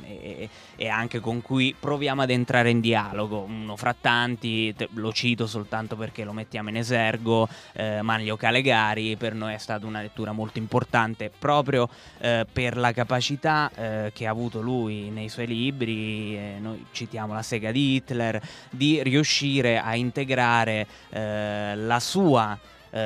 e, e anche con cui proviamo ad entrare in dialogo, uno fra tanti, te, lo cito soltanto perché lo mettiamo in esergo, eh, Manlio Calegari per noi è stata una lettura molto importante proprio eh, per la capacità eh, che ha avuto lui nei suoi libri, eh, noi citiamo La sega di Hitler, di riuscire a integrare eh, la sua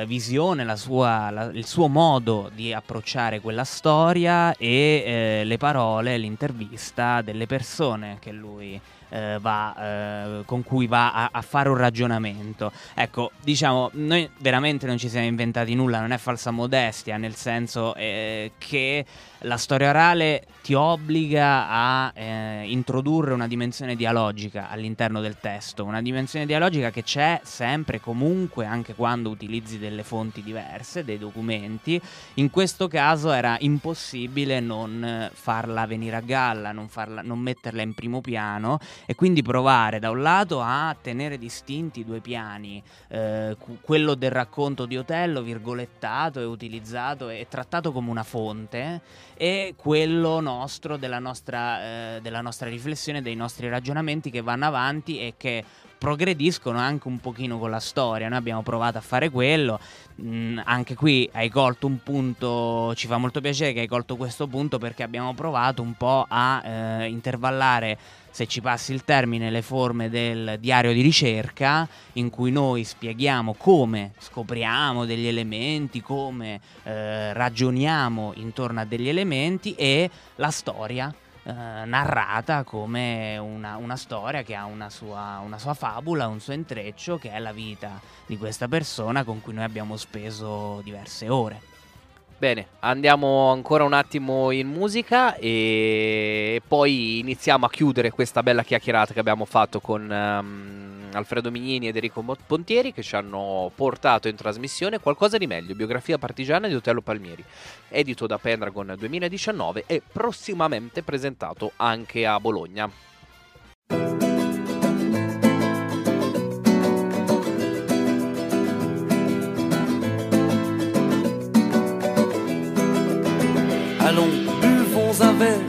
visione, la sua, la, il suo modo di approcciare quella storia e eh, le parole, l'intervista delle persone che lui eh, va, eh, con cui va a, a fare un ragionamento. Ecco, diciamo, noi veramente non ci siamo inventati nulla, non è falsa modestia, nel senso eh, che la storia orale ti obbliga a eh, introdurre una dimensione dialogica all'interno del testo, una dimensione dialogica che c'è sempre comunque anche quando utilizzi delle fonti diverse, dei documenti. In questo caso era impossibile non farla venire a galla, non, farla, non metterla in primo piano e quindi provare da un lato a tenere distinti i due piani, eh, quello del racconto di Otello virgolettato e utilizzato e trattato come una fonte, e quello nostro, della nostra, eh, della nostra riflessione, dei nostri ragionamenti che vanno avanti e che progrediscono anche un pochino con la storia. Noi abbiamo provato a fare quello, mm, anche qui hai colto un punto, ci fa molto piacere che hai colto questo punto, perché abbiamo provato un po' a eh, intervallare, se ci passi il termine, le forme del diario di ricerca, in cui noi spieghiamo come scopriamo degli elementi, come eh, ragioniamo intorno a degli elementi, e la storia Eh, narrata come una, una storia che ha una sua, una sua fabula, un suo intreccio, che è la vita di questa persona con cui noi abbiamo speso diverse ore. Bene, andiamo ancora un attimo in musica e poi iniziamo a chiudere questa bella chiacchierata che abbiamo fatto con um, Alfredo Mignini ed Enrico Pontieri, che ci hanno portato in trasmissione Qualcosa di meglio, biografia partigiana di Otello Palmieri, edito da Pendragon duemiladiciannove e prossimamente presentato anche a Bologna. Allons, buvons un verre,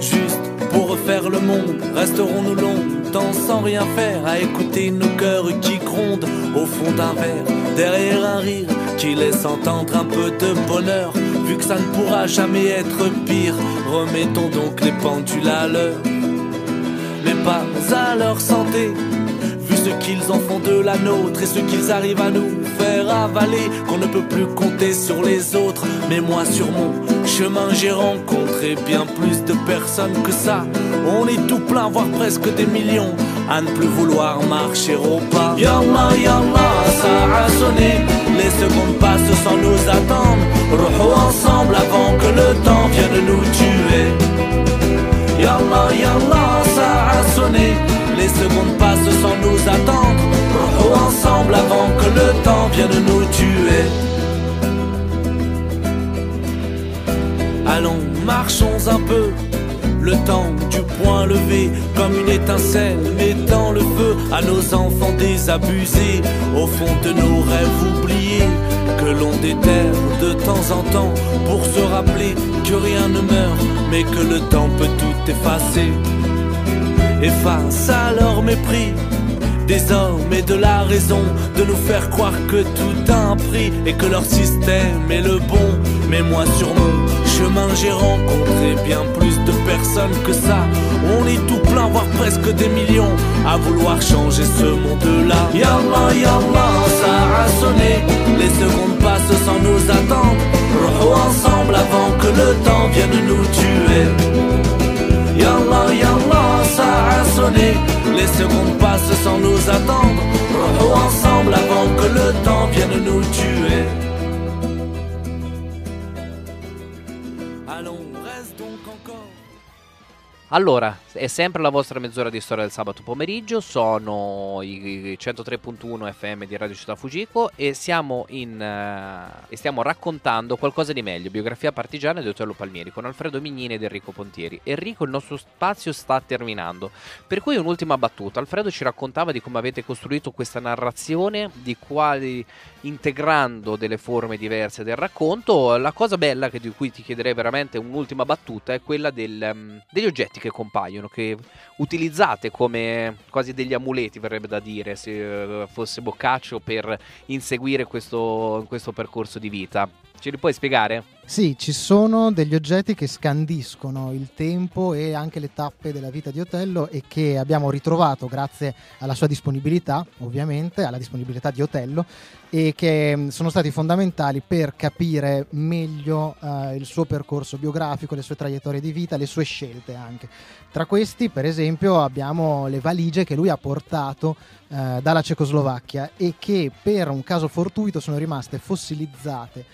juste pour refaire le monde. Resterons-nous longtemps sans rien faire, à écouter nos cœurs qui grondent au fond d'un verre, derrière un rire qui laisse entendre un peu de bonheur, vu que ça ne pourra jamais être pire. Remettons donc les pendules à l'heure, mais pas à leur santé, vu ce qu'ils en font de la nôtre et ce qu'ils arrivent à nous faire avaler, qu'on ne peut plus compter sur les autres. Mais moi sur mon chemin, j'ai rencontré bien plus de personnes que ça. On est tout plein, voire presque des millions, à ne plus vouloir marcher au pas. Yallah, yallah, ça a sonné, les secondes passent sans nous attendre. Roho ensemble avant que le temps vienne nous tuer. Yallah, yallah, ça a sonné, les secondes passent sans nous attendre. Roho ensemble avant que le temps vienne nous tuer. Allons, marchons un peu, le temps du point levé, comme une étincelle mettant le feu à nos enfants désabusés, au fond de nos rêves oubliés, que l'on déterre de temps en temps, pour se rappeler que rien ne meurt, mais que le temps peut tout effacer. Et face à leur mépris, des hommes et de la raison, de nous faire croire que tout a un prix, et que leur système est le bon. Mais moi sur mon chemin, j'ai rencontré bien plus de personnes que ça. On est tout plein, voire presque des millions, à vouloir changer ce monde-là. Yallah, yallah, ça a sonné, les secondes passent sans nous attendre. Roho ensemble avant que le temps vienne nous tuer. Yallah, yallah, ça a sonné, les secondes passent sans nous attendre. Roho ensemble avant que le temps vienne nous tuer. Allora, è sempre la vostra mezz'ora di storia del sabato pomeriggio, sono i centotre virgola uno F M di Radio Città Fugico e siamo in uh, e stiamo raccontando qualcosa di meglio, biografia partigiana di Otello Palmieri con Alfredo Mignini ed Enrico Pontieri. Enrico, il nostro spazio sta terminando, per cui un'ultima battuta. Alfredo ci raccontava di come avete costruito questa narrazione, di quali, integrando delle forme diverse del racconto. La cosa bella che di cui ti chiederei veramente un'ultima battuta è quella del, um, degli oggetti che compaiono, che utilizzate come quasi degli amuleti, verrebbe da dire, se fosse Boccaccio, per inseguire questo, questo percorso di vita. Ce li puoi spiegare? Sì, ci sono degli oggetti che scandiscono il tempo e anche le tappe della vita di Otello e che abbiamo ritrovato grazie alla sua disponibilità, ovviamente, alla disponibilità di Otello, e che sono stati fondamentali per capire meglio eh, il suo percorso biografico, le sue traiettorie di vita, le sue scelte anche. Tra questi, per esempio, abbiamo le valigie che lui ha portato eh, dalla Cecoslovacchia e che per un caso fortuito sono rimaste fossilizzate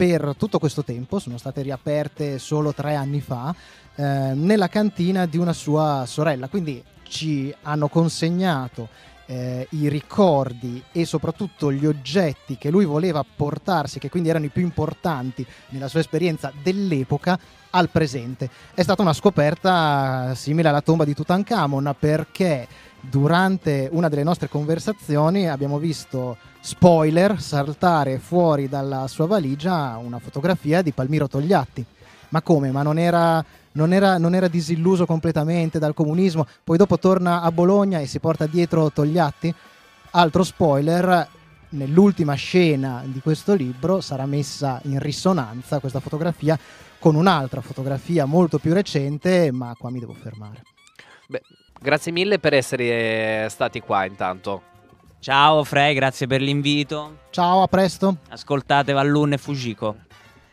per tutto questo tempo, sono state riaperte solo tre anni fa, eh, nella cantina di una sua sorella. Quindi ci hanno consegnato eh, i ricordi e soprattutto gli oggetti che lui voleva portarsi, che quindi erano i più importanti nella sua esperienza dell'epoca, al presente. È stata una scoperta simile alla tomba di Tutankhamon, perché durante una delle nostre conversazioni abbiamo visto, spoiler, saltare fuori dalla sua valigia una fotografia di Palmiro Togliatti. Ma come? Ma non era, non era, non era disilluso completamente dal comunismo? Poi dopo torna a Bologna e si porta dietro Togliatti? Altro spoiler, nell'ultima scena di questo libro sarà messa in risonanza questa fotografia con un'altra fotografia molto più recente, ma qua mi devo fermare. Beh, grazie mille per essere stati qua intanto. Ciao Fre, grazie per l'invito. Ciao, a presto. Ascoltate Vallun e Fugico.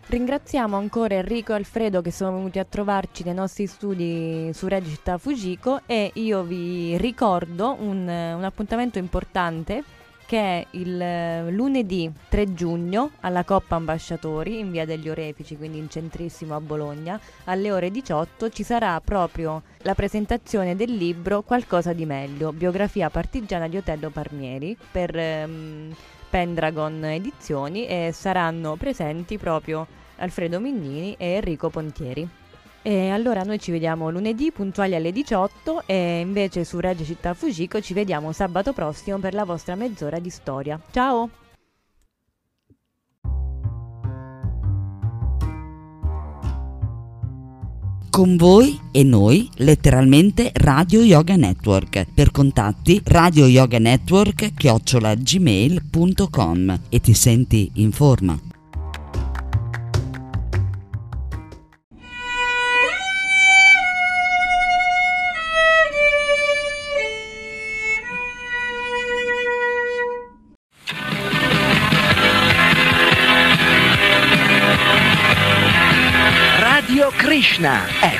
Ringraziamo ancora Enrico e Alfredo che sono venuti a trovarci nei nostri studi su Radio Città Fugico, e io vi ricordo un, un appuntamento importante che è il lunedì tre giugno alla Coppa Ambasciatori in via degli Orefici, quindi in centrissimo a Bologna, alle ore diciotto ci sarà proprio la presentazione del libro Qualcosa di meglio, biografia partigiana di Otello Palmieri per ehm, Pendragon Edizioni, e saranno presenti proprio Alfredo Mignini e Enrico Pontieri. E allora noi ci vediamo lunedì puntuali alle diciotto e invece su Radio Città Fugico ci vediamo sabato prossimo per la vostra mezz'ora di storia. Ciao! Con voi e noi, letteralmente Radio Yoga Network. Per contatti radioyoganetwork chiocciola gmail punto com. E ti senti in forma? Krishna è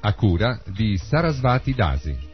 A cura di Sarasvati Dasi.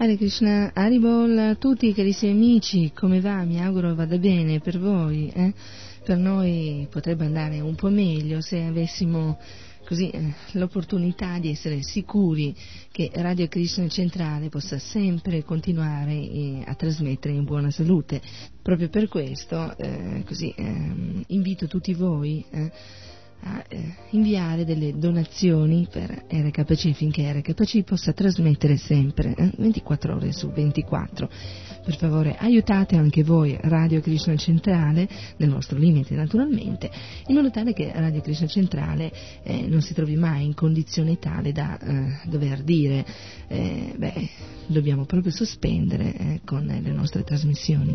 Hare Krishna, Haribol a tutti carissimi amici, come va? Mi auguro vada bene per voi, eh? Per noi potrebbe andare un po' meglio se avessimo così eh, l'opportunità di essere sicuri che Radio Krishna Centrale possa sempre continuare eh, a trasmettere in buona salute. Proprio per questo eh, così eh, invito tutti voi eh, a eh, inviare delle donazioni per R K C finché R K C possa trasmettere sempre eh, ventiquattro ore su ventiquattro. Per favore aiutate anche voi Radio Krishna Centrale, nel vostro limite naturalmente, in modo tale che Radio Krishna Centrale eh, non si trovi mai in condizione tale da eh, dover dire eh, beh, dobbiamo proprio sospendere eh, con le nostre trasmissioni.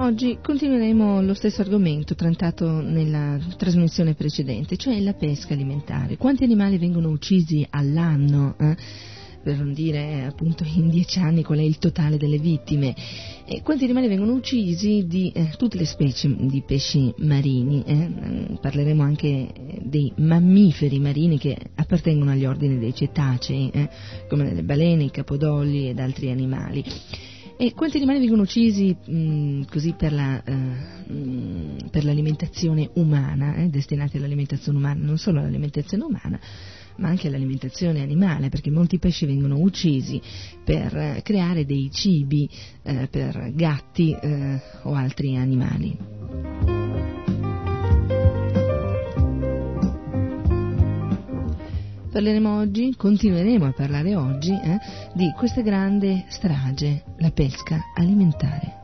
Oggi continueremo lo stesso argomento trattato nella trasmissione precedente, cioè la pesca alimentare. Quanti animali vengono uccisi all'anno? Eh? Per non dire appunto in dieci anni qual è il totale delle vittime. E quanti animali vengono uccisi di eh, tutte le specie di pesci marini. Eh? Parleremo anche dei mammiferi marini che appartengono agli ordini dei cetacei, eh? come le balene, i capodogli ed altri animali. E quanti animali vengono uccisi mh, così per, la, eh, mh, per l'alimentazione umana, eh, destinati all'alimentazione umana, non solo all'alimentazione umana, ma anche all'alimentazione animale, perché molti pesci vengono uccisi per eh, creare dei cibi eh, per gatti eh, o altri animali. Parleremo oggi, continueremo a parlare oggi eh, di questa grande strage, la pesca alimentare.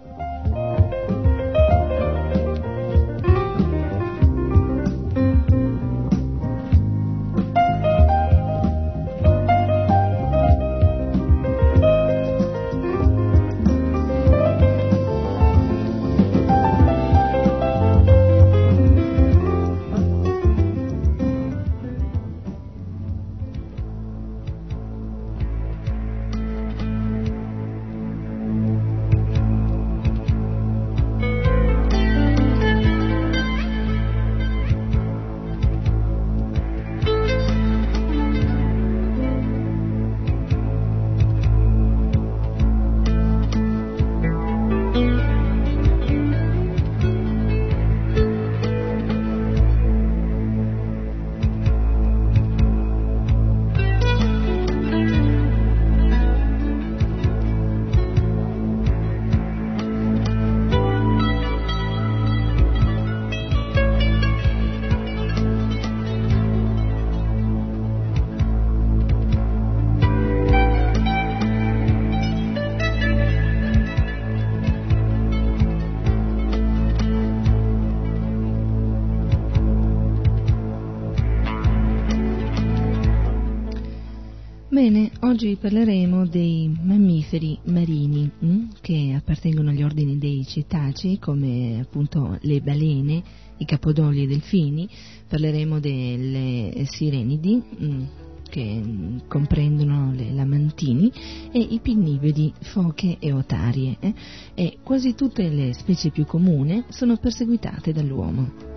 Bene, oggi parleremo dei mammiferi marini mh, che appartengono agli ordini dei cetacei, come appunto le balene, i capodogli e i delfini. Parleremo delle sirenidi, mh, che comprendono le lamantini, e i pinnipedi, foche e otarie. Eh, e quasi tutte le specie più comuni sono perseguitate dall'uomo.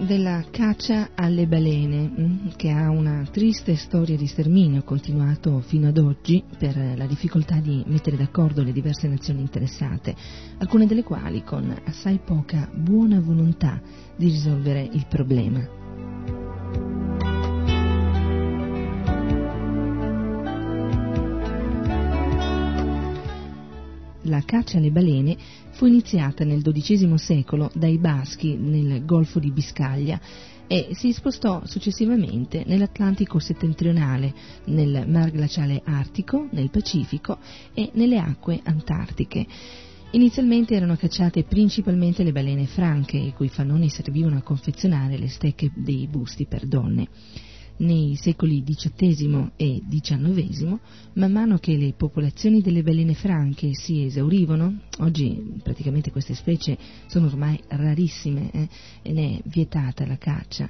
della caccia alle balene, che ha una triste storia di sterminio continuato fino ad oggi per la difficoltà di mettere d'accordo le diverse nazioni interessate, alcune delle quali con assai poca buona volontà di risolvere il problema. La caccia alle balene fu iniziata nel dodicesimo secolo dai Baschi nel Golfo di Biscaglia e si spostò successivamente nell'Atlantico settentrionale, nel mar glaciale artico, nel Pacifico e nelle acque antartiche. Inizialmente erano cacciate principalmente le balene franche, i cui fanoni servivano a confezionare le stecche dei busti per donne. Nei secoli diciottesimo e diciannovesimo, man mano che le popolazioni delle balene franche si esaurivano, oggi praticamente queste specie sono ormai rarissime eh, e ne è vietata la caccia,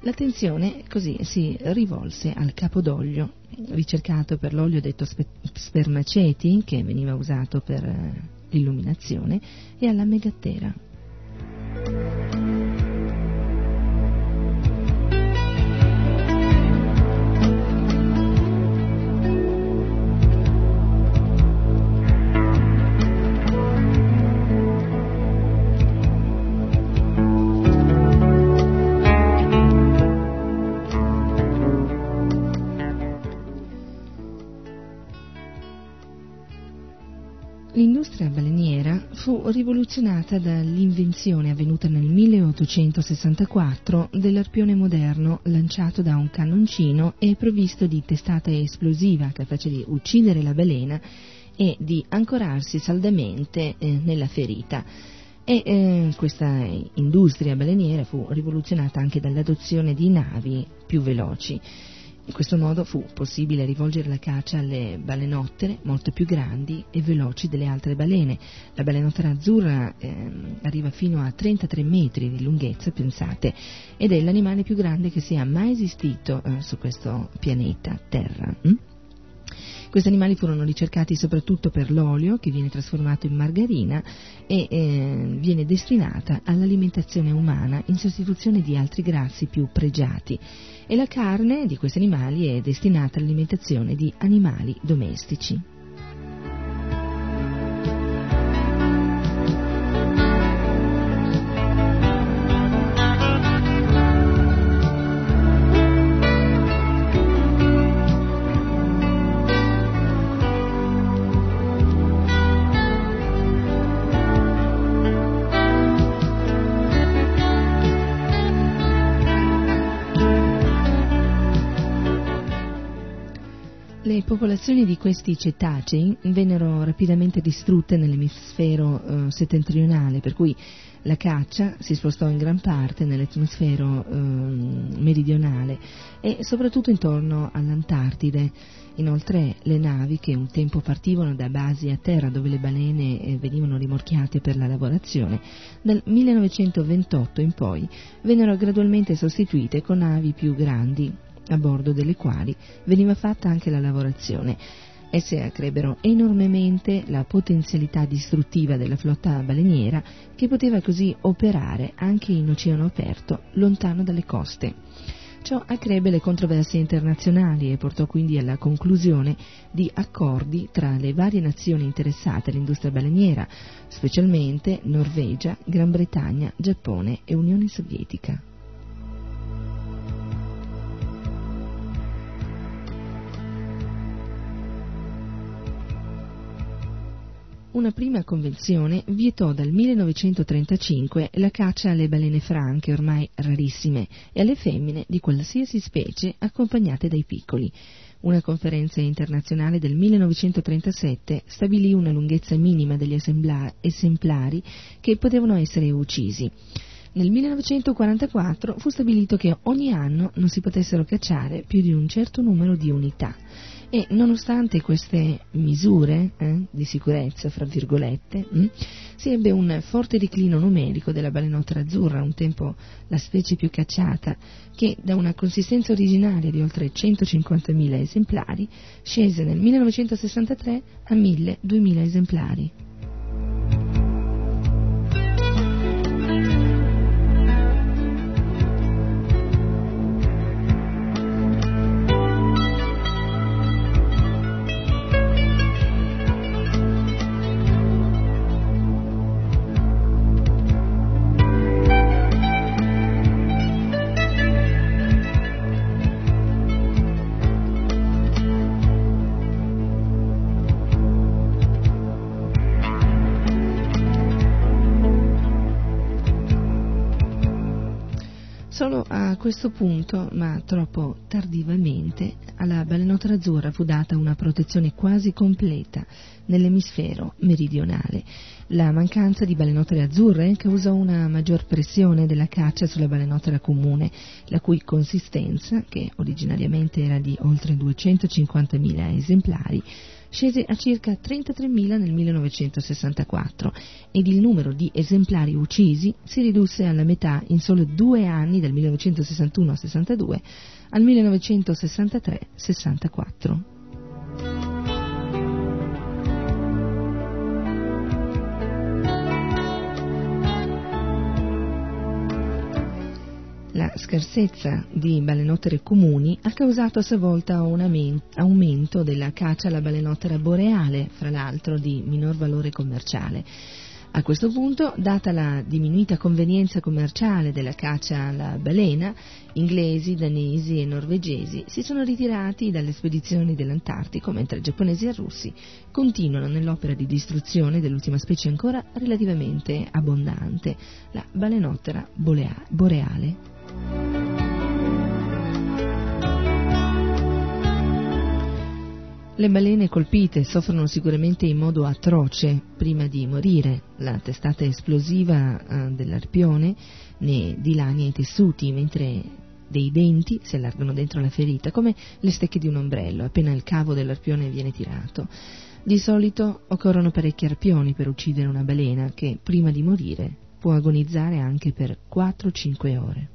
l'attenzione così si rivolse al capodoglio, ricercato per l'olio detto spermaceti, che veniva usato per l'illuminazione, e alla megattera. L'industria baleniera fu rivoluzionata dall'invenzione avvenuta nel milleottocentosessantaquattro dell'arpione moderno lanciato da un cannoncino e provvisto di testata esplosiva capace di uccidere la balena e di ancorarsi saldamente eh, nella ferita. E eh, questa industria baleniera fu rivoluzionata anche dall'adozione di navi più veloci. In questo modo fu possibile rivolgere la caccia alle balenottere molto più grandi e veloci delle altre balene. La balenottera azzurra eh, arriva fino a trentatré metri di lunghezza, pensate, ed è l'animale più grande che sia mai esistito eh, su questo pianeta Terra. Mm? Questi animali furono ricercati soprattutto per l'olio, che viene trasformato in margarina e eh, viene destinata all'alimentazione umana in sostituzione di altri grassi più pregiati, e la carne di questi animali è destinata all'alimentazione di animali domestici. Le popolazioni di questi cetacei vennero rapidamente distrutte nell'emisfero eh, settentrionale, per cui la caccia si spostò in gran parte nell'emisfero eh, meridionale e soprattutto intorno all'Antartide. Inoltre le navi che un tempo partivano da basi a terra dove le balene eh, venivano rimorchiate per la lavorazione, dal millenovecentoventotto in poi vennero gradualmente sostituite con navi più grandi, a bordo delle quali veniva fatta anche la lavorazione. Esse accrebbero enormemente la potenzialità distruttiva della flotta baleniera, che poteva così operare anche in oceano aperto, lontano dalle coste. Ciò accrebbe le controversie internazionali e portò quindi alla conclusione di accordi tra le varie nazioni interessate all'industria baleniera, specialmente Norvegia, Gran Bretagna, Giappone e Unione Sovietica. Una prima convenzione vietò dal millenovecentotrentacinque la caccia alle balene franche, ormai rarissime, e alle femmine di qualsiasi specie accompagnate dai piccoli. Una conferenza internazionale del millenovecentotrentasette stabilì una lunghezza minima degli esemplari che potevano essere uccisi. Nel millenovecentoquarantaquattro fu stabilito che ogni anno non si potessero cacciare più di un certo numero di unità. E nonostante queste misure eh, di sicurezza, fra virgolette, mh, si ebbe un forte declino numerico della balenottera azzurra, un tempo la specie più cacciata, che da una consistenza originaria di oltre centocinquantamila esemplari scese nel millenovecentosessantatré a mille duemila esemplari. Solo a questo punto, ma troppo tardivamente, alla balenottera azzurra fu data una protezione quasi completa nell'emisfero meridionale. La mancanza di balenottere azzurre causò una maggior pressione della caccia sulla balenottera comune, la cui consistenza, che originariamente era di oltre duecentocinquantamila esemplari, scese a circa trentatremila nel millenovecentosessantaquattro ed il numero di esemplari uccisi si ridusse alla metà in solo due anni, dal millenovecentosessantuno sessantadue al millenovecentosessantatré sessantaquattro. La scarsezza di balenottere comuni ha causato a sua volta un aumento della caccia alla balenottera boreale, fra l'altro di minor valore commerciale. A questo punto, data la diminuita convenienza commerciale della caccia alla balena, inglesi, danesi e norvegesi si sono ritirati dalle spedizioni dell'Antartico, mentre giapponesi e russi continuano nell'opera di distruzione dell'ultima specie ancora relativamente abbondante, la balenottera boreale. Le balene colpite soffrono sicuramente in modo atroce prima di morire. La testata esplosiva dell'arpione ne dilania i tessuti, mentre dei denti si allargano dentro la ferita, come le stecche di un ombrello, appena il cavo dell'arpione viene tirato. Di solito occorrono parecchi arpioni per uccidere una balena che, prima di morire, può agonizzare anche per quattro cinque ore.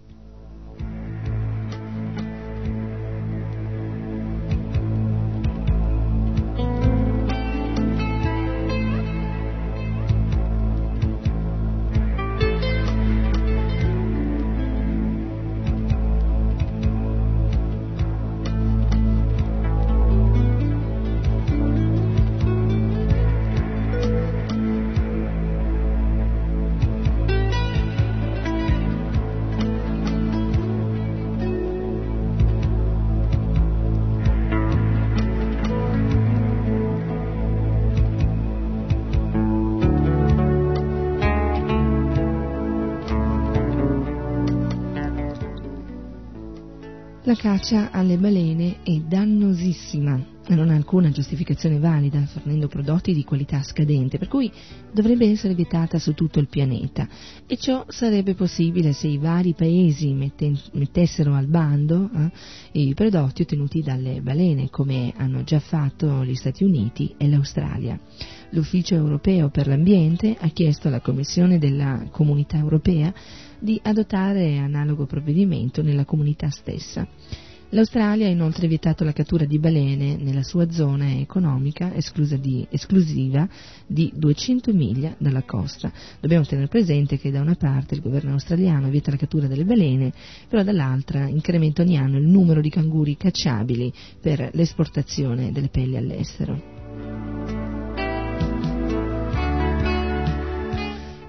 La caccia alle balene è dannosissima e non ha alcuna giustificazione valida, fornendo prodotti di qualità scadente, per cui dovrebbe essere vietata su tutto il pianeta, e ciò sarebbe possibile se i vari paesi mette, mettessero al bando eh, i prodotti ottenuti dalle balene, come hanno già fatto gli Stati Uniti e l'Australia. L'Ufficio europeo per l'ambiente ha chiesto alla Commissione della Comunità europea di adottare analogo provvedimento nella comunità stessa. L'Australia ha inoltre vietato la cattura di balene nella sua zona economica esclusa di, esclusiva di duecento miglia dalla costa. Dobbiamo tenere presente che da una parte il governo australiano vieta la cattura delle balene, però dall'altra incrementa ogni anno il numero di canguri cacciabili per l'esportazione delle pelli all'estero.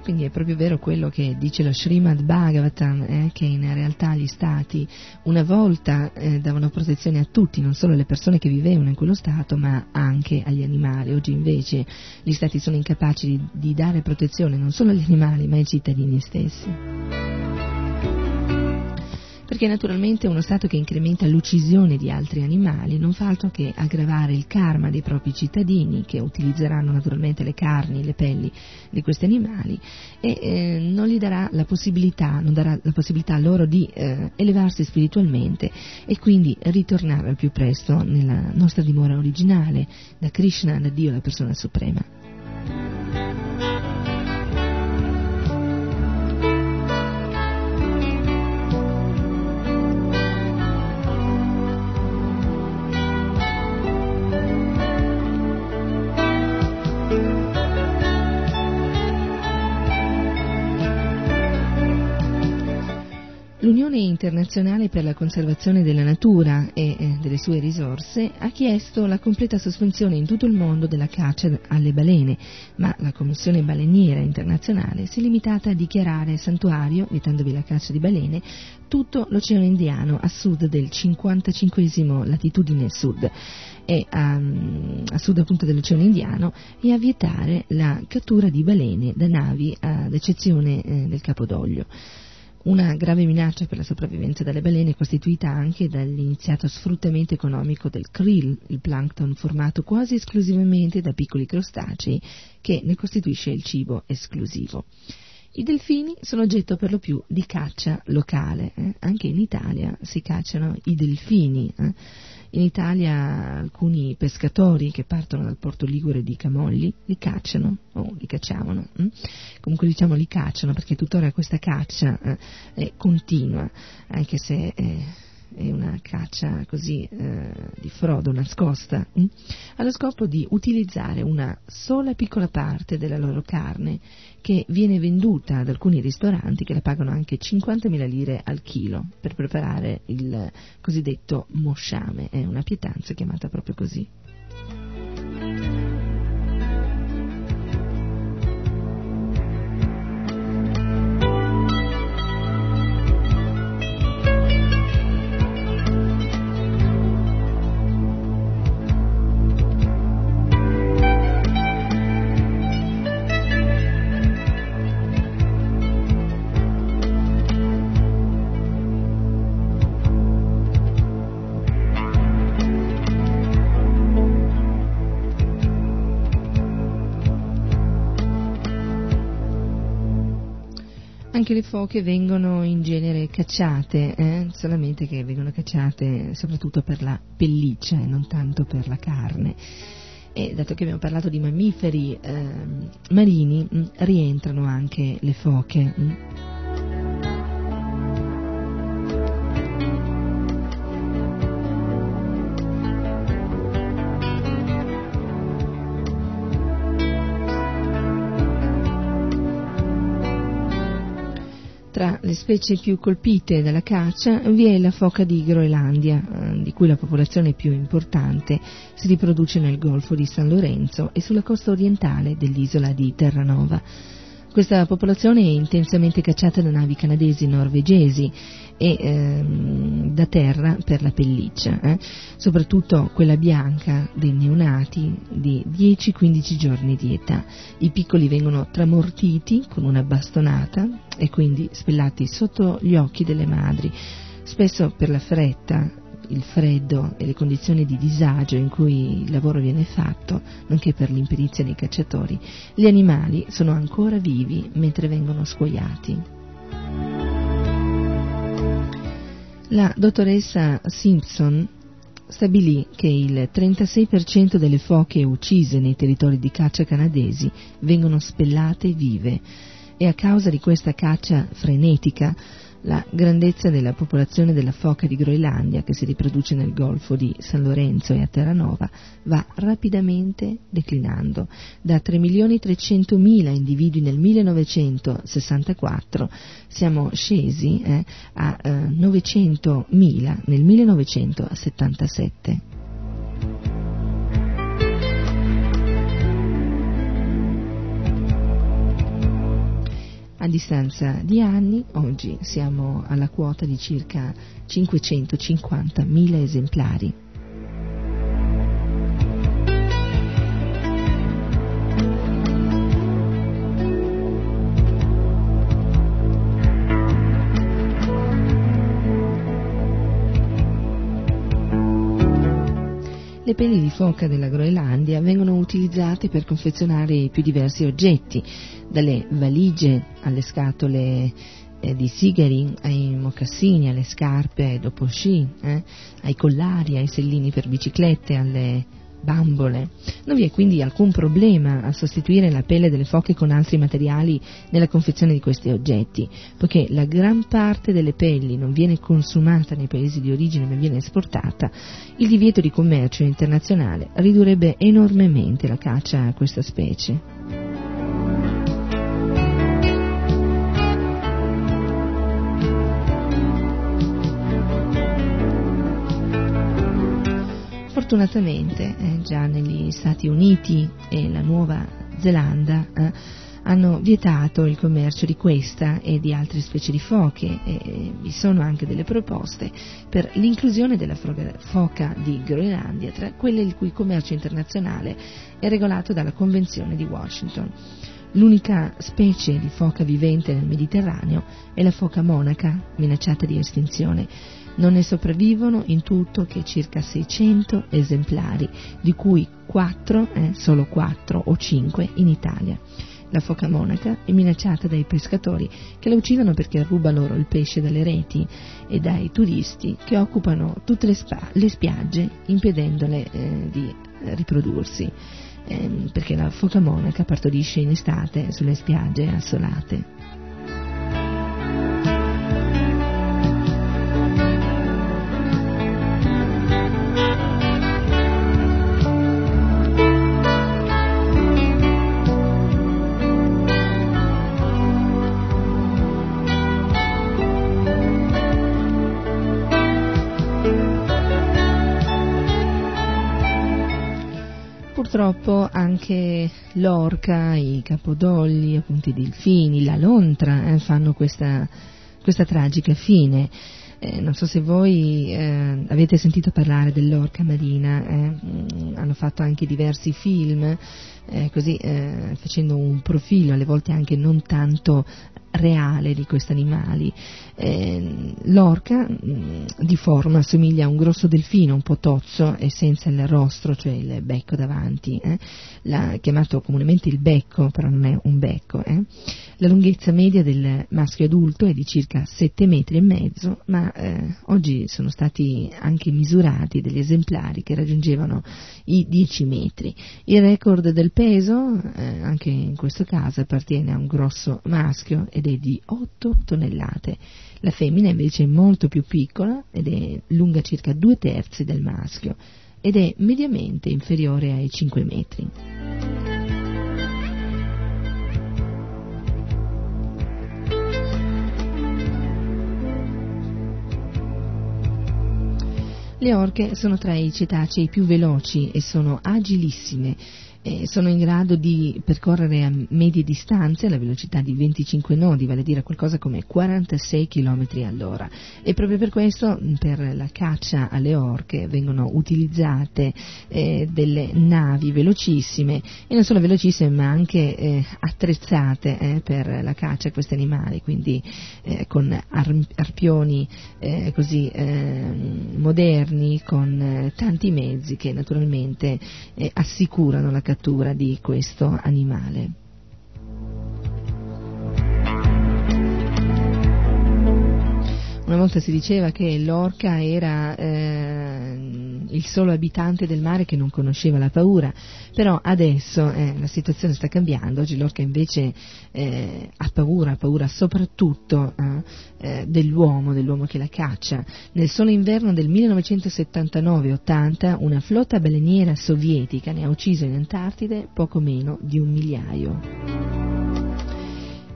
Quindi è proprio vero quello che dice lo Srimad Bhagavatam, eh, che in realtà gli stati una volta eh, davano protezione a tutti, non solo alle persone che vivevano in quello stato, ma anche agli animali. Oggi invece gli stati sono incapaci di, di dare protezione non solo agli animali, ma ai cittadini stessi. Perché naturalmente uno Stato che incrementa l'uccisione di altri animali non fa altro che aggravare il karma dei propri cittadini, che utilizzeranno naturalmente le carni, le pelli di questi animali, e eh, non gli darà la possibilità, non darà la possibilità loro di eh, elevarsi spiritualmente e quindi ritornare al più presto nella nostra dimora originale, da Krishna, da Dio, la persona suprema. L'Unione Internazionale per la Conservazione della Natura e delle sue risorse ha chiesto la completa sospensione in tutto il mondo della caccia alle balene, ma la Commissione Baleniera Internazionale si è limitata a dichiarare santuario, vietandovi la caccia di balene, tutto l'Oceano Indiano a sud del cinquantacinquesimo latitudine sud, e a, a sud appunto dell'Oceano Indiano, e a vietare la cattura di balene da navi, ad eccezione eh, del capodoglio. Una grave minaccia per la sopravvivenza delle balene è costituita anche dall'iniziato sfruttamento economico del krill, il plankton formato quasi esclusivamente da piccoli crostacei che ne costituisce il cibo esclusivo. I delfini sono oggetto per lo più di caccia locale, eh? Anche in Italia si cacciano i delfini. Eh? In Italia alcuni pescatori che partono dal porto ligure di Camogli li cacciano, o oh, li cacciavano, eh? comunque diciamo li cacciano perché tuttora questa caccia eh, è continua, anche se... Eh, è una caccia così eh, di frodo, nascosta, hm? allo scopo di utilizzare una sola piccola parte della loro carne che viene venduta ad alcuni ristoranti che la pagano anche cinquantamila lire al chilo per preparare il cosiddetto mosciame, è una pietanza chiamata proprio così. Anche le foche vengono in genere cacciate, eh? solamente che vengono cacciate soprattutto per la pelliccia e non tanto per la carne. E dato che abbiamo parlato di mammiferi eh, marini, mh, rientrano anche le foche. Mh. Tra le specie più colpite dalla caccia vi è la foca di Groenlandia, di cui la popolazione più importante si riproduce nel Golfo di San Lorenzo e sulla costa orientale dell'isola di Terranova. Questa popolazione è intensamente cacciata da navi canadesi e norvegesi e ehm, da terra per la pelliccia, eh? soprattutto quella bianca dei neonati di dieci quindici giorni di età. I piccoli vengono tramortiti con una bastonata e quindi spellati sotto gli occhi delle madri, spesso per la fretta, il freddo e le condizioni di disagio in cui il lavoro viene fatto, nonché per l'imperizia dei cacciatori, gli animali sono ancora vivi mentre vengono scuoiati. La dottoressa Simpson stabilì che il trentasei per cento delle foche uccise nei territori di caccia canadesi vengono spellate vive e a causa di questa caccia frenetica la grandezza della popolazione della foca di Groenlandia, che si riproduce nel Golfo di San Lorenzo e a Terranova, va rapidamente declinando, da tre milioni trecentomila individui nel millenovecentosessantaquattro siamo scesi eh, a eh, novecentomila nel millenovecentosettantasette. A distanza di anni, oggi siamo alla quota di circa cinquecentocinquantamila esemplari. Le pelli di foca della Groenlandia vengono utilizzate per confezionare i più diversi oggetti, dalle valigie alle scatole eh, di sigari, ai mocassini, alle scarpe, ai dopo sci, eh, ai collari, ai sellini per biciclette, alle bambole. Non vi è quindi alcun problema a sostituire la pelle delle foche con altri materiali nella confezione di questi oggetti, poiché la gran parte delle pelli non viene consumata nei paesi di origine ma viene esportata. Il divieto di commercio internazionale ridurrebbe enormemente la caccia a questa specie. Fortunatamente eh, già negli Stati Uniti e la Nuova Zelanda eh, hanno vietato il commercio di questa e di altre specie di foche e vi sono anche delle proposte per l'inclusione della foca di Groenlandia tra quelle il cui commercio internazionale è regolato dalla Convenzione di Washington. L'unica specie di foca vivente nel Mediterraneo è la foca monaca, minacciata di estinzione. Non ne sopravvivono in tutto che circa seicento esemplari, di cui quattro, eh, solo quattro o cinque in Italia. La foca monaca è minacciata dai pescatori che la uccidono perché ruba loro il pesce dalle reti e dai turisti che occupano tutte le, spa- le spiagge impedendole eh, di riprodursi. Eh, perché la foca monaca partorisce in estate sulle spiagge assolate. Purtroppo anche l'orca, i capodogli, appunto i delfini, la lontra eh, fanno questa, questa tragica fine. Eh, non so se voi eh, avete sentito parlare dell'orca marina, eh, hanno fatto anche diversi film, eh, così eh, facendo un profilo alle volte anche non tanto reale di questi animali. Eh, l'orca mh, di forma assomiglia a un grosso delfino un po' tozzo e senza il rostro, cioè il becco davanti, eh? La, chiamato comunemente il becco, però non è un becco. Eh? La lunghezza media del maschio adulto è di circa sette metri e mezzo, ma eh, oggi sono stati anche misurati degli esemplari che raggiungevano i dieci metri. Il record del peso, eh, anche in questo caso, appartiene a un grosso maschio ed è di otto tonnellate. La femmina invece è molto più piccola ed è lunga circa due terzi del maschio ed è mediamente inferiore ai cinque metri. Le orche sono tra i cetacei più veloci e sono agilissime. Eh, sono in grado di percorrere a medie distanze alla velocità di venticinque nodi, vale a dire qualcosa come quarantasei chilometri all'ora, e proprio per questo per la caccia alle orche vengono utilizzate eh, delle navi velocissime, e non solo velocissime ma anche eh, attrezzate eh, per la caccia a questi animali, quindi eh, con ar- arpioni eh, così eh, moderni, con eh, tanti mezzi che naturalmente eh, assicurano la cattura di questo animale. Una volta si diceva che l'orca era eh, il solo abitante del mare che non conosceva la paura, però adesso eh, la situazione sta cambiando. Oggi l'orca invece eh, ha paura, ha paura soprattutto eh, dell'uomo, dell'uomo che la caccia. Nel solo inverno del millenovecentosettantanove ottanta una flotta baleniera sovietica ne ha ucciso in Antartide poco meno di un migliaio.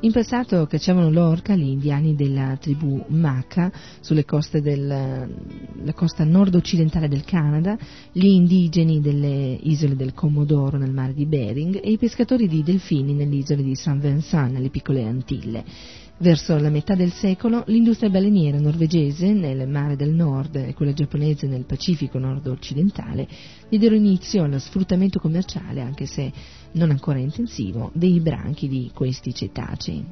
In passato cacciavano l'orca gli indiani della tribù Maka sulle coste della costa nord-occidentale del Canada, gli indigeni delle isole del Comodoro nel mare di Bering e i pescatori di delfini nell'isola di Saint Vincent nelle piccole Antille. Verso la metà del secolo l'industria baleniera norvegese nel mare del nord e quella giapponese nel Pacifico nord-occidentale diedero inizio allo sfruttamento commerciale, anche se non ancora intensivo, dei branchi di questi cetacei.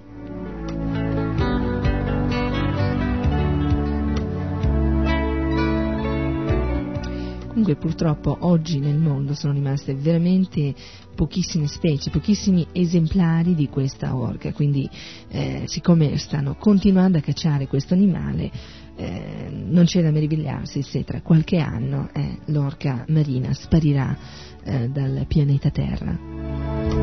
Comunque purtroppo oggi nel mondo sono rimaste veramente pochissime specie, pochissimi esemplari di questa orca, quindi eh, siccome stanno continuando a cacciare questo animale eh, non c'è da meravigliarsi se tra qualche anno eh, l'orca marina sparirà eh, dal pianeta Terra.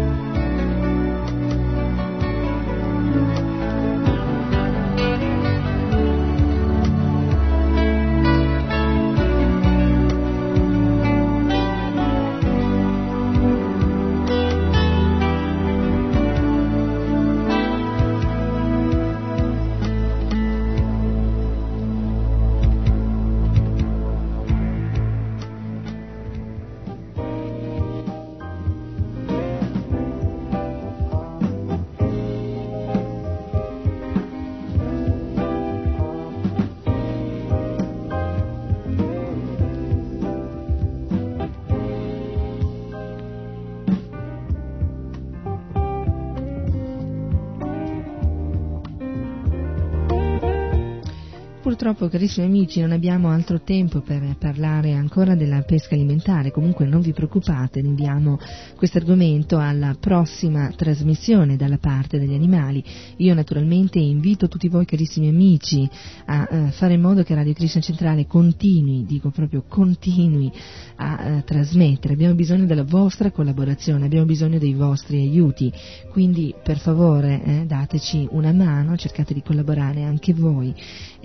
purtroppo, carissimi amici, non abbiamo altro tempo per parlare ancora della pesca alimentare. Comunque non vi preoccupate, rinviamo questo argomento alla prossima trasmissione dalla parte degli animali. Io naturalmente invito tutti voi, carissimi amici, a eh, fare in modo che Radio Krishna Centrale continui, dico proprio continui a eh, trasmettere. Abbiamo bisogno della vostra collaborazione, abbiamo bisogno dei vostri aiuti, quindi per favore eh, dateci una mano, cercate di collaborare anche voi.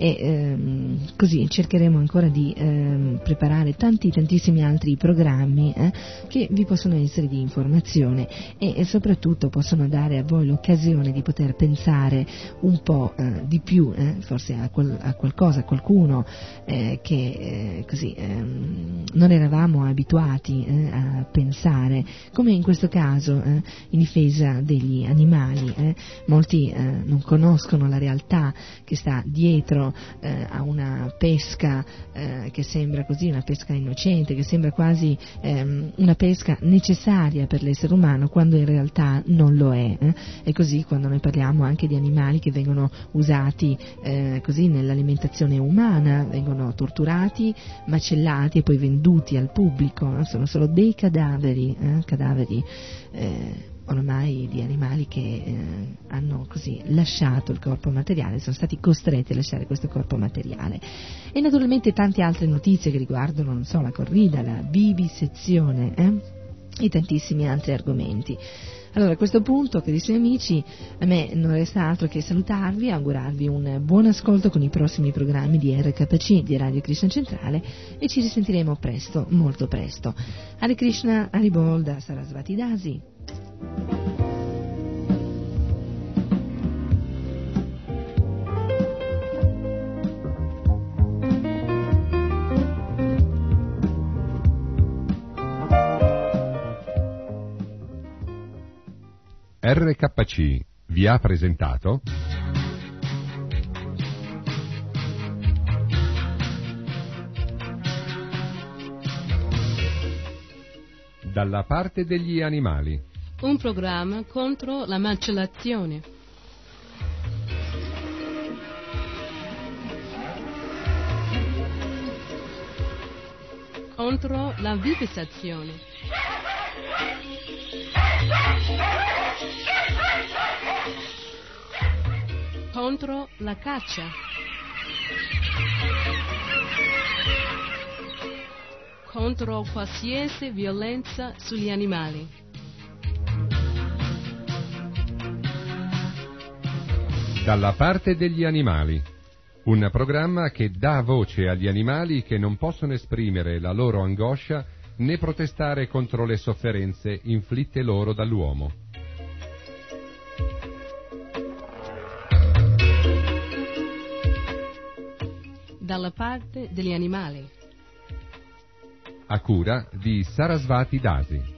E ehm, così cercheremo ancora di ehm, preparare tanti tantissimi altri programmi eh, che vi possono essere di informazione e, e soprattutto possono dare a voi l'occasione di poter pensare un po' eh, di più eh, forse a, qual, a qualcosa, a qualcuno eh, che eh, così ehm, non eravamo abituati eh, a pensare, come in questo caso eh, in difesa degli animali. eh. Molti eh, non conoscono la realtà che sta dietro Eh, a una pesca eh, che sembra così, una pesca innocente, che sembra quasi ehm, una pesca necessaria per l'essere umano, quando in realtà non lo è. Eh? E così quando noi parliamo anche di animali che vengono usati eh, così nell'alimentazione umana, vengono torturati, macellati e poi venduti al pubblico, eh? Sono solo dei cadaveri, eh? cadaveri eh, ormai di animali che eh, hanno così lasciato il corpo materiale, sono stati costretti a lasciare questo corpo materiale. E naturalmente tante altre notizie che riguardano, non so, la corrida, la vivisezione eh? e tantissimi altri argomenti. Allora, a questo punto, carissimi amici, a me non resta altro che salutarvi e augurarvi un buon ascolto con i prossimi programmi di R K C, di Radio Krishna Centrale, e ci risentiremo presto, molto presto. Hare Krishna, Hare Bol da Sarasvati Dasi. R K C vi ha presentato Dalla parte degli animali, un programma contro la macellazione. Contro la vivisezione. Contro la caccia. Contro qualsiasi violenza sugli animali. Dalla parte degli animali, un programma che dà voce agli animali che non possono esprimere la loro angoscia né protestare contro le sofferenze inflitte loro dall'uomo. Dalla parte degli animali. A cura di Sarasvati Dasi.